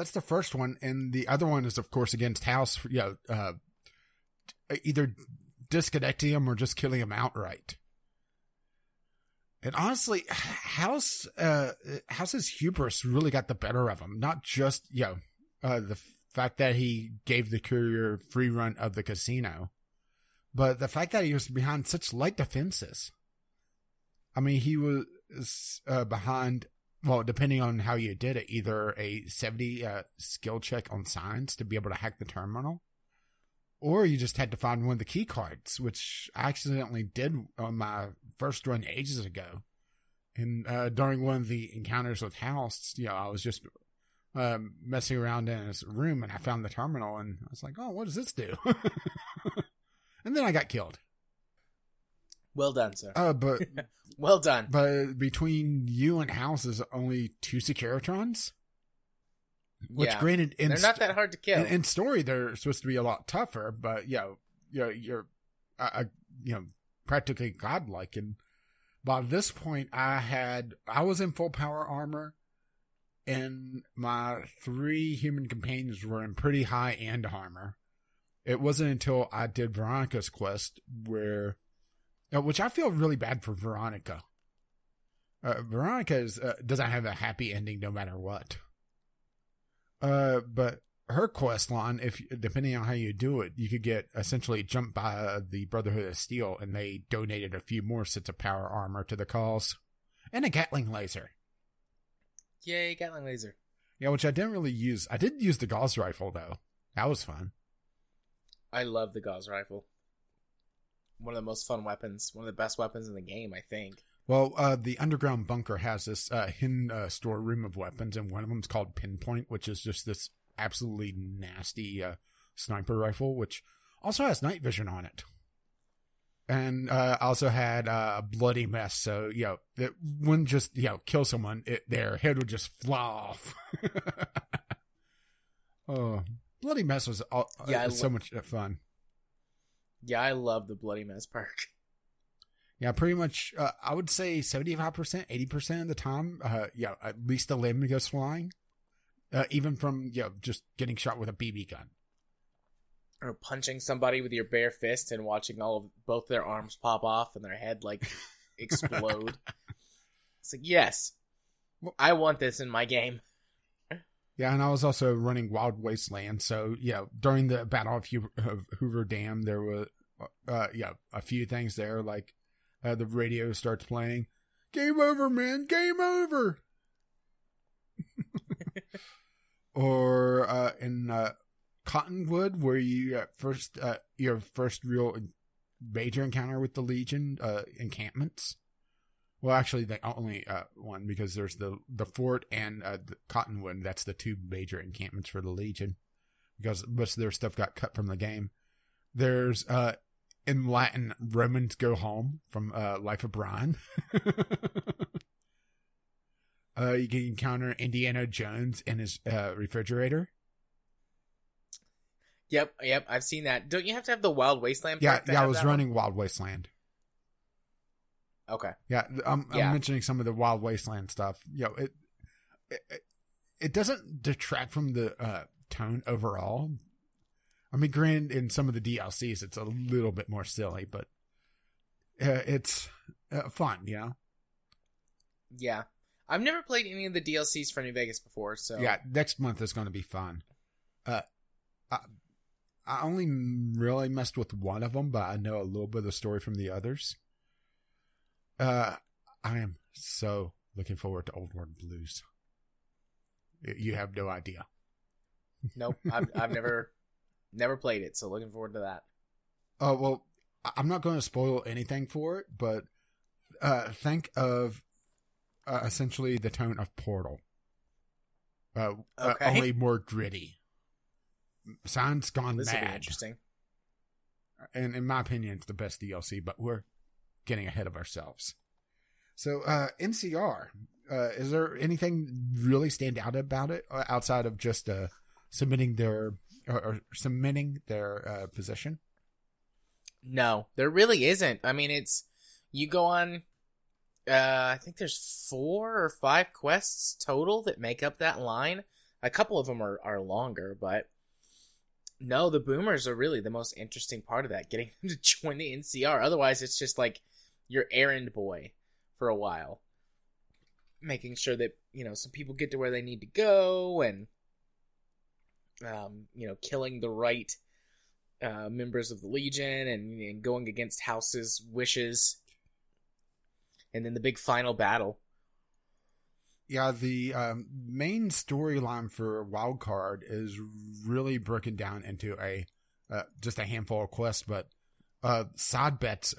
the first one. And the other one is, of course, against House, either disconnecting him or just killing him outright. And honestly, House's hubris really got the better of him. Not just, the fact that he gave the courier free run of the casino, but the fact that he was behind such light defenses. I mean, he was behind, well, depending on how you did it, either a 70 skill check on science to be able to hack the terminal, or you just had to find one of the key cards, which I accidentally did on my first run ages ago. And during one of the encounters with House, I was just messing around in his room, and I found the terminal, and I was like, oh, what does this do? And then I got killed. Well done, sir. But well done. But between you and House is only 2 Securitrons? Which, granted, they're not that hard to kill. In story, they're supposed to be a lot tougher, but you're a you know, practically godlike. And by this point, I was in full power armor, and my three human companions were in pretty high-end armor. It wasn't until I did Veronica's quest where, which I feel really bad for Veronica. Veronica doesn't have a happy ending no matter what. But her quest line, depending on how you do it, you could get essentially jumped by the Brotherhood of Steel, and they donated a few more sets of power armor to the cause. And a Gatling laser. Yay, Gatling laser. Yeah, which I didn't really use. I did use the Gauss rifle, though. That was fun. I love the Gauss rifle. One of the most fun weapons. One of the best weapons in the game, I think. Well, the underground bunker has this hidden storeroom of weapons, and one of them is called Pinpoint, which is just this absolutely nasty sniper rifle, which also has night vision on it. And also had a bloody mess, so, you know, it wouldn't just, you know, kill someone. Their head would just fly off. Oh, bloody mess was, so much fun. Yeah, I love the bloody mess perk. Yeah, pretty much, I would say 75%, 80% of the time, yeah, at least a limb goes flying. Even from, you know, just getting shot with a BB gun. Or punching somebody with your bare fist and watching both their arms pop off and their head, like, explode. It's like, yes, I want this in my game. Yeah, and I was also running Wild Wasteland, so, you know, during the Battle of Hoover Dam, there were, yeah, a few things there, like, the radio starts playing. Game over, man. Game over. Or in Cottonwood, where you first your first real major encounter with the Legion encampments. Well, actually, the only one, because there's the fort and the Cottonwood. That's the two major encampments for the Legion, because most of their stuff got cut from the game. There's in Latin, Romans Go Home from Life of Brian. You can encounter Indiana Jones in his refrigerator. Yep, I've seen that. Don't you have to have the Wild Wasteland? Yeah, I was running Wild Wasteland. Okay. Yeah, I'm mentioning some of the Wild Wasteland stuff. You know, it doesn't detract from the tone overall. I mean, granted, in some of the DLCs, it's a little bit more silly, but it's fun, you know? Yeah. I've never played any of the DLCs for New Vegas before, so... Yeah, next month is going to be fun. I only really messed with one of them, but I know a little bit of the story from the others. I am so looking forward to Old World Blues. You have no idea. Nope, I've never... Never played it, so looking forward to that. Oh, well, I'm not going to spoil anything for it, but think of essentially the tone of Portal. Okay. Only more gritty. Science gone mad. This will be interesting. And in my opinion, it's the best DLC, but we're getting ahead of ourselves. So, NCR, is there anything really stand out about it outside of just submitting their position? No, there really isn't. I mean, it's, you go on, I think there's 4 or 5 quests total that make up that line. A couple of them are longer, but no, the Boomers are really the most interesting part of that, getting them to join the NCR. Otherwise, it's just like your errand boy for a while, making sure that, you know, some people get to where they need to go, and you know, killing the right members of the Legion, and going against House's wishes, and then the big final battle. Yeah, the main storyline for Wildcard is really broken down into just a handful of quests, but side bets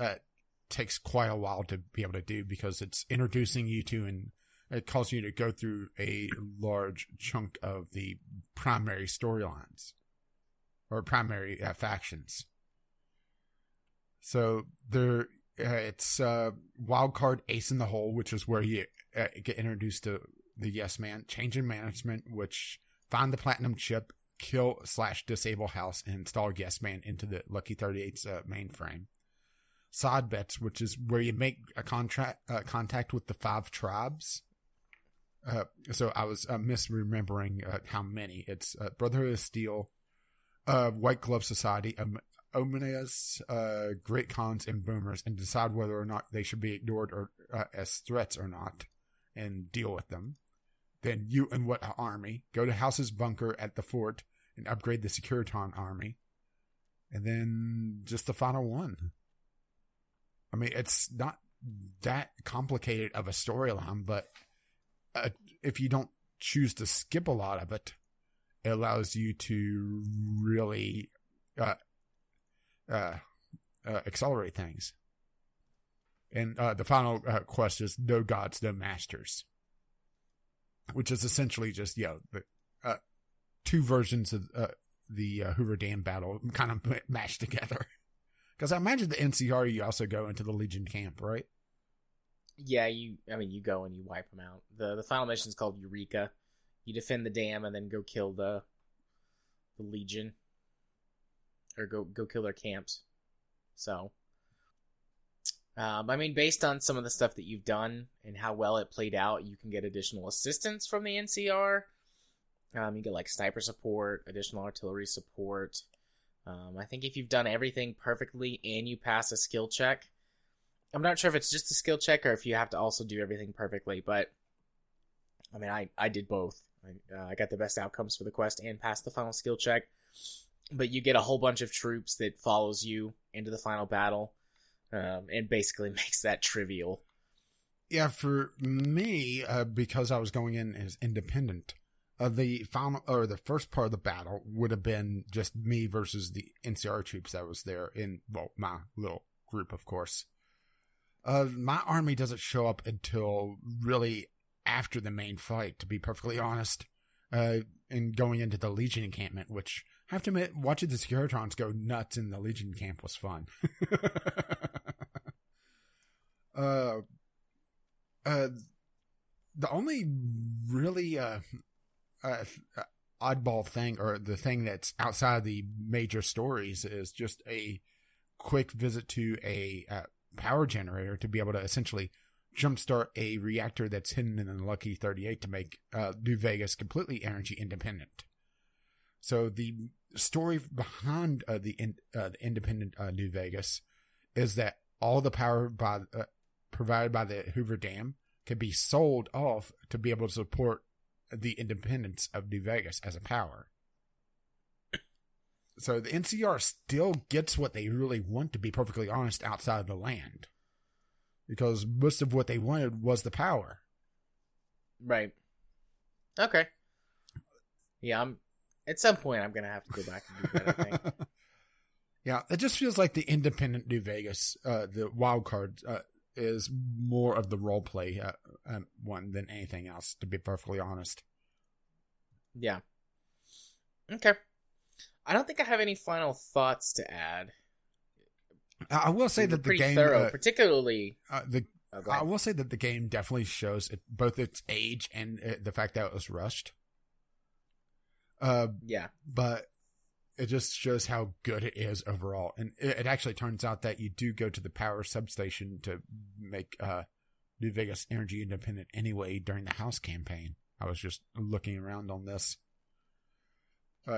takes quite a while to be able to do, because it's introducing you to and it calls you to go through a large chunk of the primary storylines or primary factions. So there, it's Wildcard Ace in the Hole, which is where you get introduced to the Yes Man, Change in Management, which find the platinum chip, kill/disable House, and install Yes Man into the Lucky 38's mainframe. side bets, which is where you make a contact with the five tribes. So I was misremembering how many. It's Brotherhood of Steel, White Glove Society, Omenes, Great Khans, and Boomers, and decide whether or not they should be ignored or as threats or not, and deal with them. Then you and what army go to House's bunker at the fort and upgrade the Securitron army, and then just the final one. I mean, it's not that complicated of a storyline, but if you don't choose to skip a lot of it, it allows you to really accelerate things. And the final quest is No Gods, No Masters, which is essentially just, two versions of the Hoover Dam battle kind of mashed together. Because I imagine the NCR, you also go into the Legion camp, right? Yeah, you go and you wipe them out. The final mission is called Eureka. You defend the dam and then go kill the Legion. Or go kill their camps. So, based on some of the stuff that you've done and how well it played out, you can get additional assistance from the NCR. You get, sniper support, additional artillery support. I think if you've done everything perfectly and you pass a skill check, I'm not sure if it's just a skill check or if you have to also do everything perfectly, but I did both. I got the best outcomes for the quest and passed the final skill check, but you get a whole bunch of troops that follows you into the final battle, and basically makes that trivial. Yeah, for me, because I was going in as independent, the final or the first part of the battle would have been just me versus the NCR troops that was there in my little group, of course. My army doesn't show up until really after the main fight, to be perfectly honest, and going into the Legion encampment, which I have to admit, watching the Securitrons go nuts in the Legion camp was fun. The only really oddball thing, or the thing that's outside the major stories, is just a quick visit to a power generator to be able to essentially jumpstart a reactor that's hidden in the Lucky 38 to make New Vegas completely energy independent. So the story behind the independent New Vegas is that all the power provided by the Hoover Dam can be sold off to be able to support the independence of New Vegas as a power. So the NCR still gets what they really want, to be perfectly honest, outside of the land. Because most of what they wanted was the power. Right. Okay. Yeah, at some point I'm going to have to go back and do that, I think. Yeah, it just feels like the independent New Vegas, the wild card, is more of the roleplay one than anything else, to be perfectly honest. Yeah. Okay. I don't think I have any final thoughts to add. I will say that the game, thorough, particularly, I will say that the game definitely shows both its age and the fact that it was rushed. Yeah, but it just shows how good it is overall, and it actually turns out that you do go to the power substation to make New Vegas energy independent anyway during the House campaign. I was just looking around on this.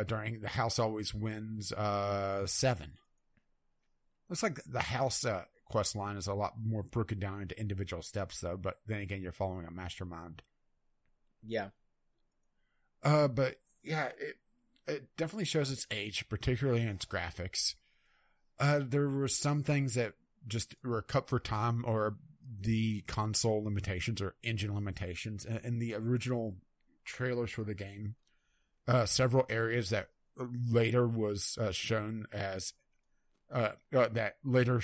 During the House Always Wins 7. Looks like the House quest line is a lot more broken down into individual steps, though. But then again, you're following a mastermind. Yeah. But yeah, it definitely shows its age, particularly in its graphics. There were some things that just were cut for time, or the console limitations or engine limitations. In the original trailers for the game, several areas that later was shown as that later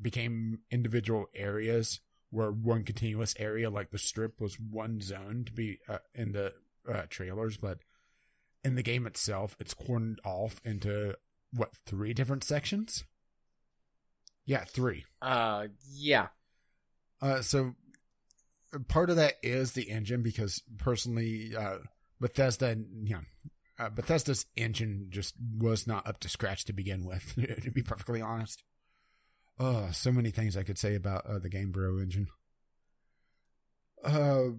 became individual areas were one continuous area, like the strip was one zone to be in the trailers, but in the game itself, it's cornered off into three different sections? Yeah, three. Yeah. So part of that is the engine, because personally, Bethesda's engine just was not up to scratch to begin with, to be perfectly honest. Oh, so many things I could say about the Game Bro engine. I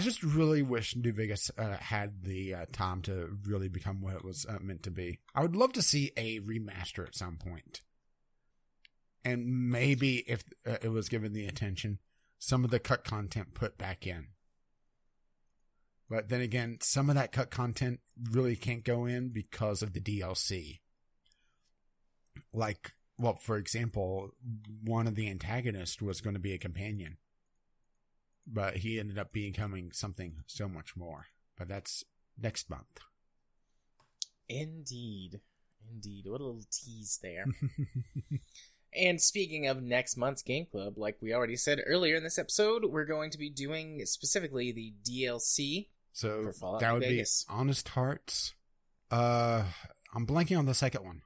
just really wish New Vegas had the time to really become what it was meant to be. I would love to see a remaster at some point. And maybe if it was given the attention, some of the cut content put back in. But then again, some of that cut content really can't go in because of the DLC. Like, well, for example, one of the antagonists was going to be a companion. But he ended up becoming something so much more. But that's next month. Indeed. Indeed. What a little tease there. And speaking of next month's Game Club, like we already said earlier in this episode, we're going to be doing specifically the DLC for Fallout New Vegas. So that would be Honest Hearts. I'm blanking on the second one.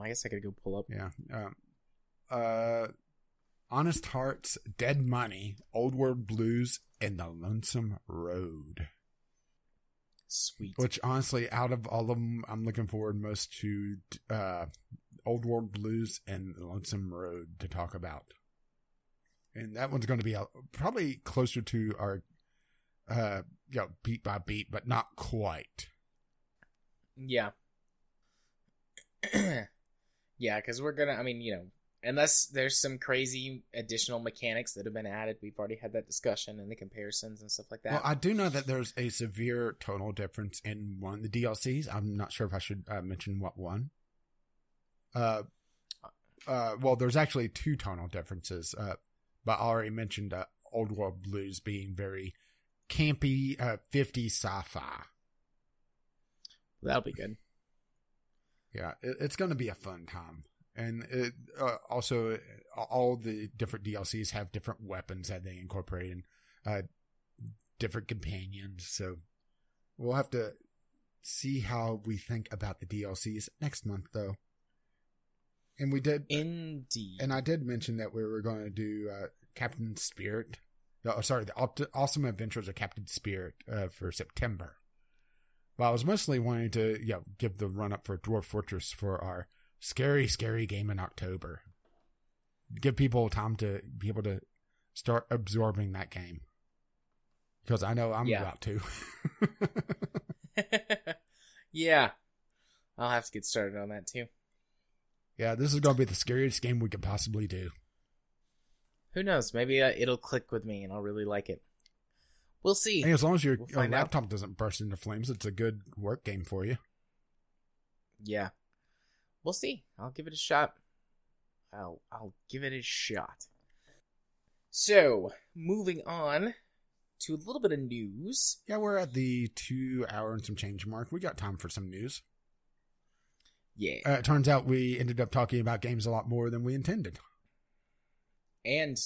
I guess I could go pull up. Yeah. Honest Hearts, Dead Money, Old World Blues, and The Lonesome Road. Sweet. Which, honestly, out of all of them, I'm looking forward most to Old World Blues and The Lonesome Road to talk about. And that one's going to be probably closer to our beat by beat, but not quite. Yeah. Yeah, because we're going to, unless there's some crazy additional mechanics that have been added. We've already had that discussion and the comparisons and stuff like that. Well, I do know that there's a severe tonal difference in one of the DLCs. I'm not sure if I should mention what one. There's actually two tonal differences. But I already mentioned Old World Blues being very campy 50s sci-fi. That'll be good. Yeah, it's going to be a fun time. And it, also, all the different DLCs have different weapons that they incorporate and different companions. So we'll have to see how we think about the DLCs next month, though. And we did. Indeed. And I did mention that we were going to do Captain Spirit. The Awesome Adventures of Captain Spirit for September. Well, I was mostly wanting to give the run-up for Dwarf Fortress for our scary, scary game in October. Give people time to be able to start absorbing that game. Because I know I'm about to. Yeah. I'll have to get started on that too. Yeah, this is going to be the scariest game we could possibly do. Who knows? Maybe it'll click with me and I'll really like it. We'll see. Hey, as long as your laptop doesn't burst into flames, it's a good work game for you. Yeah. We'll see. I'll give it a shot. I'll give it a shot. So, moving on to a little bit of news. Yeah, we're at the 2 hour and some change mark. We got time for some news. Yeah. It turns out we ended up talking about games a lot more than we intended. And,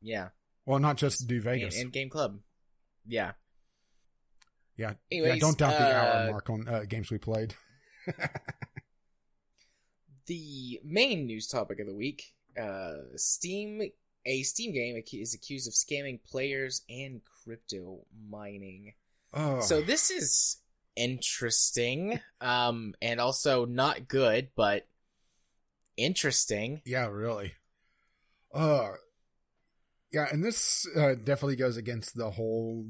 yeah. Well, not just New Vegas. And Game Club. Yeah. Yeah. Anyways, don't doubt the hour mark on games we played. The main news topic of the week, Steam game is accused of scamming players and crypto mining. Oh. So this is interesting, and also not good, but interesting. Yeah, really. Yeah, and this definitely goes against the whole,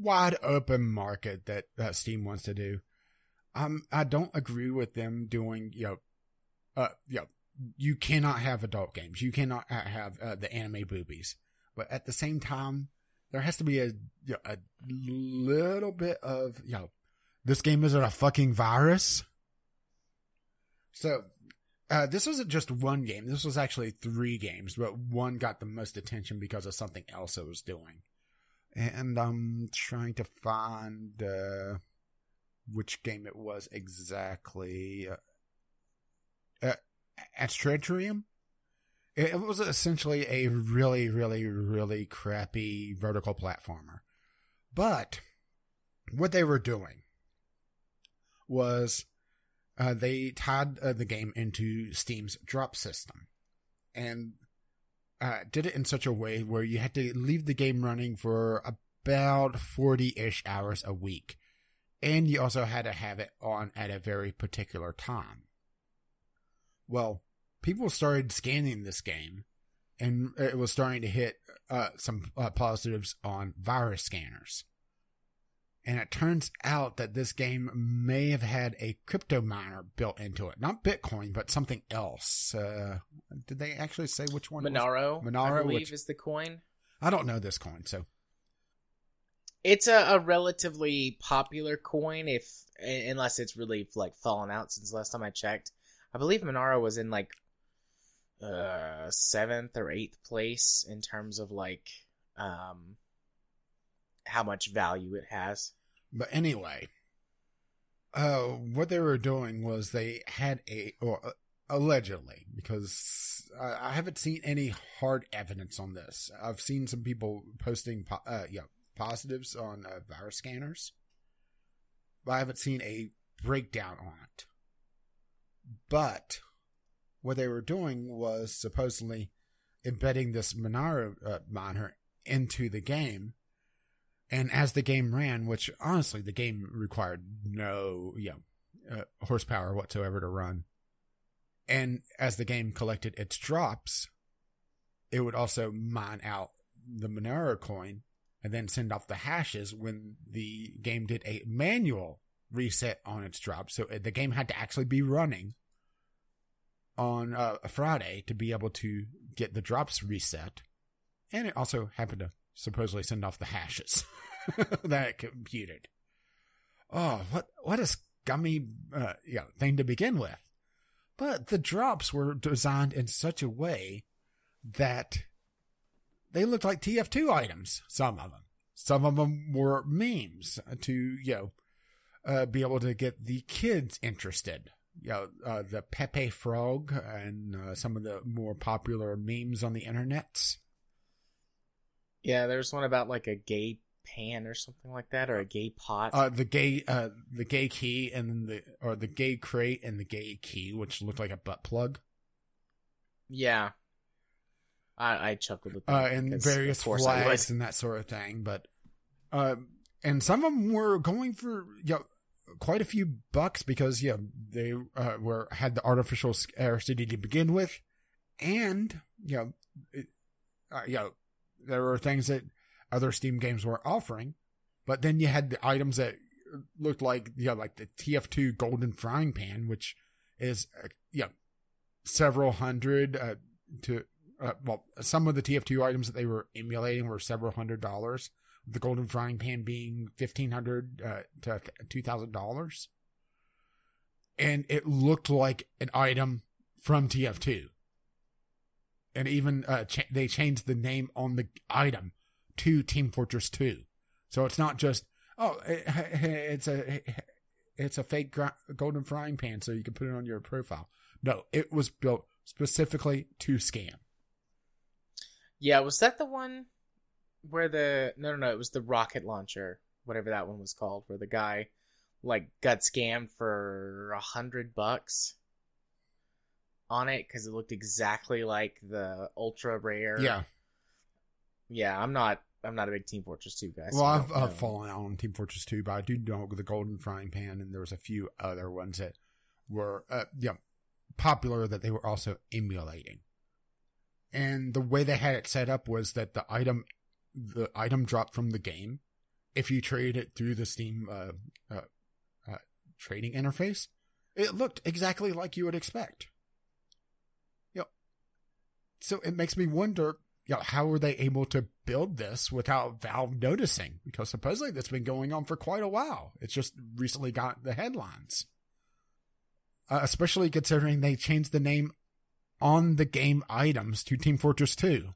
wide open market that Steam wants to do. I don't agree with them doing, you cannot have adult games. You cannot have the anime boobies. But at the same time, there has to be a little bit of, this game isn't a fucking virus. So this wasn't just one game. This was actually three games, but one got the most attention because of something else it was doing. And I'm trying to find which game it was exactly. Astratrium? It was essentially a really, really, really crappy vertical platformer. But what they were doing was they tied the game into Steam's drop system and did it in such a way where you had to leave the game running for about 40-ish hours a week. And you also had to have it on at a very particular time. well, people started scanning this game, and it was starting to hit some positives on virus scanners. And it turns out that this game may have had a crypto miner built into it. Not Bitcoin, but something else. Did they actually say which one? Monero. Monero, I believe, is the coin. I don't know this coin, so. It's a relatively popular coin, unless it's really like fallen out since last time I checked. I believe Monero was in like 7th or 8th place in terms of like how much value it has. But anyway, what they were doing was they had allegedly, because I haven't seen any hard evidence on this. I've seen some people posting positives on virus scanners, but I haven't seen a breakdown on it. But what they were doing was supposedly embedding this Monero miner into the game. And as the game ran, which honestly, the game required no horsepower whatsoever to run. And as the game collected its drops, it would also mine out the Monero coin and then send off the hashes when the game did a manual reset on its drops. So the game had to actually be running on a Friday to be able to get the drops reset. And it also happened to supposedly send off the hashes that it computed. Oh, what a scummy thing to begin with. But the drops were designed in such a way that they looked like TF2 items, some of them. Some of them were memes to, be able to get the kids interested. The Pepe Frog and some of the more popular memes on the internet. Yeah, there's one about like a gay pan or something like that, or a gay pot. The gay key, and then the gay crate and the gay key, which looked like a butt plug. Yeah, I chuckled at that. And various flags and that sort of thing, but and some of them were going for quite a few bucks because they had the artificial scarcity to begin with, and there were things that other Steam games were offering, but then you had the items that looked like like the TF2 golden frying pan, which is several hundred some of the TF2 items that they were emulating were several $100s. The golden frying pan being $1,500 to $2,000, and it looked like an item from TF2. And even they changed the name on the item to Team Fortress 2, so it's not just it's a fake golden frying pan, so you can put it on your profile. No, it was built specifically to scam. Yeah, was that the one? Where the... No, it was the rocket launcher, whatever that one was called, where the guy, got scammed for $100 on it, because it looked exactly like the ultra rare. Yeah. Yeah, I'm not a big Team Fortress 2 guy. Well, I've fallen out on Team Fortress 2, but I do know the golden frying pan, and there was a few other ones that were popular that they were also emulating. And the way they had it set up was that the item dropped from the game. If you traded it through the Steam trading interface, it looked exactly like you would expect. So it makes me wonder, how were they able to build this without Valve noticing? Because supposedly that's been going on for quite a while. It's just recently got the headlines. Especially considering they changed the name on the game items to Team Fortress 2.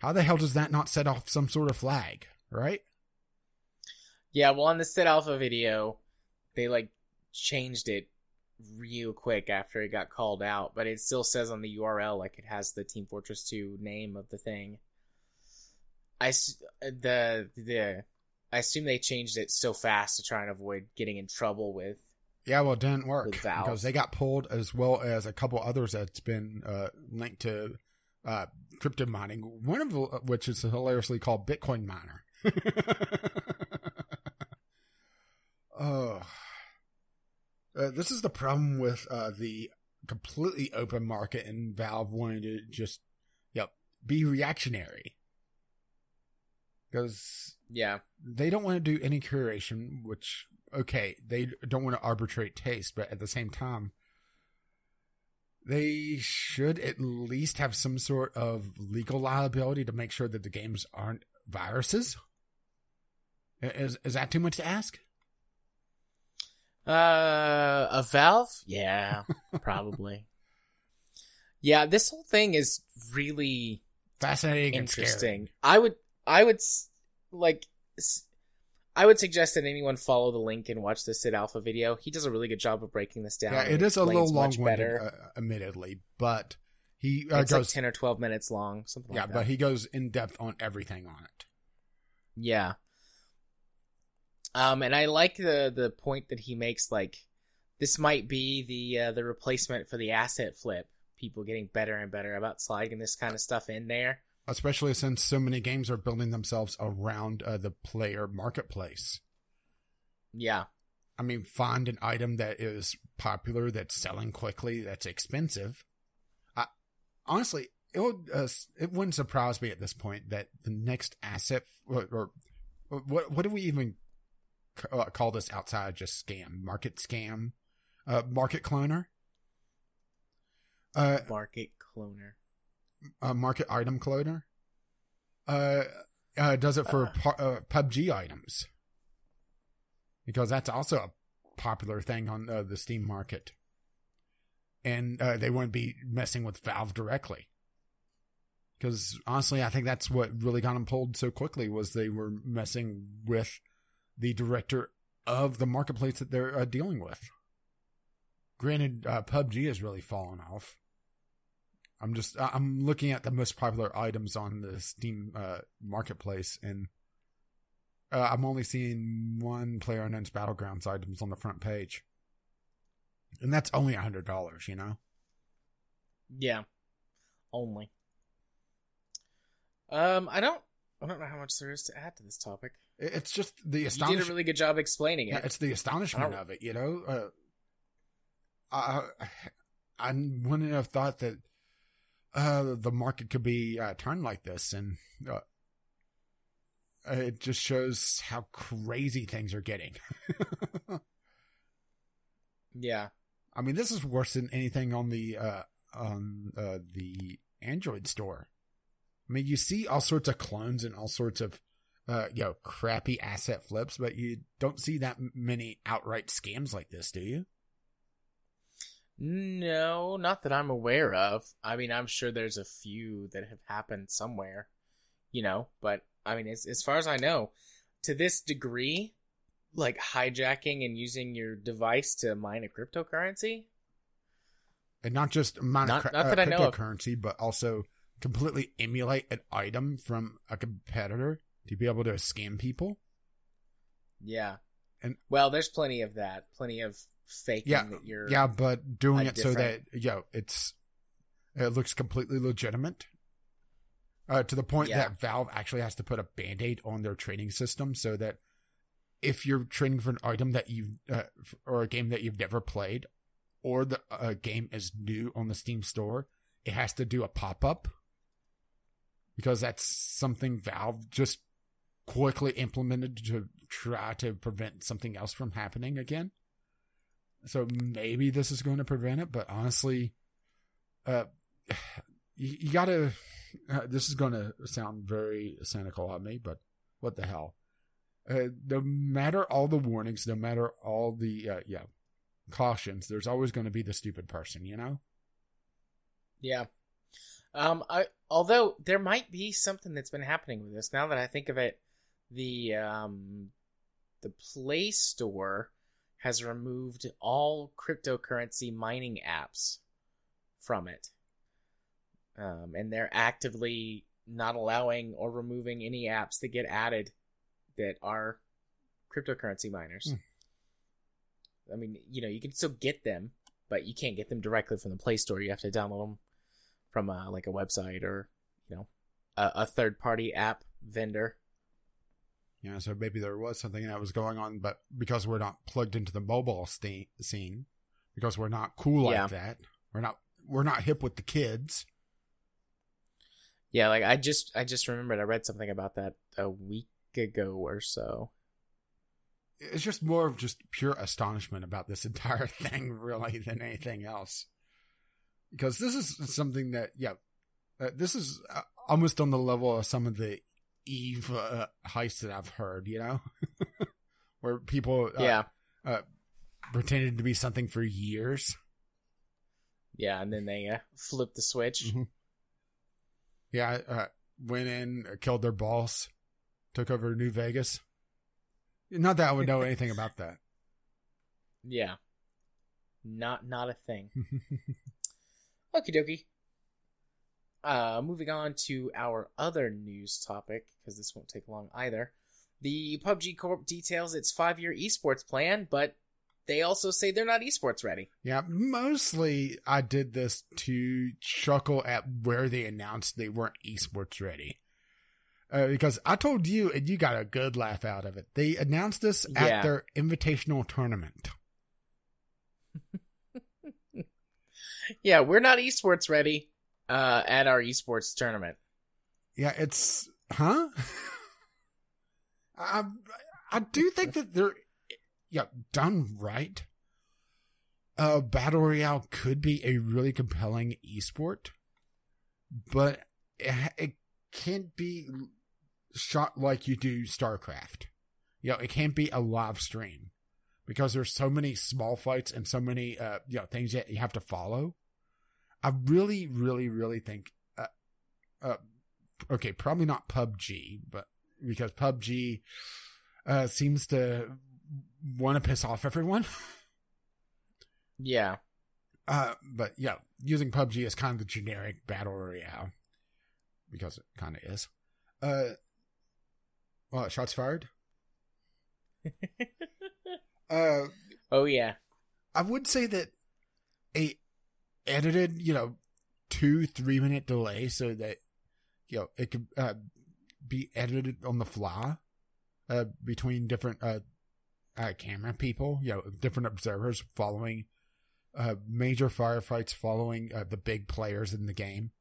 How the hell does that not set off some sort of flag, right? Yeah, well, on the set alpha video, they changed it real quick after it got called out, but it still says on the URL it has the Team Fortress 2 name of the thing. I assume they changed it so fast to try and avoid getting in trouble with. Yeah, well, it didn't work because they got pulled, as well as a couple others that's been linked to crypto mining, one of which is hilariously called Bitcoin Miner. This is the problem with the completely open market, and Valve wanted to just be reactionary. Because they don't want to do any curation, which, okay, they don't want to arbitrate taste, but at the same time, they should at least have some sort of legal liability to make sure that the games aren't viruses. Is that too much to ask? A Valve? Yeah, probably. Yeah, this whole thing is really fascinating, interesting. And scary. I would suggest that anyone follow the link and watch the Sid Alpha video. He does a really good job of breaking this down. Yeah, it is a little long-winded, admittedly, but he it's goes like 10 or 12 minutes long, something like that. Yeah, but he goes in depth on everything on it. Yeah. And I like the point that he makes, like, this might be the replacement for the asset flip. People getting better and better about sliding this kind of stuff in there. Especially since so many games are building themselves around the player marketplace. Yeah. I mean, find an item that is popular, that's selling quickly, that's expensive. Honestly, it wouldn't surprise me at this point that the next asset, or what do we even call this outside just scam? Market scam? Market cloner? Market cloner. Market item cloner. Does it for PUBG items. Because that's also a popular thing on the Steam market. And they wouldn't be messing with Valve directly. Because honestly, I think that's what really got them pulled so quickly, was they were messing with the director of the marketplace that they're dealing with. Granted, PUBG has really fallen off. I'm looking at the most popular items on the Steam marketplace, and I'm only seeing one PlayerUnknown's Battlegrounds items on the front page. And that's only $100, you know? Yeah. Only. I don't know how much there is to add to this topic. It's just the astonishment. You did a really good job explaining it. Yeah, it's the astonishment of it, you know? I wouldn't have thought that the market could be turned like this, and it just shows how crazy things are getting. Yeah, I mean, this is worse than anything on the Android store. I mean, you see all sorts of clones and all sorts of crappy asset flips, but you don't see that many outright scams like this, do you? No, not that I'm aware of. I mean, I'm sure there's a few that have happened somewhere, you know, but I mean, as far as I know, to this degree, like hijacking and using your device to mine a cryptocurrency. And not just mine a cryptocurrency, but also completely emulate an item from a competitor to be able to scam people. Yeah. And well, there's plenty of that. Plenty of faking that you're but doing it different. So that it looks completely legitimate to the point that Valve actually has to put a band-aid on their trading system, so that if you're trading for an item that you've or a game that you've never played, or the game is new on the Steam store, it has to do a pop-up, because that's something Valve just quickly implemented to try to prevent something else from happening again. So maybe this is going to prevent it, but honestly, you gotta, this is going to sound very cynical on me, but what the hell? No matter all the warnings, no matter all the cautions, there's always going to be the stupid person, you know? Yeah. Although there might be something that's been happening with this. Now that I think of it, the Play Store has removed all cryptocurrency mining apps from it. And they're actively not allowing or removing any apps that get added that are cryptocurrency miners. I mean, you can still get them, but you can't get them directly from the Play Store. You have to download them from a website or, a third-party app vendor. Yeah, so maybe there was something that was going on, but because we're not plugged into the mobile scene, because we're not cool like that, We're not hip with the kids. Yeah, like I just remembered I read something about that a week ago or so. It's just more of just pure astonishment about this entire thing, really, than anything else. Because this is something that, yeah, this is almost on the level of some of the Eve heists that I've heard, you know? Where people pretended to be something for years. Yeah, and then they flipped the switch. Mm-hmm. Yeah, went in, killed their boss, took over New Vegas. Not that I would know anything about that. Yeah. Not a thing. Okie dokie. Moving on to our other news topic, because this won't take long either. The PUBG Corp details its 5-year esports plan, but they also say they're not esports ready. Yeah, mostly I did this to chuckle at where they announced they weren't esports ready. Because I told you, and you got a good laugh out of it. They announced this at their invitational tournament. Yeah, we're not esports ready at our esports tournament. Yeah, it's... Huh? I do think that they're... Yeah, done right. Battle Royale could be a really compelling esport, but it can't be shot like you do StarCraft. You know, it can't be a live stream because there's so many small fights and so many things that you have to follow. I really, really, really think okay, probably not PUBG, but because PUBG seems to want to piss off everyone. Yeah. But yeah, using PUBG as kind of the generic battle royale because it kind of is. Shots fired. Oh yeah. I would say that a edited, 2-3 minute delay so that, it could be edited on the fly between different, camera people, different observers following major firefights, following the big players in the game,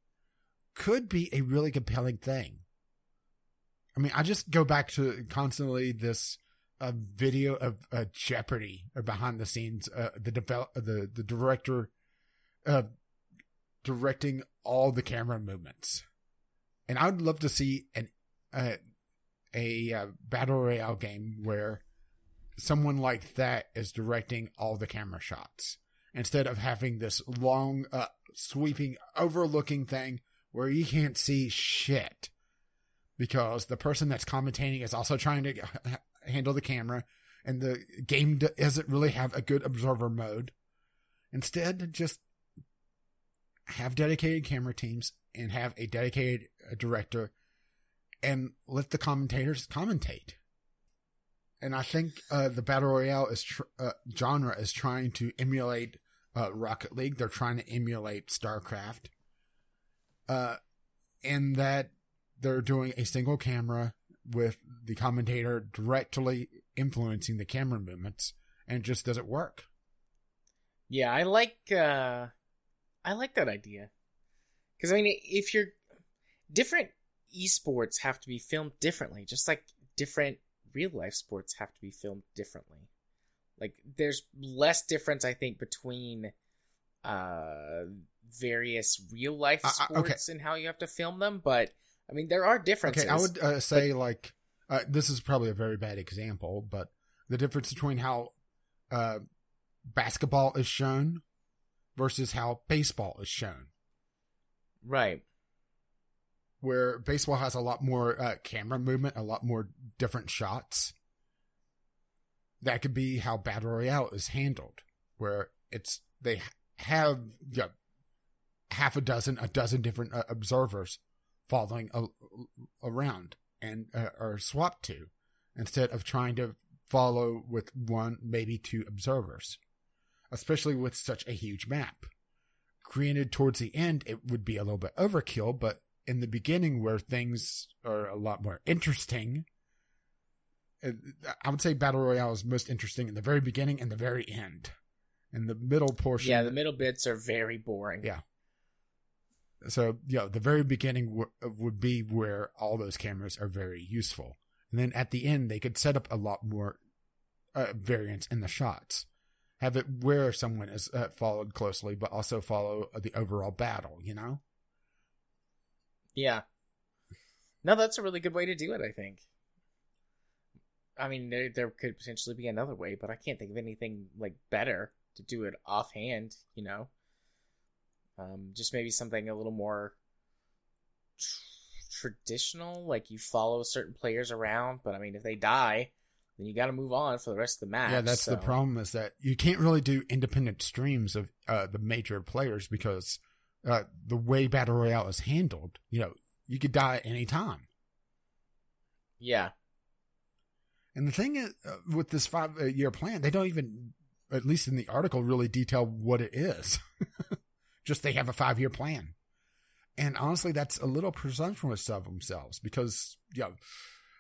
could be a really compelling thing. I mean, I just go back to constantly this video of Jeopardy behind the scenes, the director directing all the camera movements, and I would love to see a battle royale game where someone like that is directing all the camera shots instead of having this long, sweeping, overlooking thing where you can't see shit because the person that's commentating is also trying to handle the camera and the game doesn't really have a good observer mode. Instead, just have dedicated camera teams and have a dedicated director and let the commentators commentate. And I think the Battle Royale genre is trying to emulate Rocket League. They're trying to emulate StarCraft. And that they're doing a single camera with the commentator directly influencing the camera movements. And it just doesn't work. Yeah, I like that idea. Because, I mean, if you're... Different esports have to be filmed differently. Just like different... real life sports have to be filmed differently. Like there's less difference, I think, between various real life sports and how you have to film them. But I mean, there are differences. Okay, I would say this is probably a very bad example, but the difference between how basketball is shown versus how baseball is shown. Right. Where baseball has a lot more camera movement, a lot more different shots. That could be how Battle Royale is handled, where it's they have half a dozen different observers following around and are swapped to, instead of trying to follow with one, maybe two observers, especially with such a huge map. Granted, towards the end, it would be a little bit overkill, but in the beginning where things are a lot more interesting, I would say Battle Royale is most interesting in the very beginning and the very end. and the middle portion. Yeah, the middle bits are very boring. Yeah. So, yeah, the very beginning would be where all those cameras are very useful. And then at the end, they could set up a lot more variance in the shots. Have it where someone is followed closely, but also follow the overall battle, you know? Yeah. No, that's a really good way to do it, I think. I mean, there could potentially be another way, but I can't think of anything like better to do it offhand, you know? Just maybe something a little more traditional, like you follow certain players around, but I mean, if they die, then you got to move on for the rest of the match. Yeah, that's the problem, is that you can't really do independent streams of the major players because the way Battle Royale is handled, you know, you could die at any time. Yeah. And the thing is, with this 5-year plan, they don't even, at least in the article, really detail what it is. Just they have a 5-year plan. And honestly, that's a little presumptuous of themselves because, you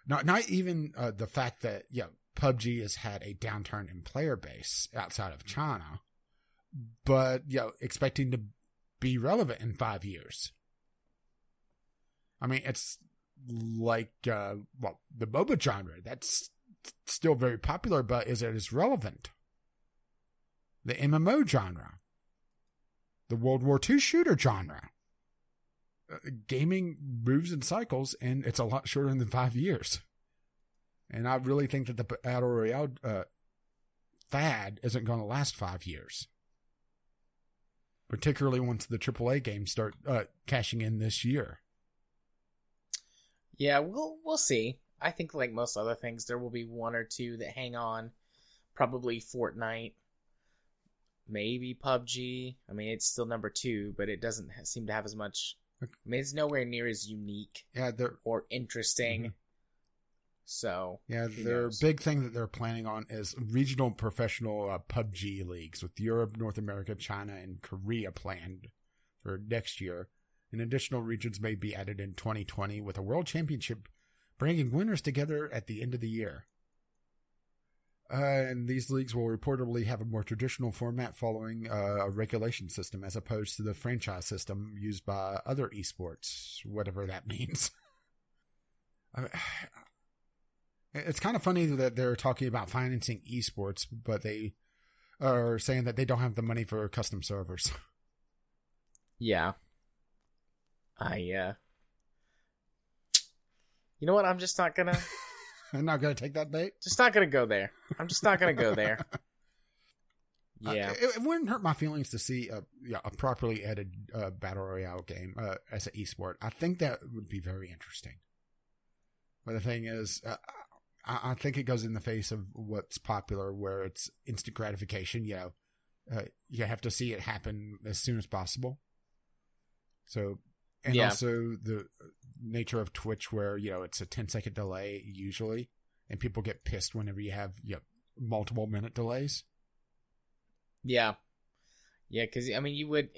know, not even the fact that, you know, PUBG has had a downturn in player base outside of China, but, you know, expecting to be relevant in 5 years. I mean, it's like, well, the MOBA genre, that's still very popular, but is it as relevant? The MMO genre. The World War II shooter genre. Gaming moves in cycles, and it's a lot shorter than 5 years. And I really think that the Battle Royale fad isn't going to last 5 years. Particularly once the AAA games start cashing in this year. Yeah, we'll see. I think like most other things, there will be one or two that hang on. Probably Fortnite. Maybe PUBG. I mean, it's still number 2, but it doesn't seem to have as much. I mean, it's nowhere near as unique or interesting. Mm-hmm. So, yeah, their big thing that they're planning on is regional professional PUBG leagues with Europe, North America, China, and Korea planned for next year. And additional regions may be added in 2020 with a world championship bringing winners together at the end of the year. And these leagues will reportedly have a more traditional format following a regulation system as opposed to the franchise system used by other esports, whatever that means. I mean, it's kind of funny that they're talking about financing esports, but they are saying that they don't have the money for custom servers. Yeah. You know what? I'm just not gonna... I'm not going to take that bait? Just not going to go there. I'm just not going to go there. Yeah. It wouldn't hurt my feelings to see a properly edited Battle Royale game as an esport. I think that would be very interesting. But the thing is, I think it goes in the face of what's popular, where it's instant gratification. You know, you have to see it happen as soon as possible. So... And also the nature of Twitch where, you know, it's a 10-second delay usually, and people get pissed whenever you have multiple minute delays. Yeah. Yeah, because, I mean, you would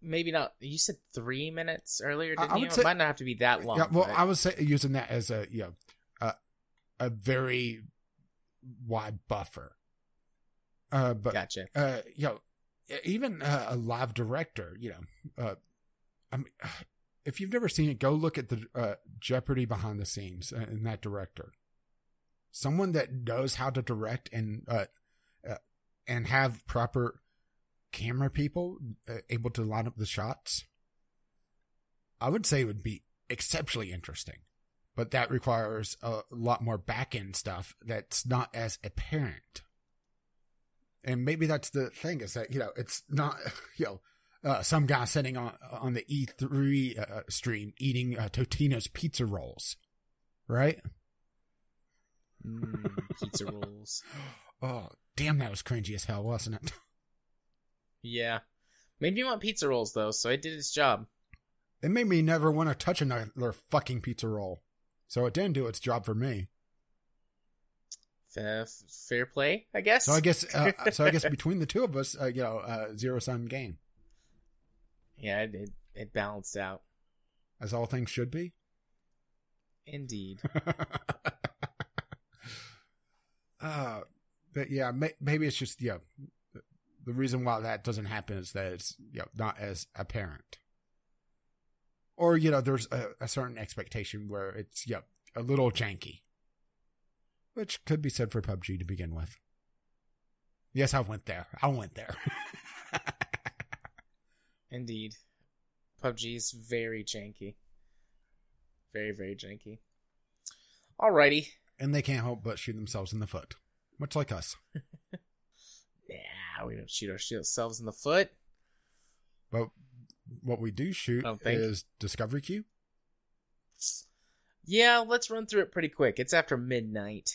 maybe not. You said 3 minutes earlier, didn't you? It might not have to be that long. Yeah, well, I was using that as a very wide buffer. But, gotcha. Even a live director, I mean, if you've never seen it, go look at the Jeopardy behind the scenes and that director. Someone that knows how to direct and have proper camera people able to line up the shots. I would say it would be exceptionally interesting, but that requires a lot more back-end stuff that's not as apparent. And maybe that's the thing is that, it's not, some guy sitting on the E3 stream eating Totino's pizza rolls, right? Pizza rolls. Oh, damn, that was cringy as hell, wasn't it? Yeah. Made me want pizza rolls, though, so it did its job. It made me never want to touch another fucking pizza roll, so it didn't do its job for me. Fair play, I guess. So I guess between the two of us, zero-sum game. Yeah, it balanced out. As all things should be? Indeed. But yeah, maybe it's just, The reason why that doesn't happen is that it's not as apparent. Or, there's a certain expectation where it's a little janky. Which could be said for PUBG to begin with. Yes, I went there. Indeed. PUBG is very janky. Very, very janky. Alrighty. And they can't help but shoot themselves in the foot. Much like us. Yeah, we don't shoot ourselves in the foot. But what we do shoot is Discovery Queue. Yeah, let's run through it pretty quick. It's after midnight.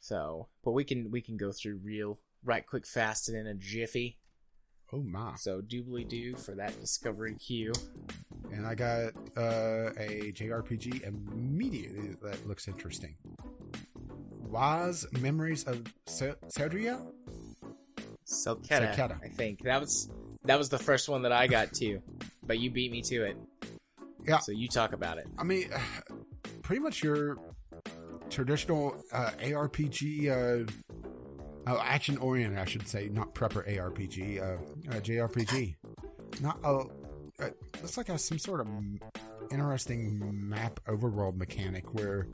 So, but we can go through right quick, fast, and in a jiffy. Oh my. So doobly-doo for that Discovery Queue. And I got a JRPG immediately that looks interesting. Wise Memories of Cedria? Selketa, I think. That was the first one that I got to, but you beat me to it. Yeah. So you talk about it. I mean, pretty much your traditional ARPG, action-oriented, I should say, not proper ARPG, JRPG. It's like some sort of interesting map overworld mechanic where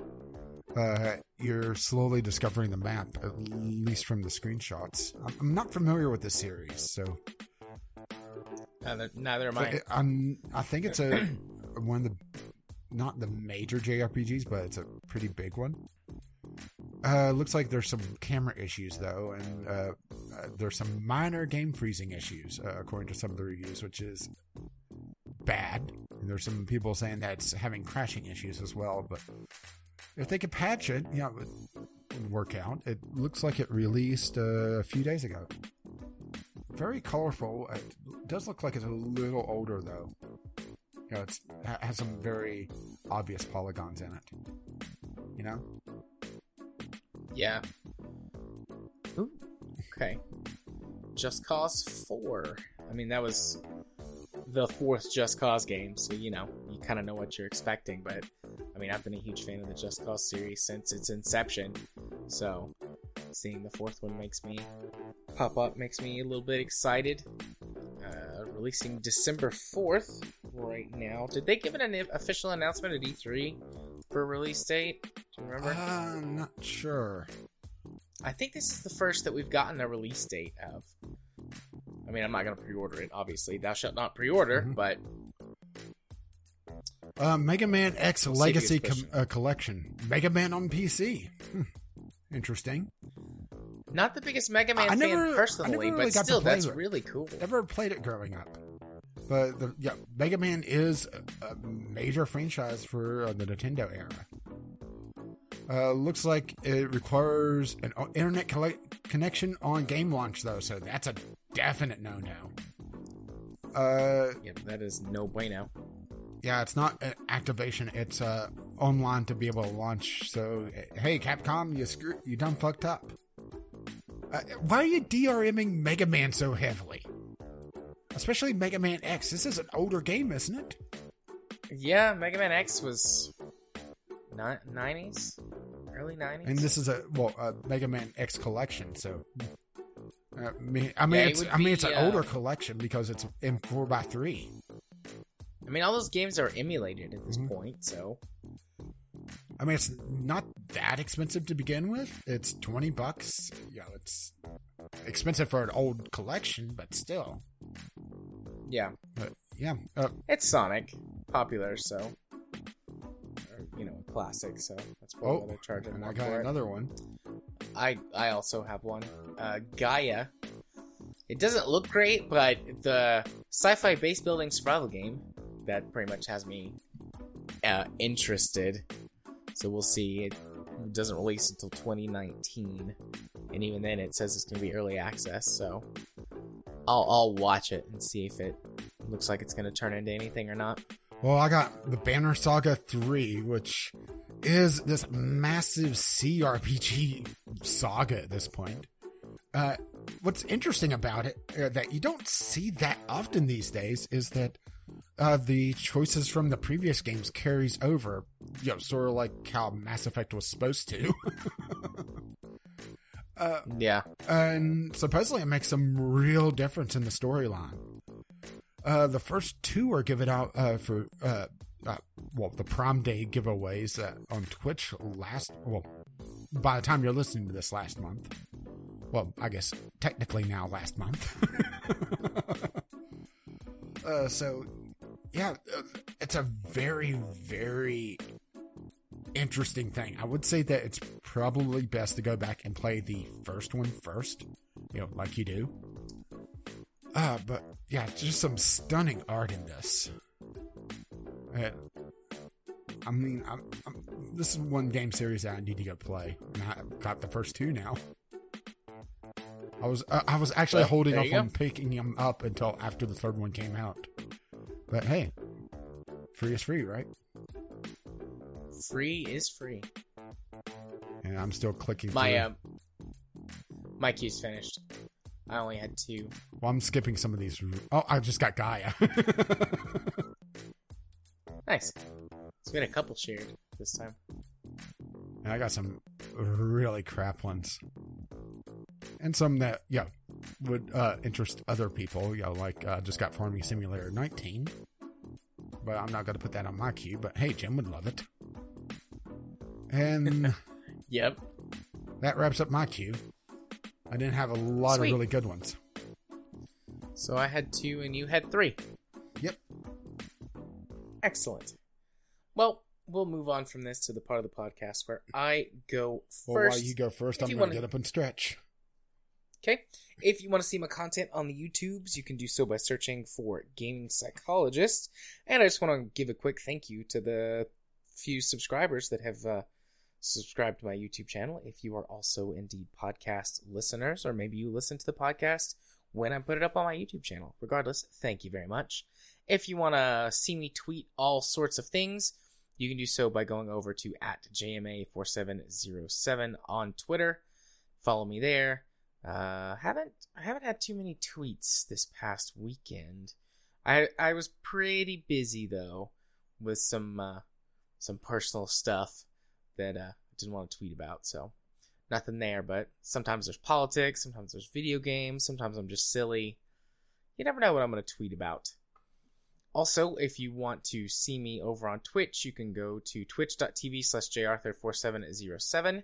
you're slowly discovering the map, at least from the screenshots. I'm not familiar with this series, so... Neither am I. I think it's one of the... Not the major JRPGs, but it's a pretty big one. Looks like there's some camera issues, though, and there's some minor game freezing issues, according to some of the reviews, which is bad. And there's some people saying that it's having crashing issues as well, but... If they could patch it, it would work out. It looks like it released a few days ago. Very colorful. It does look like it's a little older, though. It has some very obvious polygons in it. Yeah. Ooh. Okay. Just Cause 4. I mean, that was the fourth Just Cause game, so, you kind of know what you're expecting, but... I mean, I've been a huge fan of the Just Cause series since its inception, so seeing the fourth one makes me a little bit excited. Releasing December 4th right now. Did they give it an official announcement at E3 for release date? Do you remember? I'm not sure. I think this is the first that we've gotten a release date of. I mean, I'm not going to pre-order it, obviously. Thou shalt not pre-order, but... Mega Man X Legacy Collection. Mega Man on PC. Interesting. Not the biggest Mega Man fan personally, but still, that's really cool. Never played it growing up. But Mega Man is a major franchise for the Nintendo era. Looks like it requires an internet connection on game launch, though, so that's a definite no-no. Yep, that is no bueno. Yeah, it's not an activation. It's online to be able to launch. So, hey, Capcom, you done fucked up. Why are you DRMing Mega Man so heavily? Especially Mega Man X. This is an older game, isn't it? Yeah, Mega Man X was 90s, early 90s. And this is a Mega Man X collection, so... it's an older collection because it's in 4x3. I mean, all those games are emulated at this point, so... I mean, it's not that expensive to begin with. It's $20. Yeah, it's expensive for an old collection, but still. Yeah. But, yeah. It's Sonic. Popular, so... classic, so that's probably what they're charging. And I got another one. I also have one. Gaia. It doesn't look great, but the sci-fi base building survival game... That pretty much has me interested. So we'll see. It doesn't release until 2019. And even then, it says it's going to be early access. So I'll watch it and see if it looks like it's going to turn into anything or not. Well, I got the Banner Saga 3, which is this massive CRPG saga at this point. What's interesting about it, that you don't see that often these days, is that the choices from the previous games carries over, sort of like how Mass Effect was supposed to. Yeah. And supposedly it makes some real difference in the storyline. The first two are given out for the Prime Day giveaways on Twitch last. Well, by the time you're listening to this, last month. Well, I guess technically now last month. So, yeah, it's a very, very interesting thing. I would say that it's probably best to go back and play the first one first, you know, like you do. But yeah, just some stunning art in this. I mean, this is one game series that I need to go play, and I got the first two now. I was actually holding off on picking them up until after the third one came out. But hey, free is free, right? Free is free. And I'm still clicking my queue's finished. I only had two. Well, I'm skipping some of these. Oh, I just got Gaia. Nice. It's been a couple shared this time. And I got some really crap ones. And some that, yeah, would interest other people. Yeah, like just got Farming Simulator 19. But I'm not going to put that on my queue. But hey, Jim would love it. And... Yep. That wraps up my queue. I didn't have a lot of really good ones. So I had two and you had three. Yep. Excellent. Well, we'll move on from this to the part of the podcast where I go first. Well, while you go first, I'm going to get up and stretch. Okay. If you want to see my content on the YouTubes, you can do so by searching for Gaming Psychologist. And I just want to give a quick thank you to the few subscribers that have... subscribe to my YouTube channel. If you are also indeed podcast listeners, or maybe you listen to the podcast when I put it up on my YouTube channel. Regardless, thank you very much. If you want to see me tweet all sorts of things, you can do so by going over to @JMA4707 on Twitter. Follow me there. I haven't had too many tweets this past weekend. I was pretty busy though with some personal stuff that I didn't want to tweet about, so nothing there. But sometimes there's politics, sometimes there's video games, sometimes I'm just silly. You never know what I'm going to tweet about. Also, if you want to see me over on Twitch, you can go to twitch.tv/jarthur4707.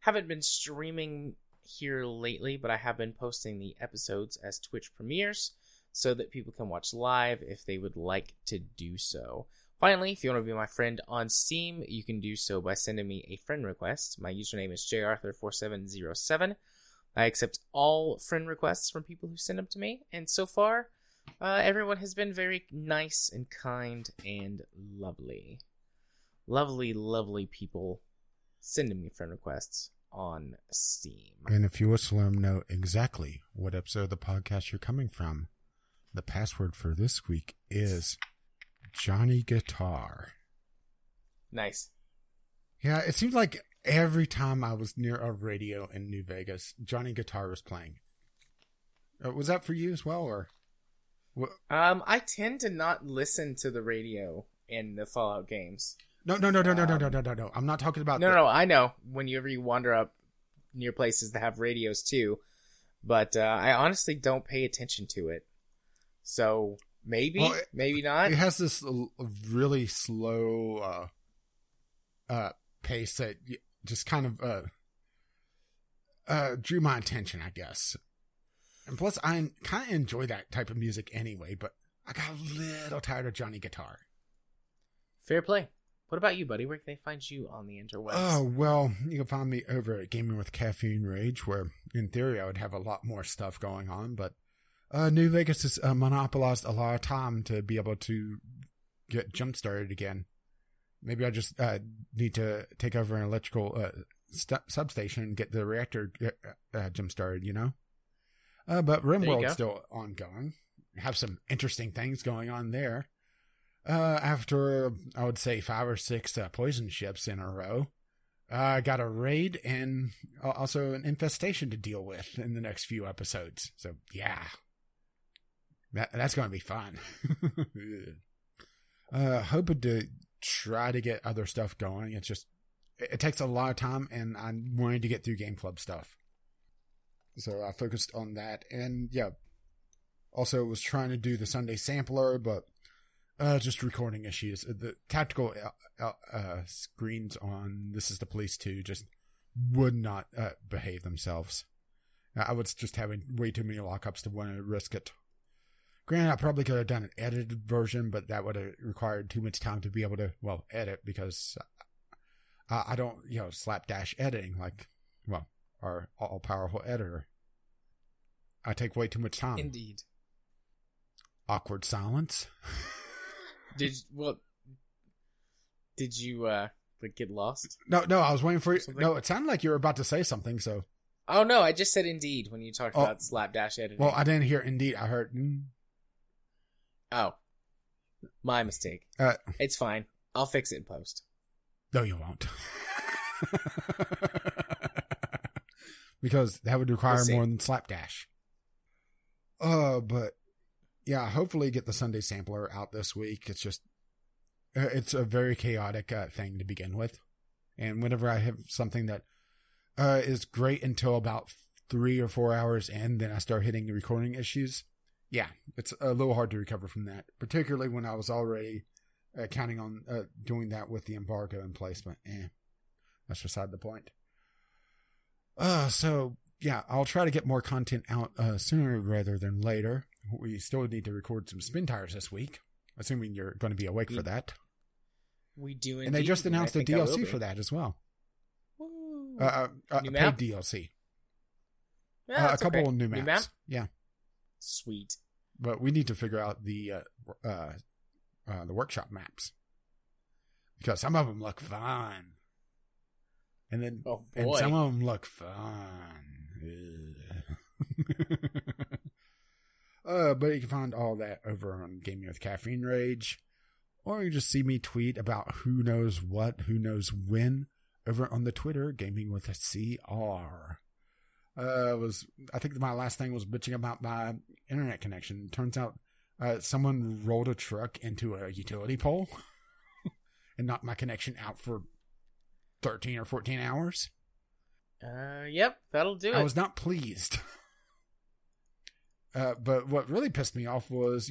Haven't been streaming here lately, but I have been posting the episodes as Twitch premieres so that people can watch live if they would like to do so. Finally, if you want to be my friend on Steam, you can do so by sending me a friend request. My username is jarthur4707. I accept all friend requests from people who send them to me. And so far, everyone has been very nice and kind and lovely. Lovely, lovely people sending me friend requests on Steam. And if you wish to let them know exactly what episode of the podcast you're coming from, the password for this week is... Johnny Guitar. Nice. Yeah, it seemed like every time I was near a radio in New Vegas, Johnny Guitar was playing. Was that for you as well, or? I tend to not listen to the radio in the Fallout games. No. I'm not talking about. No. I know. Whenever you wander up near places that have radios too, but I honestly don't pay attention to it. So. Maybe, well, maybe not. It has this really slow pace that just kind of drew my attention, I guess. And plus, I kind of enjoy that type of music anyway, but I got a little tired of Johnny Guitar. Fair play. What about you, buddy? Where can they find you on the interwebs? Oh, well, you can find me over at Gaming with Caffeine Rage, where in theory I would have a lot more stuff going on, but New Vegas has monopolized a lot of time to be able to get jump-started again. Maybe I just need to take over an electrical substation and get the reactor jump-started, you know? But RimWorld's still ongoing. Have some interesting things going on there. After, I would say, 5 or 6 poison ships in a row, I got a raid and also an infestation to deal with in the next few episodes. So, yeah. That's going to be fun. Hoping to try to get other stuff going. It takes a lot of time, and I'm wanting to get through Game Club stuff. So I focused on that. And yeah, also was trying to do the Sunday sampler, but just recording issues. The tactical screens on This is the Police 2 just would not behave themselves. I was just having way too many lockups to want to risk it. Granted, I probably could have done an edited version, but that would have required too much time to be able to, well, edit, because I don't, you know, slapdash editing like, well, our all-powerful editor. I take way too much time. Indeed. Awkward silence. Did you like get lost? No, I was waiting for you. No, it sounded like you were about to say something, so. Oh, no, I just said indeed when you talked about slapdash editing. Well, I didn't hear indeed. I heard. Oh, my mistake. It's fine. I'll fix it in post. No, you won't. Because that would require more than slapdash. But yeah, hopefully get the Sunday sampler out this week. It's just, it's a very chaotic thing to begin with. And whenever I have something that is great until about 3 or 4 hours in, then I start hitting recording issues. Yeah, it's a little hard to recover from that, particularly when I was already counting on doing that with the embargo in place, but that's beside the point. So, yeah, I'll try to get more content out sooner rather than later. We still need to record some spin tires this week, assuming you're going to be awake for that. We do indeed. And they just announced a DLC for that as well. Woo. A paid DLC. Yeah, a couple of new maps. Yeah. Sweet. But we need to figure out the workshop maps, because some of them look fun, and then and some of them look fun. But you can find all that over on Gaming with Caffeine Rage, or you just see me tweet about who knows what, who knows when, over on the Twitter Gaming with a CR. I think my last thing was bitching about my internet connection. Turns out someone rolled a truck into a utility pole and knocked my connection out for 13 or 14 hours. Yep, that'll do it. I was not pleased. But what really pissed me off was,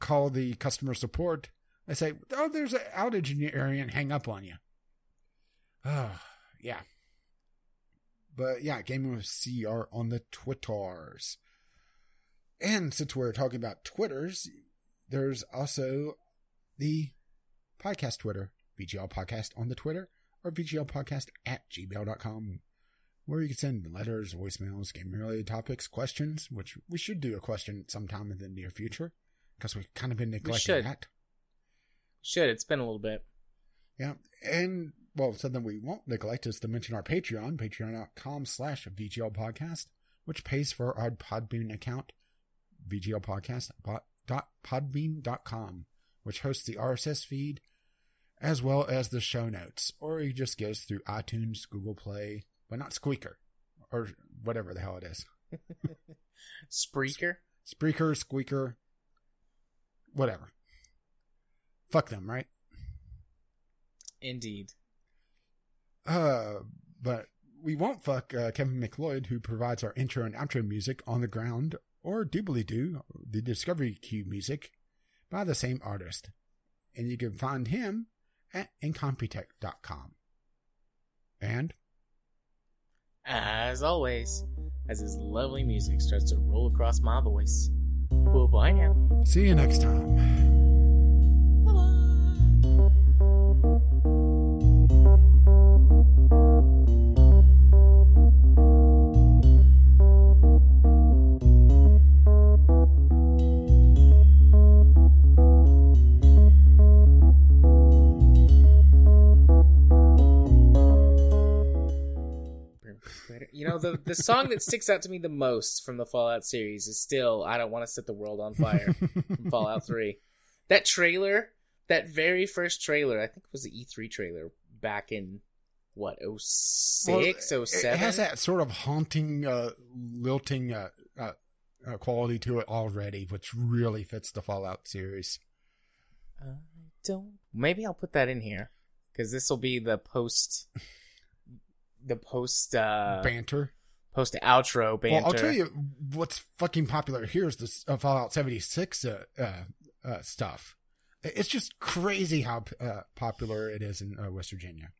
call the customer support. They say, oh, there's an outage in your area, and hang up on you. Yeah. But yeah, Gaming with CR on the Twitters. And since we're talking about Twitters, there's also the podcast Twitter, VGL Podcast on the Twitter, or VGL Podcast at gmail.com, where you can send letters, voicemails, game-related topics, questions, which we should do a question sometime in the near future, because we've kind of been neglecting that. It's been a little bit. Yeah, and... Well, something we won't neglect is to mention our Patreon, patreon.com/VGL Podcast, which pays for our Podbean account, vglpodcast.podbean.com, which hosts the RSS feed as well as the show notes. Or it just goes through iTunes, Google Play, but not Squeaker, or whatever the hell it is. Spreaker? Spreaker, Squeaker, whatever. Fuck them, right? Indeed. But we won't fuck Kevin McLeod, who provides our intro and outro music, On the Ground, or Doobly-Doo, the Discovery Queue music, by the same artist. And you can find him at incompetech.com. And? As always, as his lovely music starts to roll across my voice, well, bye now. See you next time. You know, the song that sticks out to me the most from the Fallout series is still I Don't Want to Set the World on Fire from Fallout 3. That trailer, that very first trailer, I think it was the E3 trailer back in, 06, 07? It has that sort of haunting, lilting quality to it already, which really fits the Fallout series. Maybe I'll put that in here, because this will be the post... banter post outro banter. Well, I'll tell you what's fucking popular here is this Fallout 76 stuff. It's just crazy how popular it is in West Virginia.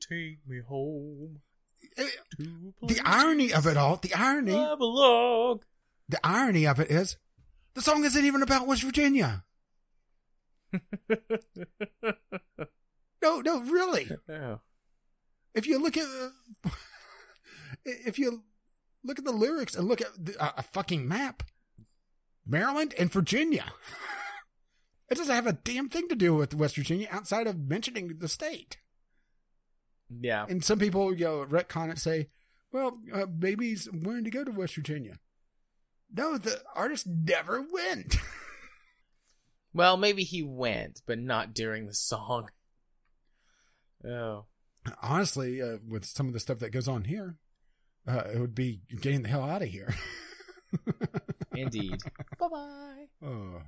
Take me home. The irony of it all, the irony of it is the song isn't even about West Virginia. No, really. Yeah. If you look at the lyrics and look at a fucking map, Maryland and Virginia. It doesn't have a damn thing to do with West Virginia outside of mentioning the state. Yeah. And some people, retcon it, say, well, maybe he's wanting to go to West Virginia. No, the artist never went. Well, maybe he went, but not during the song. Oh. Honestly, with some of the stuff that goes on here, it would be getting the hell out of here. Indeed. Bye-bye. Oh.